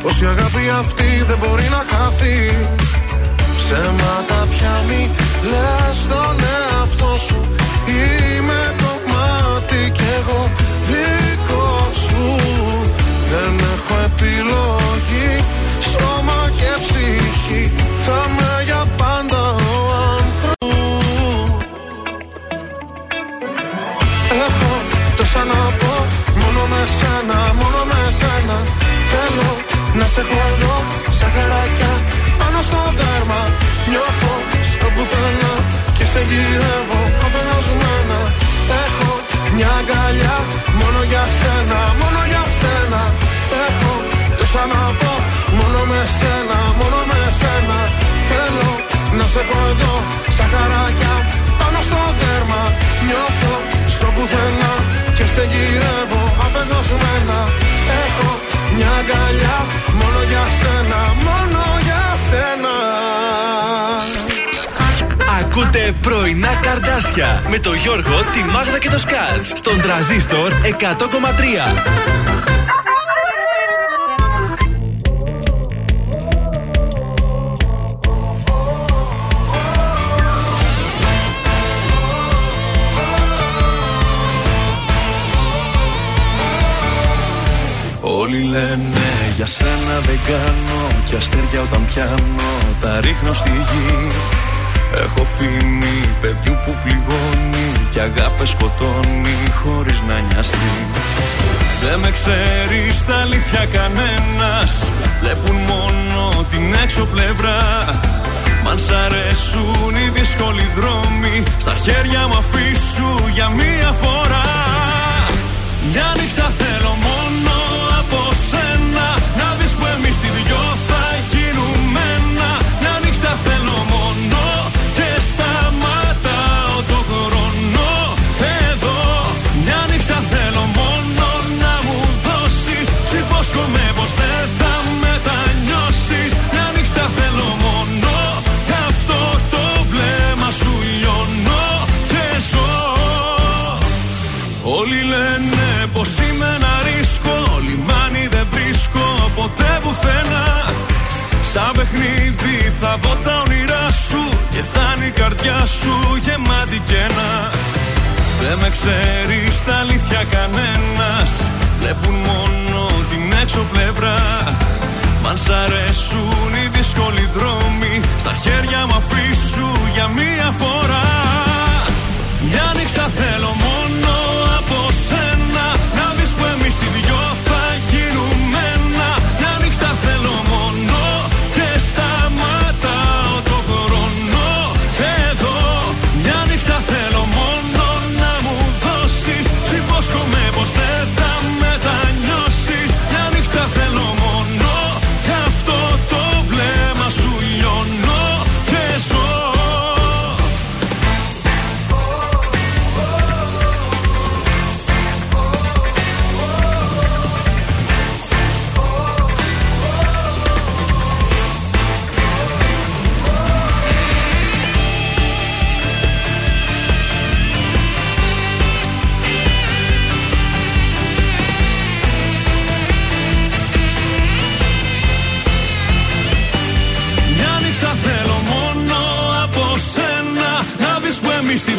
πως η αγάπη αυτή δεν μπορεί να χαθεί. Ψέματα πια μη λες στον εαυτό σου. Είμαι κομμάτι κι εγώ δικό σου. Δεν έχω επιλογή, σώμα και ψυχή. Θα με για πάντα ο άνθρωπος. Έχω τόσα να πω, μόνο με σένα, μόνο με σένα. Θέλω να σε έχω εδώ, σαν χαράκια πάνω στο δέρμα. Νιώθω στο πουθενά και σε γυρεύω απελπισμένα. Έχω μια αγκαλιά, μόνο για σένα, μόνο για σένα. Έχω τόσα να πω, μόνο με σένα, μόνο με σένα. Θέλω να σε έχω εδώ, σαν χαράκια πάνω στο δέρμα. Νιώθω στο πουθενά και σε γυρεύω απεγνωσμένα. Έχω μια αγκαλιά, μόνο για σένα, μόνο για σένα. Ακούτε πρωινά Καρντάσια με τον Γιώργο, τη Μάγδα και το Σκατζ στον Transistor εκατό κόμμα τρία. Όλοι λένε για σένα δεν κάνω, κι αστέρια όταν πιάνω τα ρίχνω στη γη. Έχω φήμη παιδιού που πληγώνει κι αγάπη σκοτώνει χωρίς να νοιαστεί. Δεν με ξέρεις τα αλήθεια κανένας, βλέπουν μόνο την έξω πλευρά. Μ' αν σ' αρέσουν οι δύσκολοι δρόμοι, στα χέρια μου αφήσου για μία φορά. Μια νύχτα θέλω μόνο από σένα, να δεις που εμείς οι δυο θα γίνουμε ένα. Μια νύχτα θέλω μόνο και σταματάω το χρόνο εδώ. Μια νύχτα θέλω μόνο να μου δώσεις, σ' υπόσχομαι πως δεν θα μετανιώσεις. Μια νύχτα θέλω μόνο και αυτό το βλέμμα σου λιώνω και ζω. Όλοι λένε πως είμαι ένα ρίσκο, λιμάνι δεν βρίσκω ποτέ πουθενά. Σαν παιχνίδι θα δω τα όνειρά σου και θα είναι η καρδιά σου γεμάτη κενά. Δεν με ξέρεις τα αλήθεια κανένας, βλέπουν μόνο την έξω πλευρά. Μ' αν σ' αρέσουν οι δύσκολοι δρόμοι, στα χέρια μου αφήσου για μία φορά. Μια νύχτα θέλω μόνο από σένα, να δεις που εμείς οι δυο θα γίνουμε ένα. Μια νύχτα θέλω μόνο και σταματάω το χρόνο εδώ. Μια νύχτα θέλω μόνο να μου δώσεις, υπόσχομαι πως δεν θα μετανιώ.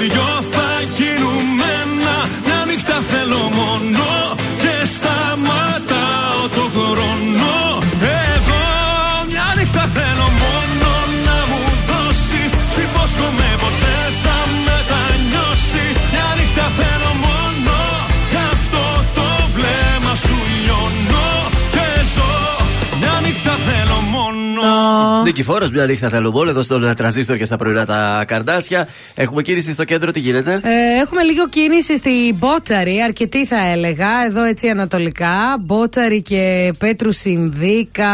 δυο θα γίνουμε ένα. Να νύχτα θέλω μόνο και σταματάω το χρόνο. Εδώ μια νύχτα θέλω μόνο να μου δώσεις. Σου υπόσχομαι πως δεν θα μετανιώσεις. Μια νύχτα θέλω μόνο κι αυτό το βλέμμα σου λιώνω και ζω. Μια νύχτα θέλω μόνο. Νικηφόρος, μια νύχτα θέλω μόνο. Εδώ στο Transistor και στα πρωινά τα καρδάσια. Έχουμε κίνηση στο κέντρο, τι γίνεται? Ε, έχουμε λίγο κίνηση στη Μπότσαρη, αρκετή θα έλεγα, εδώ έτσι ανατολικά. Μπότσαρη και Πέτρου Συνδίκα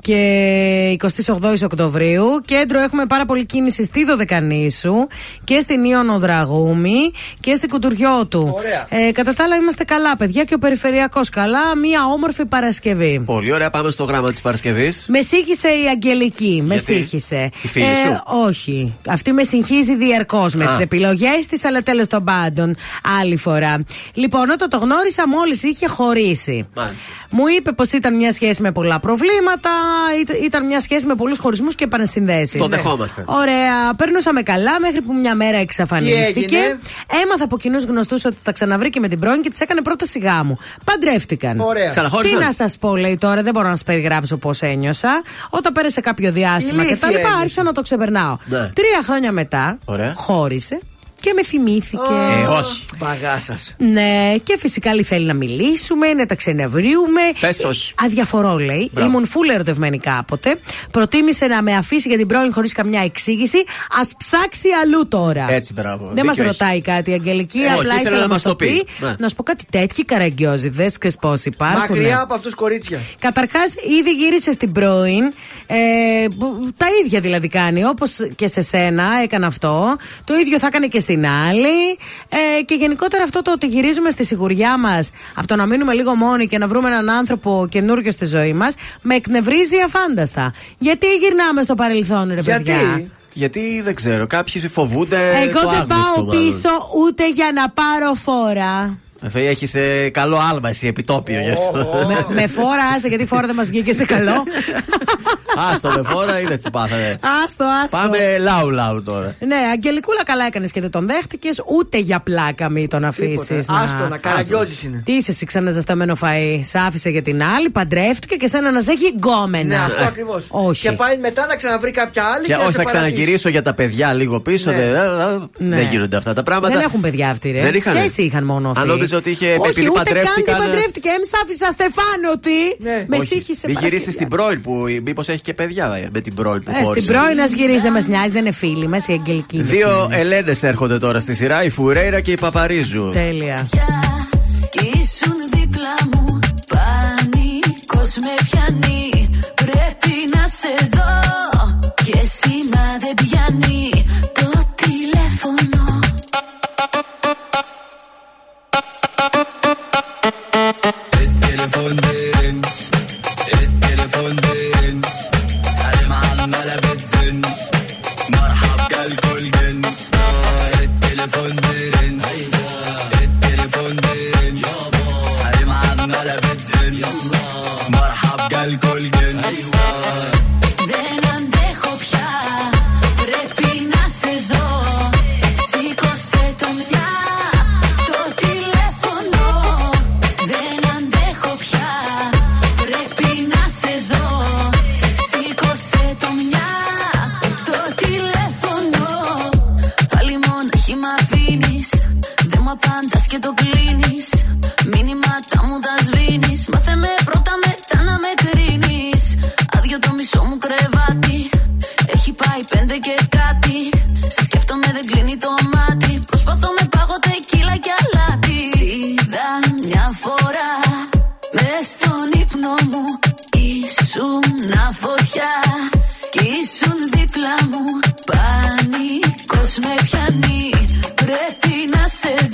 και εικοστή όγδοη Οκτωβρίου. Κέντρο έχουμε πάρα πολύ κίνηση στη Δωδεκανήσου και στην Ιωνο Δραγούμη και στην Κουτουριώτου. Ε, κατά τα άλλα είμαστε καλά, παιδιά, και ο περιφερειακός καλά. Μια όμορφη Παρασκευή. Πολύ ωραία, πάμε στο γράμμα της Παρασκευής. Με σύγχυσε η Αγγελική. Με σύγχυσε. Η φίλη σου? Ε, όχι. Αυτή με συγχύζει διαρκώς με τις επιλογές της, αλλά τέλος των πάντων. Άλλη φορά. Λοιπόν, όταν το γνώρισα, μόλις είχε χωρίσει. Μάλιστα. Μου είπε πως ήταν μια σχέση με πολλά προβλήματα. Ήταν μια σχέση με πολλούς χωρισμούς και επανασυνδέσεις. Το δεχόμαστε. Ωραία. Περνούσαμε καλά μέχρι που μια μέρα εξαφανίστηκε. Έμαθα από κοινούς γνωστούς ότι τα ξαναβρήκε με την πρώην και της έκανε πρόταση γάμου. Παντρεύτηκαν. Ωραία. Τι να σας πω, λέει τώρα, δεν μπορώ να σας περιγράψω πώς ένιωσα. Όταν πέρασε κάποιο διάστημα και τα λοιπά, άρχισα να το ξεπερνάω. Ναι. Τρία χρόνια μετά, ωραία, χώρισε. Και με θυμήθηκε. Ε, όχι. Παγά σας. Ναι, και φυσικά λέει θέλει να μιλήσουμε, να τα ξενευρίουμε. Πες όχι. Αδιαφορώ, λέει. Μπράβο. Ήμουν φούλε ερωτευμένη κάποτε. Προτίμησε να με αφήσει για την πρώην χωρίς καμιά εξήγηση. Ας ψάξει αλλού τώρα. Έτσι, μπράβο. Δεν μας ρωτάει κάτι η Αγγελική. Ε, απλά ήθελα να μας το πει. Ναι. Να σου πω κάτι, τέτοιοι καραγκιόζηδες και πώς υπάρχουν. Μακριά από αυτούς, κορίτσια. Καταρχάς, ήδη γύρισε στην πρώην. Ε, τα ίδια δηλαδή κάνει. Όπως και σε σένα έκανε αυτό. Το ίδιο θα έκανε και στην άλλη. Ε, και γενικότερα αυτό το ότι γυρίζουμε στη σιγουριά μας από το να μείνουμε λίγο μόνοι και να βρούμε έναν άνθρωπο καινούριο στη ζωή μας, με εκνευρίζει αφάνταστα. Γιατί γυρνάμε στο παρελθόν, ρε παιδιά? Γιατί? Γιατί δεν ξέρω, κάποιοι φοβούνται. Εγώ δεν πάω πίσω ούτε για να πάρω φόρα. Έχεις ε, καλό άλμα εσύ, επιτόπιο γι' αυτό. Με φόρα, άσε, γιατί φόρα δεν μας βγήκε σε καλό. Άστο, με φόρα, είδε τι πάθανε. Άστο, άστο. Πάμε λαου λαου τώρα. Ναι, Αγγελικούλα, καλά έκανες και δεν τον δέχτηκες, ούτε για πλάκα μη τον αφήσεις. Άστο, να καραγκιόζεις είναι. Τι είσαι εσύ, ξαναζεσταμένο φαΐ. Σ' άφησε για την άλλη, παντρεύτηκε και σαν να σε έχει γκόμενα. Ναι, αυτό ακριβώς. Και πάει μετά να ξαναβρει κάποια άλλη. Και όχι, θα ξαναγυρίσω για τα παιδιά λίγο πίσω. Δεν γίνονται αυτά τα πράγματα. Δεν έχουν παιδιά αυτοί, ρε. Σχέση είχαν μόνο αυτοί. Ότι είχε, όχι, ούτε καν την παντρεύτηκε. Εμείς άφησα Στεφάνο, τι. Ναι. Με σύγχυσε. Μην γυρίσει στην πρώην που. Μήπως έχει και παιδιά με την πρώην που ε, χώρισε. Στην πρώην ας γυρίσει, δεν μας νοιάζει, δεν είναι φίλοι μας, η Αγγελική. Δύο Ελένες έρχονται τώρα στη σειρά, η Φουρέιρα και η Παπαρίζου. Τέλεια. Ήσουν δίπλα μου, πανικός με πιάνει. Πρέπει να σε δω και σήμα δεν πιάνει. Πρέπει να σε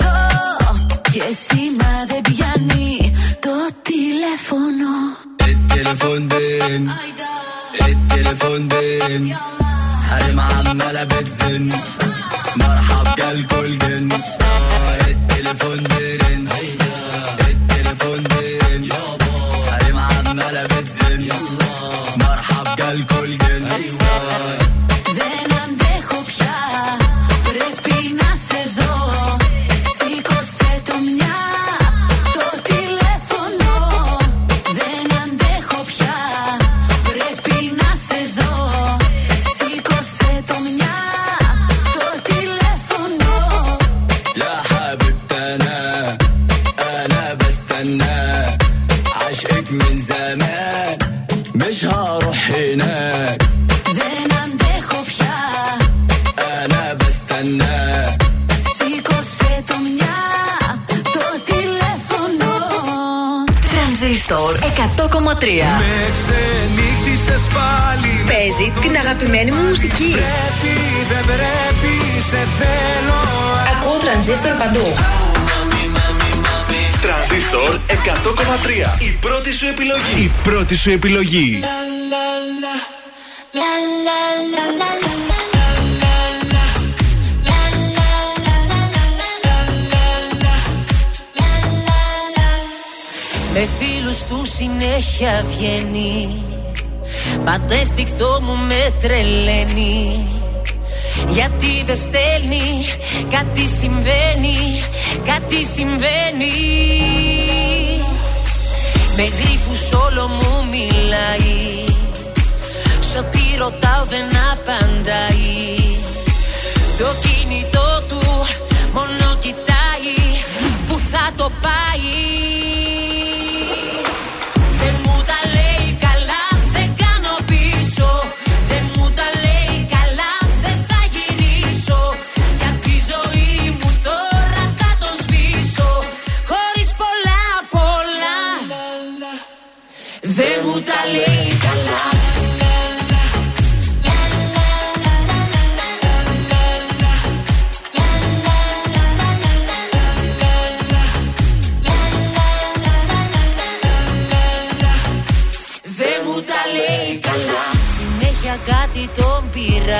من زمان مش هروح هناك دايما بخو فيها انا بستنى سيكوسيتو منيا το τηλέφωνο Transistor εκατό κόμμα τρία. Με ξενύχτησες πάλι. Παίζει την αγαπημένη μου μουσική. Πρέπει, δεν πρέπει, σε θέλω. Ακούω Transistor παντού. Transistor εκατό κόμμα τρία. Η πρώτη σου επιλογή. Η πρώτη σου επιλογή. Με φίλους του συνέχεια βγαίνει, μα το αισθηκτό μου με τρελαίνει. Γιατί δεν στέλνει, κάτι συμβαίνει, κάτι συμβαίνει. Με γρήπους όλο μου μιλάει, σ' ό,τι ρωτάω δεν απαντάει. Το κινητό του μόνο κοιτάει, που θα το πάει.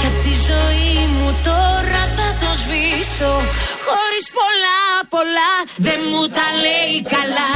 Κι απ' τη ζωή μου τώρα θα το σβήσω. Χωρίς πολλά πολλά δεν μου τα λέει καλά.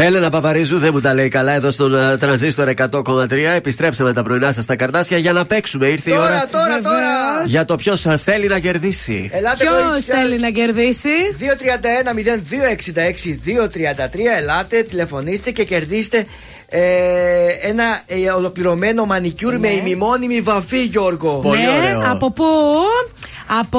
Έλενα Παπαρίζου, δεν μου τα λέει καλά εδώ στον Transistor εκατό κόμμα τρία. Επιστρέψαμε τα πρωινά σας στα καρτάσια για να παίξουμε. Ήρθε τώρα, η ώρα τώρα, τώρα. Για το ποιος θέλει να κερδίσει. Ποιος θέλει να κερδίσει. δύο τρία ένα μηδέν δύο έξι έξι δύο τρία τρία. Ελάτε, τηλεφωνήστε και κερδίστε ε, ένα ε, ολοκληρωμένο μανικιούρ, ναι, με ημιμόνιμη βαφή, Γιώργο. Πολύ, ναι, ωραίο. Από πού? Από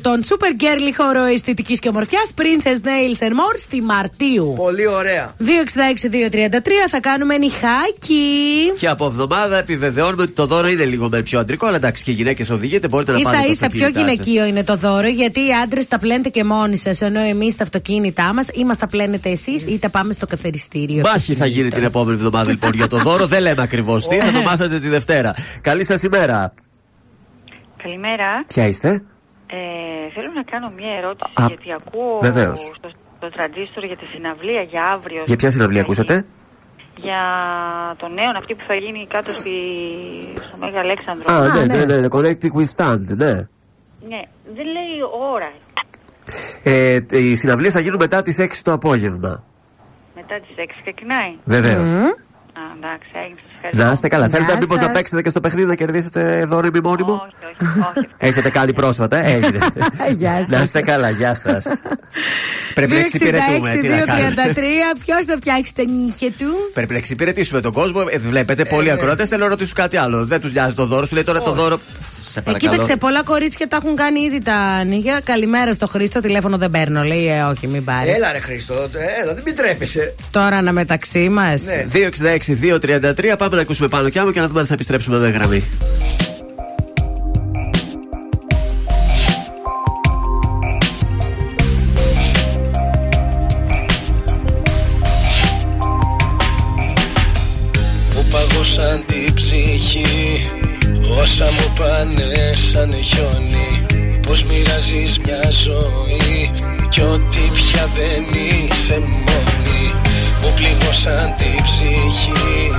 τον Super Girly χώρο αισθητικής και ομορφιάς Princess Nails and More στη Μαρτίου. Πολύ ωραία. δύο έξι έξι δύο τρία τρία θα κάνουμε νυχάκι. Και από εβδομάδα επιβεβαιώνουμε ότι το δώρο είναι λίγο πιο αντρικό. Αλλά εντάξει, και οι γυναίκες οδηγείτε, μπορείτε να πάρετε. Ίσα ίσα πιο γυναικείο είναι το δώρο, γιατί οι άντρες τα πλένετε και μόνοι σας. Ενώ εμείς τα αυτοκίνητά μας ή μας τα πλένετε εσείς ή τα πάμε στο καθαριστήριο. Μάχη θα γίνει την επόμενη εβδομάδα λοιπόν για το δώρο. Δεν λέμε ακριβώς τι, θα το μάθετε τη Δευτέρα. Καλή σας ημέρα. Καλημέρα. Ποια είστε? Ε, θέλω να κάνω μια ερώτηση. Α, γιατί ακούω βεβαίως στο, στο Transistor για τη συναυλία για αύριο. Για ποια συναυλία ακούσατε? Για τον νέον, αυτή που θα γίνει κάτω στη, στο Μέγκα Αλέξανδρο. Α, ναι, ναι, ναι, ναι, Connecting with Stand, ναι. Ναι, δεν λέει ώρα. Ε, οι συναυλίες θα γίνουν μετά τις έξι το απόγευμα. Μετά τις έξι ξεκινάει. Βεβαίως. Mm. Να είστε καλά. Θέλετε μήπως να παίξετε και στο παιχνίδι να κερδίσετε δώρο ημιμόνιμο? Όχι, όχι, όχι. Έχετε κάνει πρόσφατα, έγινε. Να είστε καλά, γεια σας. Πρέπει να εξυπηρετούμε. δύο έξι έξι δύο τρία τρία, ποιος θα φτιάξει τα νύχια του. Πρέπει να εξυπηρετήσουμε τον κόσμο. Βλέπετε, πολλοί ακροατές θέλουν να ρωτήσουν κάτι άλλο. Δεν τους νοιάζει το δώρο, σου λέει τώρα το δώρο. Εκεί παίξε, πολλά κορίτσια τα έχουν κάνει ήδη τα νύχια. Καλημέρα στο Χρήστο, τηλέφωνο δεν παίρνω. Λέει, ε, όχι, μην πάρεις. Έλα, ρε Χρήστο, έλα, μην τρέπεσαι. Τώρα να μεταξύ μας. Ναι, δύο έξι έξι δύο τρία τρία, πάμε να ακούσουμε πάνω κι άμμο και να δούμε αν θα επιστρέψουμε με γραμμή. πάνε σαν χιόνι. Πώς μοιράζεις μια ζωή κι ό,τι πια δεν είσαι μόνη. Που πληγώσαν την ψυχή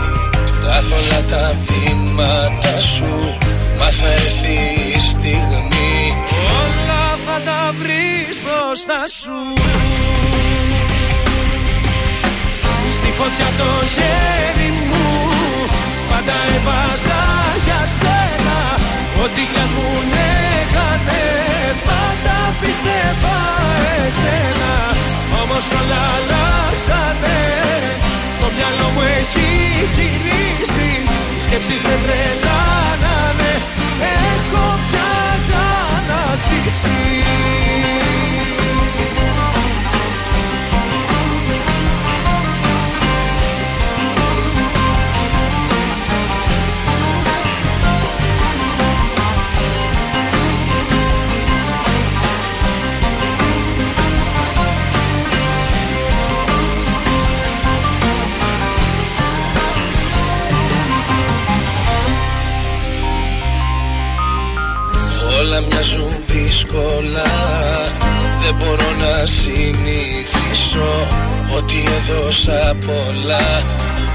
τα θολά τα βήματα σου. Μα θα έρθει η στιγμή, όλα θα τα βρεις μπροστά σου. Στη φωτιά το χέρι μου πάντα έβαζα για σένα. Ό,τι κι αν μου έχανε, πάντα πίστευα εσένα. Όμως όλα αλλάξανε, το μυαλό μου έχει γυρίσει. Οι σκέψεις με τρελάνανε, έχω πια κατανατήσει. Όλα μοιάζουν δύσκολα, δεν μπορώ να συνηθίσω ότι έδωσα πολλά,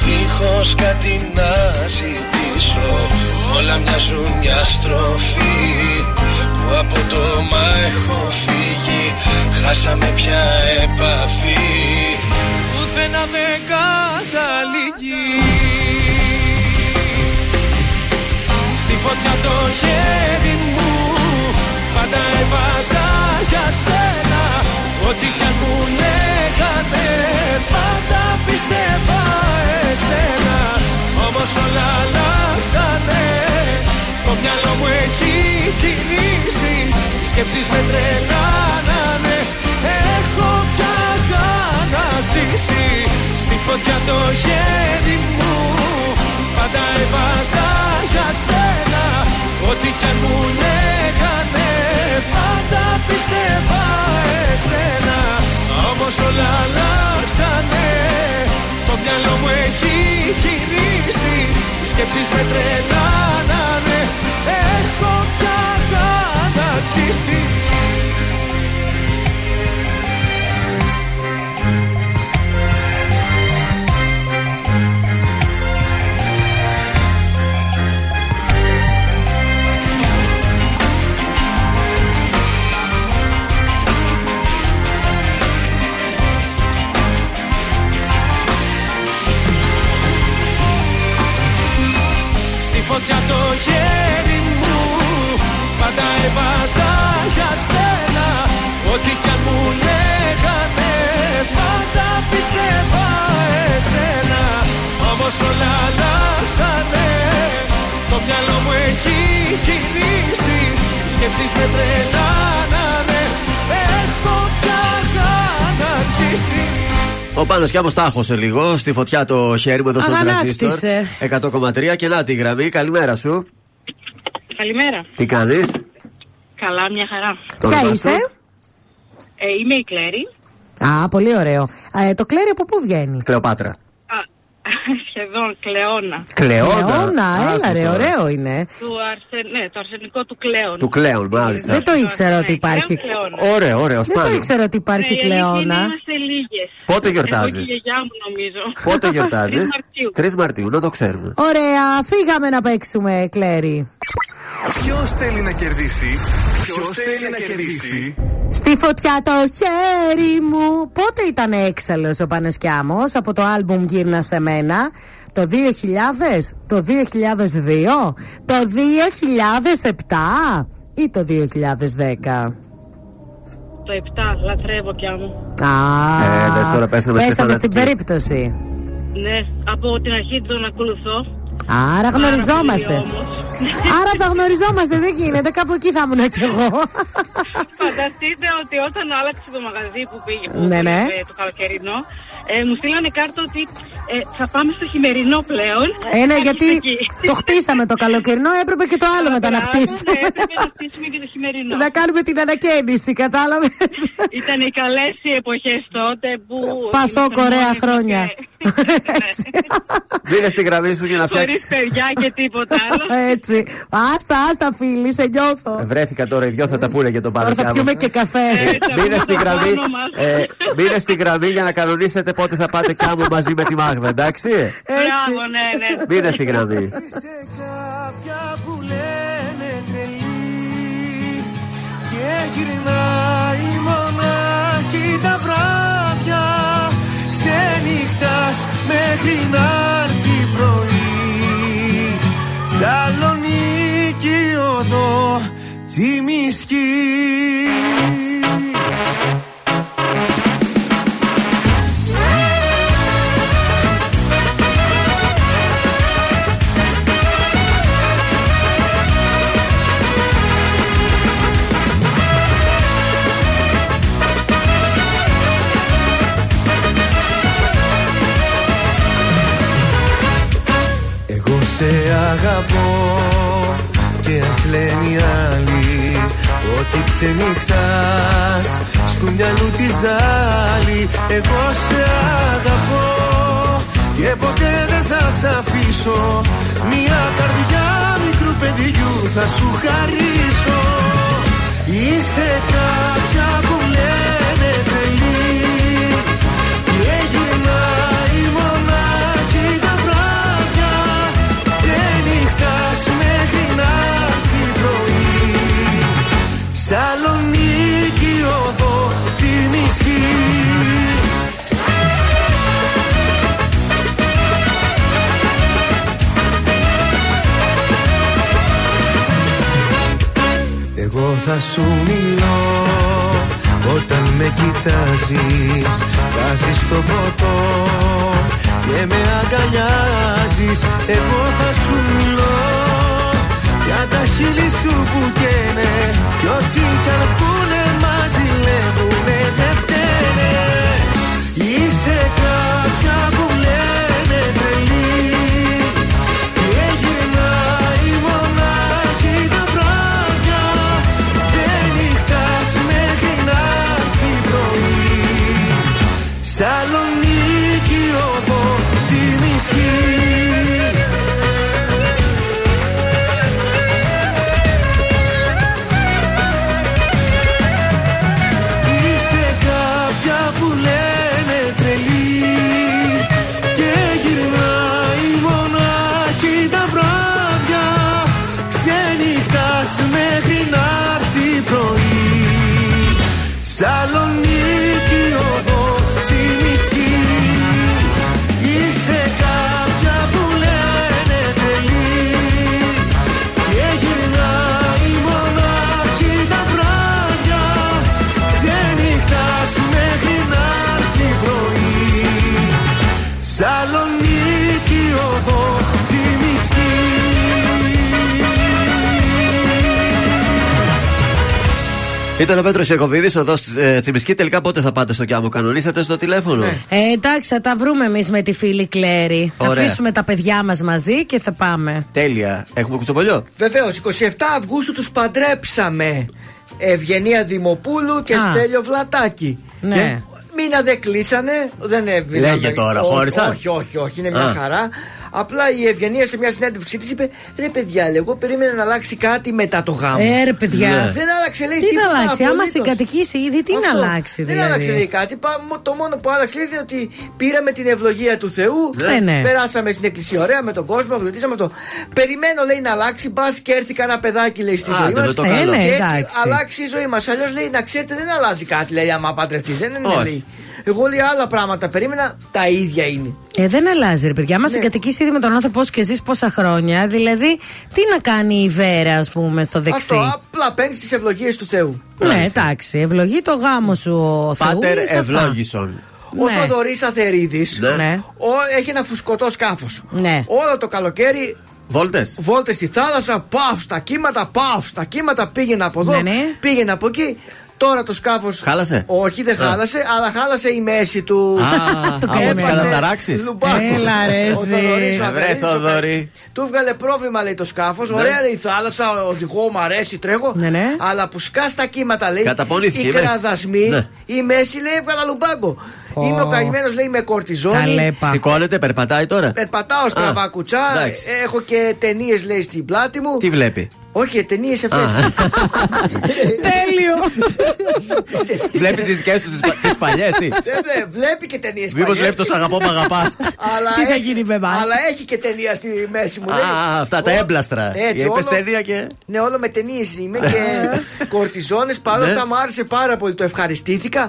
δίχως κάτι να ζητήσω. Όλα μοιάζουν μια στροφή που από το μα έχω φύγει. Χάσαμε πια επαφή, πουθενά δεν καταλήγει. Στη φωτιά το χέρι μου πάντα έβαζα για σένα. Ό,τι κι αν μου λέγανε, πάντα πίστευα εσένα. Όμως όλα αλλάξανε, το μυαλό μου έχει γυρίσει. Οι σκέψεις με τρελάνανε, έχω πια γανατίσει. Στη φωτιά το χέρι μου πάντα έβαζα για σένα. Ό,τι κι αν μου λέγανε, πάντα πίστευα εσένα. Όμως όλα αλλάξανε, το μυαλό μου έχει γυρίσει. Οι σκέψεις με τρελάνανε, έχω πια γανατίσει. Φωτιά το χέρι μου πάντα έβαζα για σένα. Ό,τι κι αν μου λέγανε, πάντα πίστευα εσένα. Όμως όλα αλλάξανε, το μυαλό μου έχει γυρίσει. Οι σκέψεις με τρελάνανε, έχω πια γανατίσει. Ο Πάνος Κιάμος τάχωσε λίγο στη φωτιά το χέρι μου εδώ στον Transistor εκατό κόμμα τρία και να τη γραμμή. Καλημέρα σου. Καλημέρα. Τι κάνεις? Καλά, μια χαρά. Ποια είσαι? Ε, είμαι η Κλέρη. Α, πολύ ωραίο. Ε, το Κλέρη από πού βγαίνει? Κλεοπάτρα. Α, σχεδόν, Κλεώνα. Κλεώνα, Κλεώνα Ά, έλα ρε, ωραίο είναι. Του αρσε... ναι, το αρσενικό του Κλέον. Του Κλέον, μάλιστα. Δεν το ήξερα ότι υπάρχει. Ωραίο, ωραίο. Δεν το ήξερα ότι υπάρχει Κλεώνα. Είμαστε λίγες. Πότε γιορτάζεις? Πότε γιορτάζεις? τρεις Μαρτίου, να το ξέρουμε. Ωραία, φύγαμε να παίξουμε, Κλέρι. Ποιος θέλει να κερδίσει? Ποιος θέλει να κερδίσει? Στη φωτιά το χέρι μου. Πότε ήταν έξαλλος ο Πάνος Κιάμος από το άλμπουμ Γύρνα σε μένα? Το δύο χιλιάδες, το δύο χιλιάδες δύο, το δύο χιλιάδες επτά ή το δύο χιλιάδες δέκα? Το επτά, λατρεύω πια μου. Α, πέσαμε στην περίπτωση. Ναι, από την αρχή τον ακολουθώ. Άρα γνωριζόμαστε. Άρα τα γνωριζόμαστε, δεν γίνεται. Κάπου εκεί θα ήμουν κι εγώ. Φανταστείτε ότι όταν άλλαξε το μαγαζί που πήγε, ναι, ναι, το καλοκαιρινό, ε, μου στείλανε κάρτα ότι ε, θα πάμε στο χειμερινό πλέον. Ε, ναι, γιατί εκεί το χτίσαμε το καλοκαιρινό, έπρεπε και το άλλο μετά να χτίσουμε. Ναι, έπρεπε να χτίσουμε και το χειμερινό. Να κάνουμε την ανακαίνιση, κατάλαβες. Ήταν οι καλές οι εποχές τότε που... Πασό Κορέα χρόνια. Μπήκε στη γραμμή σου για να φτιάξει. Χωρίς παιδιά και τίποτα άλλο. Έτσι. Άστα, άστα, φίλοι, σε νιώθω. Βρέθηκα τώρα, οι δυο θα τα πούνε για τον Παρασκευή. Τώρα θα πιούμε και καφέ. Μπήκε στη γραμμή για να κανονίσετε πότε θα πάτε κάμου μαζί με τη Μάγδα, εντάξει. Έτσι. Μπήκε στη γραμμή. Είσαι κάποια που λένε τρελή και γυρνάει μονάχη τα βράδια. Ξενυχτάς μέχρι να έρθει πρωί. Σαλονίκη οδό Τσιμισκή. Σε αγαπώ και ας λένε οι άλλοι ότι ξενυχτάς στου μυαλού τη ζάλη. Εγώ σε αγαπώ και ποτέ δεν θα σ' αφήσω. Μια καρδιά μικρού παιδιού θα σου χαρίσω. Είσαι κάποια που λένε τρελή και γυρνάει μονάχη τα βράδια. Ξενυχτάς μέχρι να έρθει πρωί. Σαλονίκη οδό Τσιμισκή. Εγώ θα σου μιλώ όταν με κοιτάζεις. Βάζεις το ποτό και με αγκαλιάζεις. Εγώ θα σου μιλώ για τα χείλη σου που καίνε κι ό,τι καρπούνε μας ζηλεύουνε δεν φταίνε. Είσαι κάποια που λένε τρελή και γυρνάει μονάχη τα βράδια. Ξενυχτάς μέχρι να έρθει πρωί. Σαλονίκη οδό Τσιμισκή. Ήταν ο Πέτρος Ιακωβίδης, οδός ε, Τσιμισκή. Τελικά πότε θα πάτε στο Κιάμο, κανονίσατε στο τηλέφωνο? Ε, εντάξει, θα τα βρούμε εμείς με τη φίλη Κλέρι. Ωραία. Θα αφήσουμε τα παιδιά μας μαζί και θα πάμε. Τέλεια. Έχουμε κουτσομπολιό. Βεβαίως, είκοσι εφτά Αυγούστου τους παντρέψαμε. Ευγενία Δημοπούλου και Α. Στέλιο Βλατάκη. Ναι. Και... μήνα δεν κλείσανε, δεν έβγαινε. Λέγε τώρα, χώρισαν. Όχι, όχι, όχι, είναι μια Α. χαρά. Απλά η Ευγενία σε μια συνέντευξή της είπε: ρε παιδιά, εγώ περίμενα να αλλάξει κάτι μετά το γάμο. Ε, ρε παιδιά. Yeah. Δεν άλλαξε, λέει, τι τίποτα. Τι να αλλάξει, άμα συγκατοικήσει ήδη, τι αυτό, να αλλάξει, δηλαδή. Δεν άλλαξε, λέει, κάτι. Το μόνο που άλλαξε, λέει, είναι ότι πήραμε την ευλογία του Θεού. Yeah. Ναι. Περάσαμε στην εκκλησία, ωραία, με τον κόσμο, γλωτίσαμε αυτό. Περιμένω, λέει, να αλλάξει. Μπα και έρθει κανένα παιδάκι, λέει, στη ah, ζωή μας. Ναι, ναι, και έτσι αλλάξει η ζωή μας. Αλλιώς, λέει, να ξέρετε, δεν αλλάζει κάτι, λέει, άμα παντρευτεί. Δεν είναι, λέει. Εγώ, λέει, άλλα πράγματα περίμενα, τα ίδια είναι. Ε, δεν αλλάζει, ρε παιδιά. Μα ναι. Συγκατοικείς ήδη με τον άνθρωπο και ζεις πόσα χρόνια. Δηλαδή, τι να κάνει η Βέρα, ας πούμε, στο δεξί. Αυτό, απλά παίρνεις τις ευλογίες του Θεού. Ναι, εντάξει. Ευλογεί το γάμο σου ο Θεού. Πάτερ ευλόγησον. Ο ναι. Θοδωρής Αθερίδης. Ναι. Έχει ένα φουσκωτό σκάφος. Ναι. Όλο το καλοκαίρι. Βόλτες. Βόλτες στη θάλασσα. Παύ στα κύματα, παύ στα κύματα. Πήγαινε από εδώ, ναι, ναι. πήγαινε από εκεί. Τώρα το σκάφος. Χάλασε. Όχι, δεν χάλασε, α. αλλά χάλασε η μέση του. Από τις αναταράξεις. Έλα ρε. Βρε Θοδωρή. Του βγάλε πρόβλημα, λέει, το σκάφος. Ωραία, λέει, η θάλασσα. Οδηγώ, μ' αρέσει, τρέχω. Αλλά που σκά τα κύματα, λέει. Οι κραδασμοί. Η μέση, λέει, έβγαλα λουμπάγκο. Είμαι ο καημένος, λέει, με κορτιζόνη. Σηκώνεται, περπατάει τώρα. Περπατάω στραβά κουτσά. Έχω και ταινίες, λέει, στην πλάτη μου. Τι βλέπει? Όχι, ταινίες αυτές. Τέλειο! Βλέπει τις δικές του τις παλιές, τι. Βλέπει και ταινίες παλιές. Μήπως βλέπει το σ' αγαπώ μ' αγαπάς. Τι θα γίνει με εμάς? Αλλά έχει και ταινία στη μέση μου. Α, αυτά τα έμπλαστρα. Είπες ταινία και... Ναι, όλο με ταινίες είμαι και κορτιζόνες. Παρ' όλα αυτά μου άρεσε πάρα πολύ, το ευχαριστήθηκα.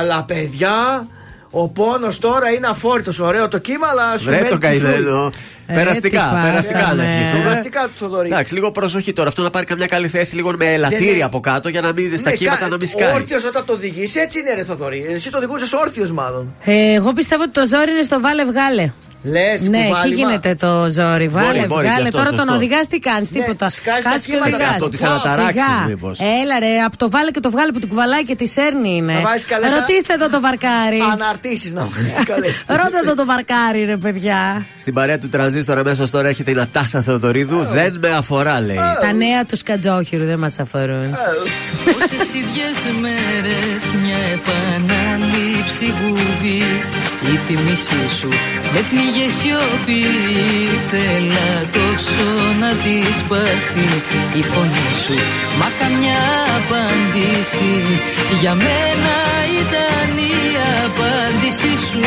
Αλλά παιδιά... Ο πόνος τώρα είναι αφόρητος. Ωραίο το κύμα, αλλά σου μένει το καημένο. Περαστικά, περαστικά να ευχηθούμε. Περαστικά του Θοδωρή. Εντάξει, λίγο προσοχή τώρα. Αυτό να πάρει καμιά καλή θέση, λίγο με ελαττήρι από κάτω για να μην είναι στα κύματα, να μην σκάει. Όρθιος όταν το οδηγείς, έτσι είναι, ρε Θοδωρή. Εσύ το οδηγούσες όρθιος, μάλλον. Εγώ πιστεύω ότι το ζόρι είναι στο βάλε βγάλε. Λες, ναι, εκεί γίνεται το ζόρι. Βάλε, μπορεί, βγάλε. Τώρα σωστό. Τον οδηγάς, τι κάνεις, ναι, τίποτα. Κάτσε και οδηγάς. Αυτό τις αναταράξεις, μήπως. Έλα ρε, από το βάλε και το βγάλε που την κουβαλάει και τη σέρνει είναι. Καλέσα... Ρωτήστε εδώ το βαρκάρι. Αναρτήσεις να μου καλέσει. Ρώτα εδώ το βαρκάρι, ρε παιδιά. Στην παρέα του Τρανζίστορα μέσα τώρα έχετε η Νατάσα Θεοδωρίδου. Oh. Δεν με αφορά, λέει. Oh. Τα νέα του Σκατζόχυρου δεν μας αφορούν. Όσες ίδιες μέρες μια επανάληψη βουβή. Η θυμίσή σου με πνίγε σιωπή. Ήθελα τόσο να τη σπάσει η φωνή σου. Μα καμιά απάντηση για μένα ήταν η απάντησή σου.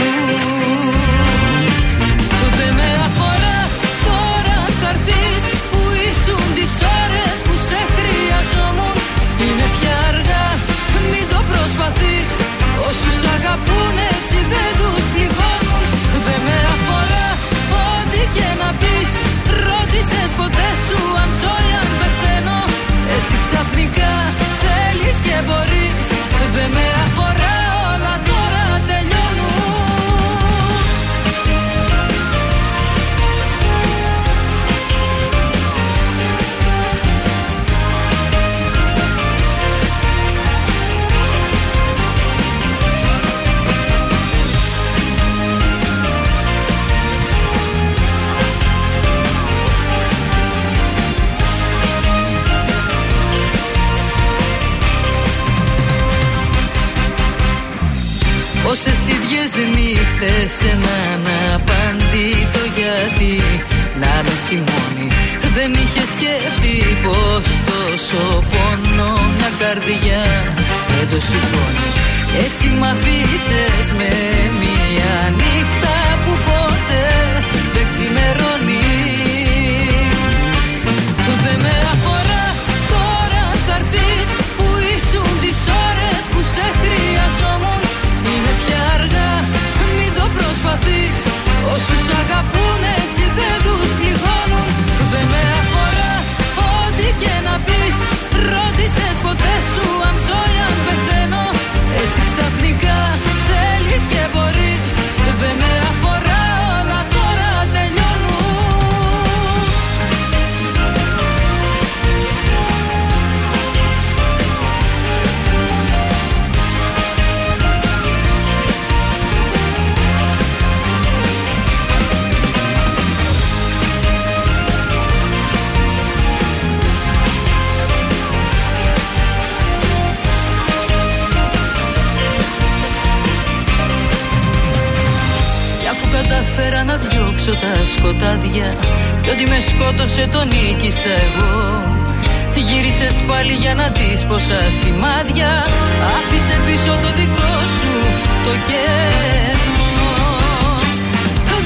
Τότε με αφορά, τώρα θα έρθεις που ήσουν τις ώρες που σε χρειαζόμουν. Είναι πια αργά, μην το προσπαθείς. Όσους αγαπούν έτσι δεν τους πληγώνουν. Δεν με αφορά ό,τι και να πεις. Ρώτησες ποτέ σου αν ζω ή αν πεθαίνω? Έτσι ξαφνικά θέλεις και μπορείς. Δεν με αφορά, όλα τώρα τελειώνουν. Όσες ίδιες νύχτες έναν απαντήτο γιατί να με θυμώνει. Δεν είχε σκεφτεί πως τόσο πόνο μια καρδιά δεν το σηκώνει. Έτσι μ' αφήσες με μια νύχτα που ποτέ δεν ξημερώνει. Δεν με αφορά, τώρα θα έρθεις που ήσουν τις ώρες που σε χρειαζόμουν. Είναι πια αργά, μην το προσπαθείς. Όσους αγαπούν έτσι δεν τους πληγώνουν. Δεν με αφορά, ό,τι και να πεις. Ρώτησες ποτέ σου αν ζω ή αν πεθαίνω? Έτσι ξαφνικά θέλεις και μπορείς. Δεν με αφορά, όλα τώρα τελειώνουν. Καταφέρα να διώξω τα σκοτάδια κι ό,τι με σκότωσε το νίκησα εγώ. Γύρισες πάλι για να δεις πόσα σημάδια άφησε πίσω το δικό σου το κέντρο.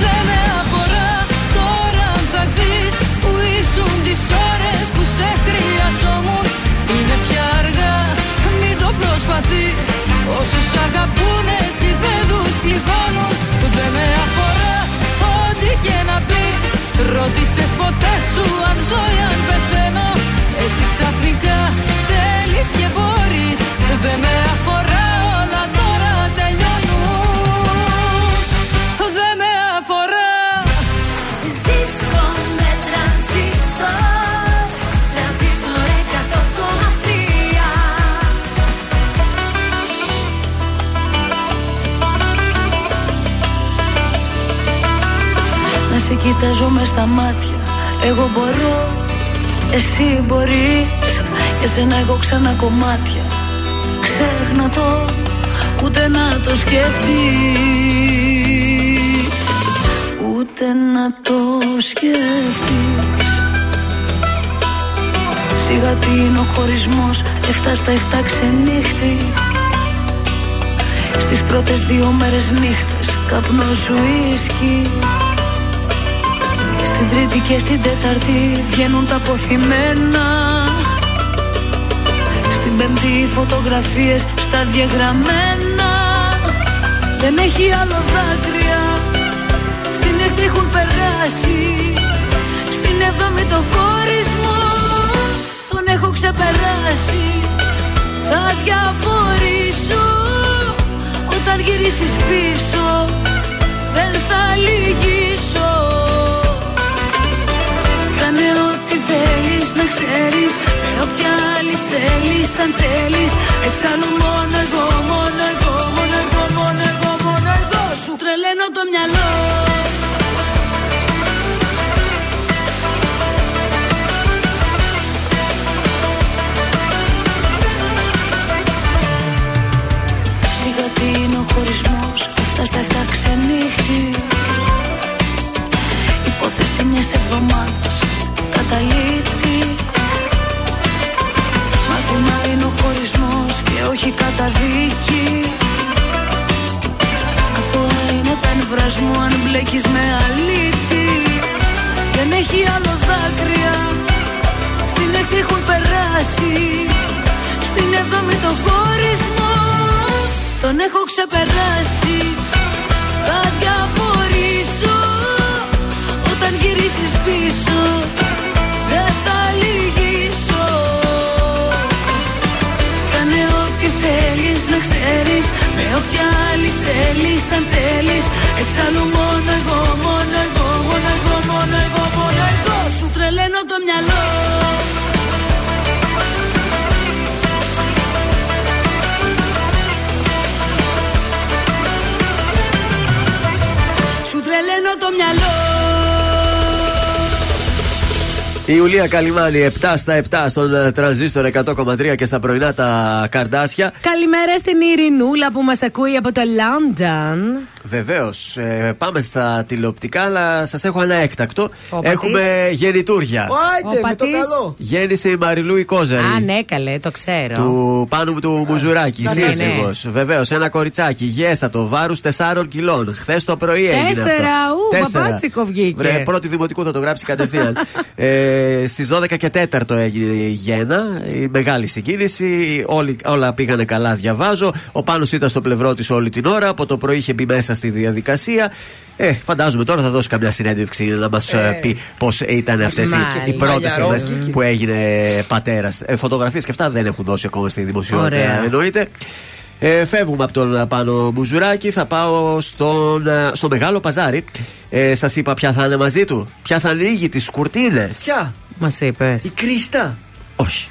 Δεν με αφορά τώρα αν θα δεις που ήσουν τις ώρες που σε χρειαζόμουν. Είναι πια αργά, μην το προσπαθείς. Όσους αγαπούν έτσι δεν τους πληγώνουν. Δεν με αφορά ό,τι και να πεις. Ρώτησες ποτέ σου αν ζω ή αν πεθαίνω? Έτσι ξαφνικά θέλεις και μπορείς. Δεν με αφορά, όλα τώρα τελειώνουν. Δεν με αφορά. Ζεις στο με τρανζίστορ. Τρανζίστορ σε κοιτάζω μες στα μάτια. Εγώ μπορώ, εσύ μπορείς. Για σένα έχω ξανά κομμάτια. Ξέχνα το, ούτε να το σκεφτείς. Ούτε να το σκεφτείς. Σιγά τι είναι ο χωρισμός, εφτά στα εφτά ξενύχτη. Στις πρώτες δύο μέρες νύχτες καπνό σου ίσκι. Στην τρίτη και στην τέταρτη βγαίνουν τα αποθυμένα. Στην πέμπτη οι φωτογραφίες στα διαγραμμένα. Δεν έχει άλλο δάκρυα, στην έκτη έχουν περάσει. Στην έβδομη το χωρισμό τον έχω ξεπεράσει. Θα διαφορήσω όταν γυρίσεις πίσω. Δεν θα λυγίσω. Κάνε ό,τι θέλεις, να ξέρεις, με όποια άλλη θέλεις, αν θέλεις. Εξάλλου μόνο εγώ, μόνο εγώ, μόνο εγώ, μόνο εγώ, μόνο εγώ σου τρελαίνω το μυαλό. Σιγά τι είναι ο χωρισμός, αυτά στα εφτά ξενύχτη. Υπόθεση μιας εβδομάδας καταλήτης. Μάθημα είναι ο χωρισμός και όχι καταδίκη. Αθώα είναι τα εμβρασμού αν μπλέκεις με αλήτη. Δεν έχει άλλο δάκρυα, στην έκτη έχουν περάσει. Στην έβδομη το χωρισμό τον έχω ξεπεράσει. Θα διαφορήσω όταν γυρίσεις πίσω. Δεν θα λυγίσω. Κάνε ό,τι θέλεις, να ξέρεις, με όποια άλλη θέλεις, αν θέλεις. Εξάλλου μόνο εγώ, μόνο εγώ, μόνο εγώ, μόνο εγώ, μόνο εγώ σου τρελαίνω το μυαλό. Σου τρελαίνω το μυαλό. Η Ιουλία Καλυμάνη, επτά στα επτά στον Τρανζίστορ εκατό κόμμα τρία και στα πρωινά τα Καρντάσια. Καλημέρα στην Ειρηνούλα που μας ακούει από το Λόνδον. Βεβαίως, ε, πάμε στα τηλεοπτικά, αλλά σας έχω ένα έκτακτο. Ο Έχουμε πατής. γεννητούρια. Άιντε, με το καλό. Γέννησε η Μαριλού η Κόζαρη. Α, ναι, καλέ, το ξέρω. Του πάνω του Μουζουράκη, σύζυγος. Ναι. Βεβαίως, ένα κοριτσάκι γέστατο βάρους τεσσάρων κιλών. Χθες το πρωί έγινε. Τέσσερα, ου, παπάτσικο βγήκε. Βρε, πρώτη δημοτικού θα το γράψει κατευθείαν. ε, στις δώδεκα και τέταρτο έγινε η γέννα. Η μεγάλη συγκίνηση. Όλοι, όλα πήγανε καλά, διαβάζω. Ο Πάνος ήταν στο πλευρό της όλη την ώρα. Από το πρωί είχε μπει μέσα στη διαδικασία. Ε, φαντάζομαι τώρα θα δώσει καμιά συνέντευξη να μας ε, πει πώς ήταν αυτές οι, οι πρώτες στιγμές που έγινε πατέρας. Ε, φωτογραφίες και αυτά δεν έχουν δώσει ακόμα στη δημοσιότητα. Ωραία. Εννοείται. Ε, φεύγουμε από τον Πάνο Μπουζουράκη, θα πάω στον, στο Μεγάλο Παζάρι. Ε, σας είπα ποια θα είναι μαζί του. Ποια θα ανοίγει τις κουρτίνες. Ποια. Μας είπες. Η Κρίστα. Όχι.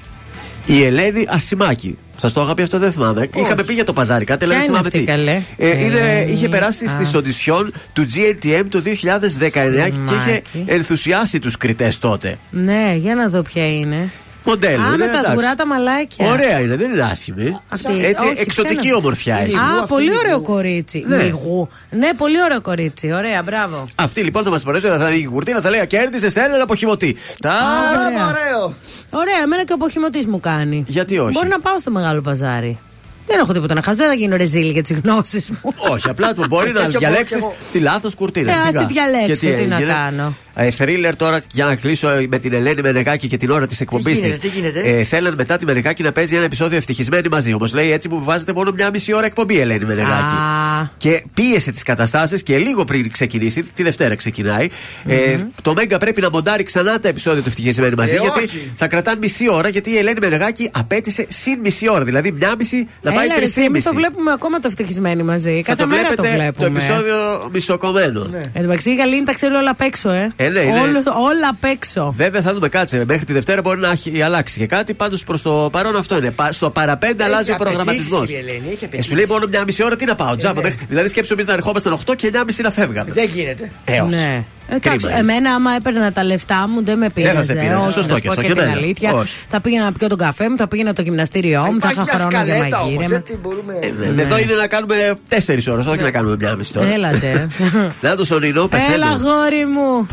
Η Ελένη Ασημάκη. Σας το αγαπή αυτό δεν θυμάμαι. Όχι. Είχαμε πει για το παζάρι, κάτι δεν θυμάμαι τι. Καλέ. Ε, ε, είναι, είχε περάσει στις οντισιόν του τζι αρ τι εμ το δύο χιλιάδες δεκαεννιά Σημάκι. Και είχε ενθουσιάσει τους κριτές τότε. Ναι, για να δω ποια είναι. Μοντέλο. Α, με τα σγουρά τα μαλάκια. Ωραία είναι, δεν είναι άσχημη. Αυτή, έτσι, όχι, εξωτική φαίνεται. Ομορφιά έχει. Α, πολύ ωραίο κορίτσι. Ναι. ναι, πολύ ωραίο κορίτσι. Ωραία, μπράβο. Αυτή λοιπόν θα μας παρέσει όταν θα ανοίγει η κουρτίνα, θα λέει κέρδισες έναν αποχημωτή. Τα ωραία. ωραίο. Ωραία, εμένα και ο αποχημωτής μου κάνει. Γιατί όχι. Μπορεί να πάω στο Μεγάλο Παζάρι. Δεν έχω τίποτα να χάσω, δεν θα γίνω ρεζίλη για τις γνώσεις μου. Όχι, απλά μπορεί να διαλέξεις τη λάθος κουρτίνα. Ναι, ας τη διαλέξω, τι να κάνω. Θρίλερ τώρα για να κλείσω με την Ελένη Μενεγάκη και την ώρα της εκπομπής της. Ε, θέλαν μετά τη Μενεγάκη να παίζει ένα επεισόδιο ευτυχισμένη μαζί. Όμως λέει έτσι μου βάζετε μόνο μια μισή ώρα εκπομπή η Ελένη Μενεγάκη. Ah. Και πίεσε τις καταστάσεις και λίγο πριν ξεκινήσει, τη Δευτέρα ξεκινάει, mm-hmm. ε, το Μέγκα πρέπει να μοντάρει ξανά τα επεισόδια του ευτυχισμένη μαζί. Ε, γιατί όχι. θα κρατάνε μισή ώρα γιατί η Ελένη Μενεγάκη απέτησε συν μισή ώρα. Δηλαδή μια μισή να πάει τρει. Εμείς το βλέπουμε ακόμα το ευτυχισμένη μαζί. Κάθε μέρα το βλέπουμε. Το επεισόδιο μισοκομμένο. Εν τω μεταξύ η Γαλλίνη τα ξέρει όλα απ' έξω, ε. Ε, ναι, ναι. Όλ, όλα απ' έξω. Βέβαια θα δούμε, κάτσε. Μέχρι τη Δευτέρα μπορεί να έχει αλλάξει και κάτι. Πάντως προς το παρόν αυτό είναι. Στο παραπέντε αλλάζει ο προγραμματισμός. Ε, σου λέει μόνο μια μισή ώρα τι να πάω. Ε, τζάμπα, ναι. μέχρι... Δηλαδή σκέψου εμείς να ερχόμασταν οκτώ και εννιά και μισή να φεύγαμε. Δεν γίνεται. Ε, όχι. Ναι. Εντάξει, εμένα άμα έπαιρνα τα λεφτά μου δεν με πήρε. Δεν θα σε πήρε. Σωστό και αυτό. Και την αλήθεια. Θα πήγαινα να πιω τον καφέ μου, θα πήγαινα το γυμναστήριό μου, θα είχα χρόνο για μαγείρεμα. Εδώ είναι να κάνουμε τέσσερις ώρες, όχι να κάνουμε μια μισή τώρα. Έλατε. Να το σωνινό πεθαίνω. Έλα, γόρι μου.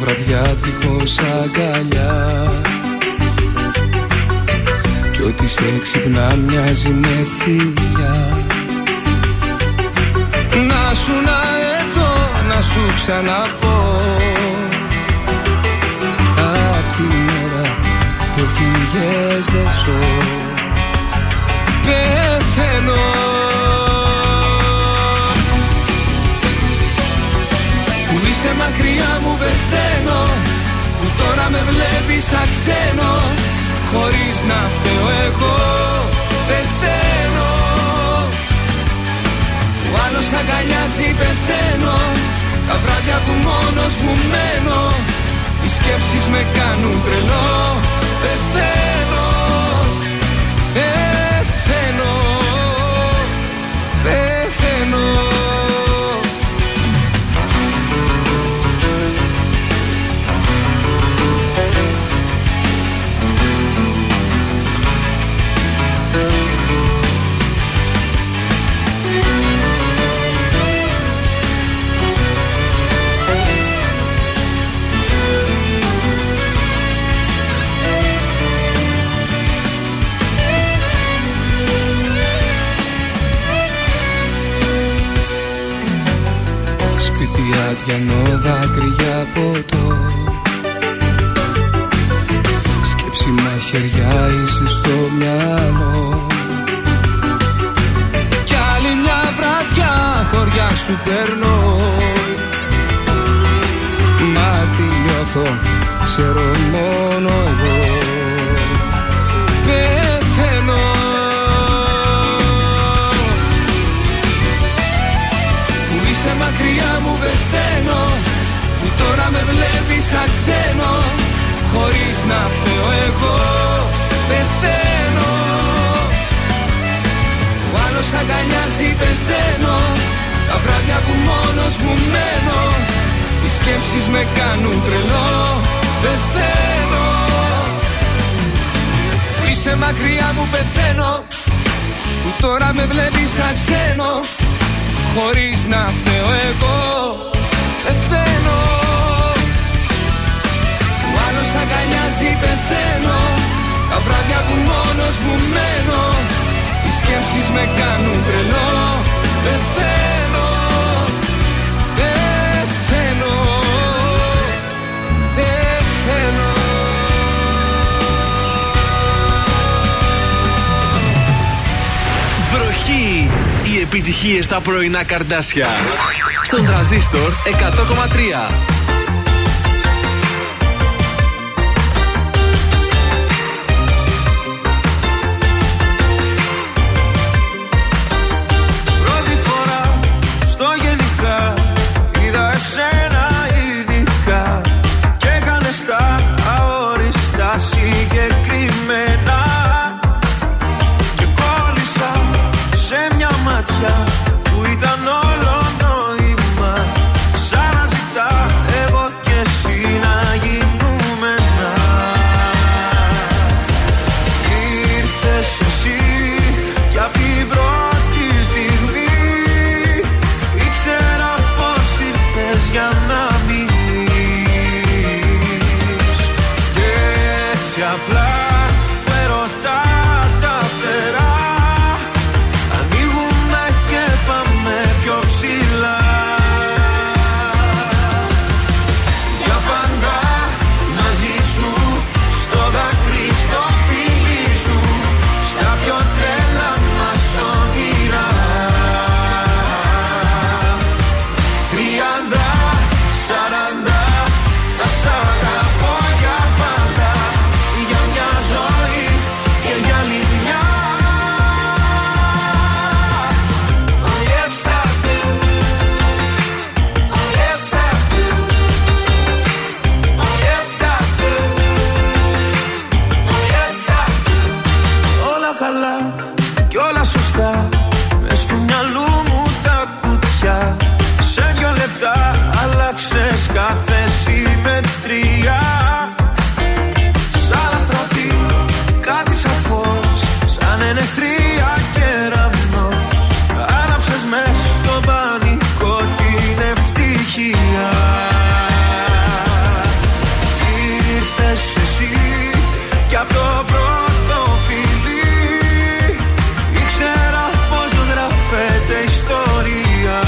Βραδιά δίχως αγκαλιά, κι ό,τι σε ξυπνά μοιάζει με θηλιά. Να σου να εδώ, να σου ξαναπώ, απ' την ώρα που φύγες δεν ζω, δεν θέλω. Σε μακριά μου πεθαίνω, που τώρα με βλέπεις σαν ξένο, χωρίς να φταίω εγώ πεθαίνω. Ο άλλος αγκαλιάζει πεθαίνω, τα βράδια που μόνος μου μένω, οι σκέψεις με κάνουν τρελό, πεθαίνω, πεθαίνω, πεθαίνω. Αδιανό δάκρυ για ποτό, σκέψη μαχαιριά είσαι στο μυαλό, κι άλλη μια βραδιά χωριά σου περνώ, μα τι νιώθω ξέρω μόνο εγώ, πεθαίνω. Μακριά μου πεθαίνω, που τώρα με βλέπεις σαν ξένο, χωρίς να φταίω εγώ πεθαίνω. Ο άλλος αγκαλιάζει πεθαίνω, τα βράδια που μόνος μου μένω, οι σκέψεις με κάνουν τρελό, πεθαίνω. Που είσαι μακριά μου πεθαίνω, που τώρα με βλέπεις σαν ξένο, χωρίς να φταίω εγώ πεθαίνω. Ο άλλος αγκαλιάζει πεθαίνω, τα βράδια που μόνος μου μένω, οι σκέψεις με κάνουν τρελό, πεθαίνω, πεθαίνω, πεθαίνω. Βροχή! Οι επιτυχίες στα πρωινά καρντάσια. Στον Transistor εκατό κόμμα τρία. Πρώτη φορά στο γενικά είδα εσένα ειδικά, και έκανες τα αόριστα συγκεκριμένα, που ήταν όλο νόημα, σαν να ζητά εγώ και εσύ να γίνουμε ένα. Ήρθες εσύ κι απ' την πρώτη στιγμή, ήξερα πως ήρθες για να μείνεις, και έτσι απλά το ερωτά τα φτερά. Σαράντα κάθε συμμετρία. Σαν αστραπή, κάτι σαν φως, σαν ενεχθρία κεραυνός. Άναψες μες στο πανικό την ευτυχία. Ήρθες εσύ κι απ' το πρώτο φιλί. Ήξερα πως γράφεται ιστορία.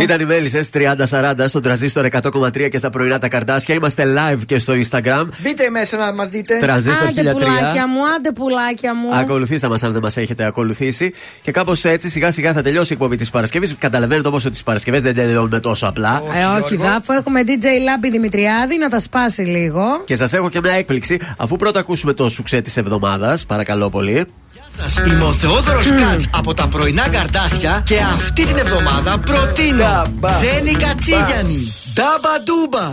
Ήταν οι μέλισσες τριάντα σαράντα στον Transistor εκατό κόμμα τρία και στα πρωινά τα Καρντάσια. Είμαστε live και στο Instagram. Μπείτε μέσα να μας δείτε. Transistor χίλια τρία. Άντε πουλάκια μου, άντε πουλάκια μου. Ακολουθήστε μας αν δεν μας έχετε ακολουθήσει. Και κάπως έτσι σιγά σιγά θα τελειώσει η εκπομπή της Παρασκευής. Καταλαβαίνετε όμως ότι τις Παρασκευές δεν τελειώνουν τόσο απλά. Ε, όχι, δάφο. Έχουμε ντι τζέι Λάμπη Δημητριάδη να τα σπάσει λίγο. Και σας έχω και μια έκπληξη. Αφού πρώτα ακούσουμε το σουξέ της εβδομάδας, παρακαλώ πολύ. Σας είμαι ο Θεόδωρος mm. Σκατζ από τα πρωινά Καρντάσια και αυτή την εβδομάδα προτείνω Ζένη Κατσίγιανη, Ντάμπα Ντούμπα.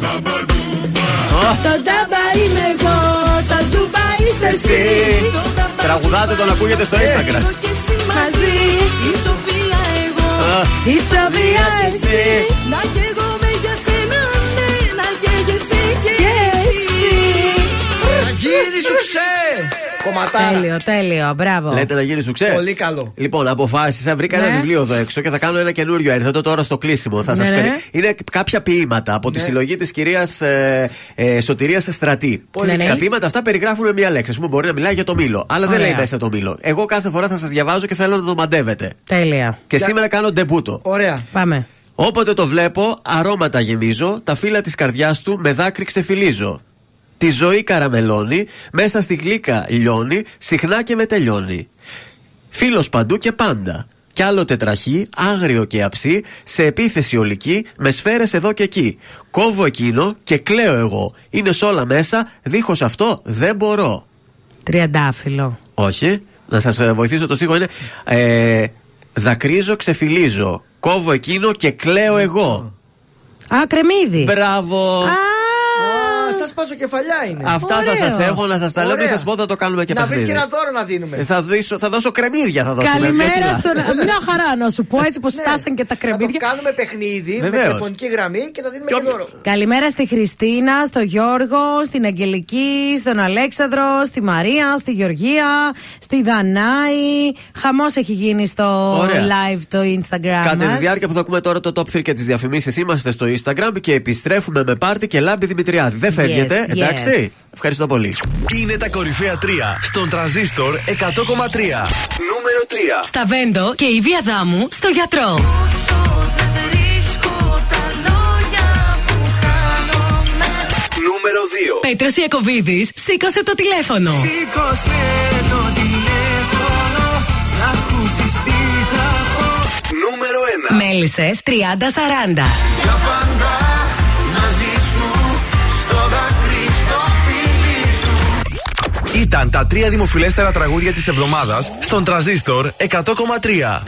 Το Ντάμπα είμαι εγώ, τα Ντούμπα είσαι εσύ. Τραγουδάτε τον, ακούγεται στο Instagram. Μαζί, η Σοφία εγώ, η Σοφία εσύ. Να καίγομαι για σένα, ναι, να καίγεσαι και εσύ. Γίνει σουξέ! Κομματάρα. Τέλειο, τέλειο, μπράβο. Λέτε να γίνει σουξέ. Πολύ καλό. Λοιπόν, αποφάσισα, βρήκα ναι. ένα βιβλίο εδώ έξω και θα κάνω ένα καινούριο έρθετο τώρα στο κλείσιμο. Θα ναι, σας ναι. Περι... Είναι κάποια ποίηματα από ναι. τη συλλογή της κυρίας ε, ε, Σωτηρίας Στρατή. Ναι, ναι. Τα ποίηματα αυτά περιγράφουν με μία λέξη. Ας πούμε, μπορεί να μιλάει για το μήλο, αλλά Ωραία. δεν λέει μέσα το μήλο. Εγώ κάθε φορά θα σας διαβάζω και θέλω να το μαντεύετε. Τέλεια. Και για... σήμερα κάνω ντεμπούτο. Ωραία. Πάμε. Όποτε το βλέπω, αρώματα γεμίζω, τα φύλλα της καρδιάς του με δάκρυ ξεφυλίζω. Τη ζωή καραμελώνει, μέσα στη γλύκα λιώνει, συχνά και με τελειώνει. Φίλος παντού και πάντα, κι άλλο τετραχή, άγριο και αψί, σε επίθεση ολική, με σφαίρες εδώ και εκεί. Κόβω εκείνο και κλαίω εγώ, είναι σ' όλα μέσα, δίχως αυτό δεν μπορώ. Τριαντάφυλλο. Όχι, να σας βοηθήσω, το στίχο είναι ε, δακρύζω, ξεφυλίζω, κόβω εκείνο και κλαίω εγώ. Α, κρεμμύδι. Μπράβο. Α. Σας πάσω κεφαλιά είναι. Αυτά Ωραίο. θα σας έχω να σας τα λέω. Μην σας πω, θα το κάνουμε και να βρεις και ένα δώρο να δίνουμε. Ε, θα, δώσω, θα δώσω κρεμμύδια. Θα δώσουμε. Καλημέρα στον. Μια χαρά να σου πω έτσι πως φτάσαν και τα κρεμμύδια. Θα το κάνουμε παιχνίδι. Βεβαίως. Με τηλεφωνική γραμμή και θα δίνουμε και, και δώρο. Καλημέρα στη Χριστίνα, στο Γιώργο, στην Αγγελική, στον Αλέξανδρο, στη Μαρία, στη Γεωργία, στη Δανάη. Χαμός έχει γίνει στο Ωραία. live το Instagram. Κατά τη διάρκεια που θα ακούμε τώρα το top τρία και τις διαφημίσεις, είμαστε στο Instagram και επιστρέφουμε με πάρτι και Λάμπη Δημητριάδη. Δεν φεύγει. Yes, εντάξει. Yes. Ευχαριστώ πολύ. Είναι τα κορυφαία τρία στον Τρανζίστορ εκατό κόμμα τρία. Νούμερο τρία. Σταβέντο και Ιβή Αδάμου στο γιατρό. Νούμερο δύο. Πέτρος Ιακωβίδης, σήκωσε το τηλέφωνο. Σήκωσε το τηλέφωνο, να ακούσεις τι θα πω. Νούμερο ένα. Μέλισσες τριάντα σαράντα. Για πάντα μαζί σου. Ήταν τα τρία δημοφιλέστερα τραγούδια της εβδομάδας στον Τρανζίστορ εκατό κόμμα τρία.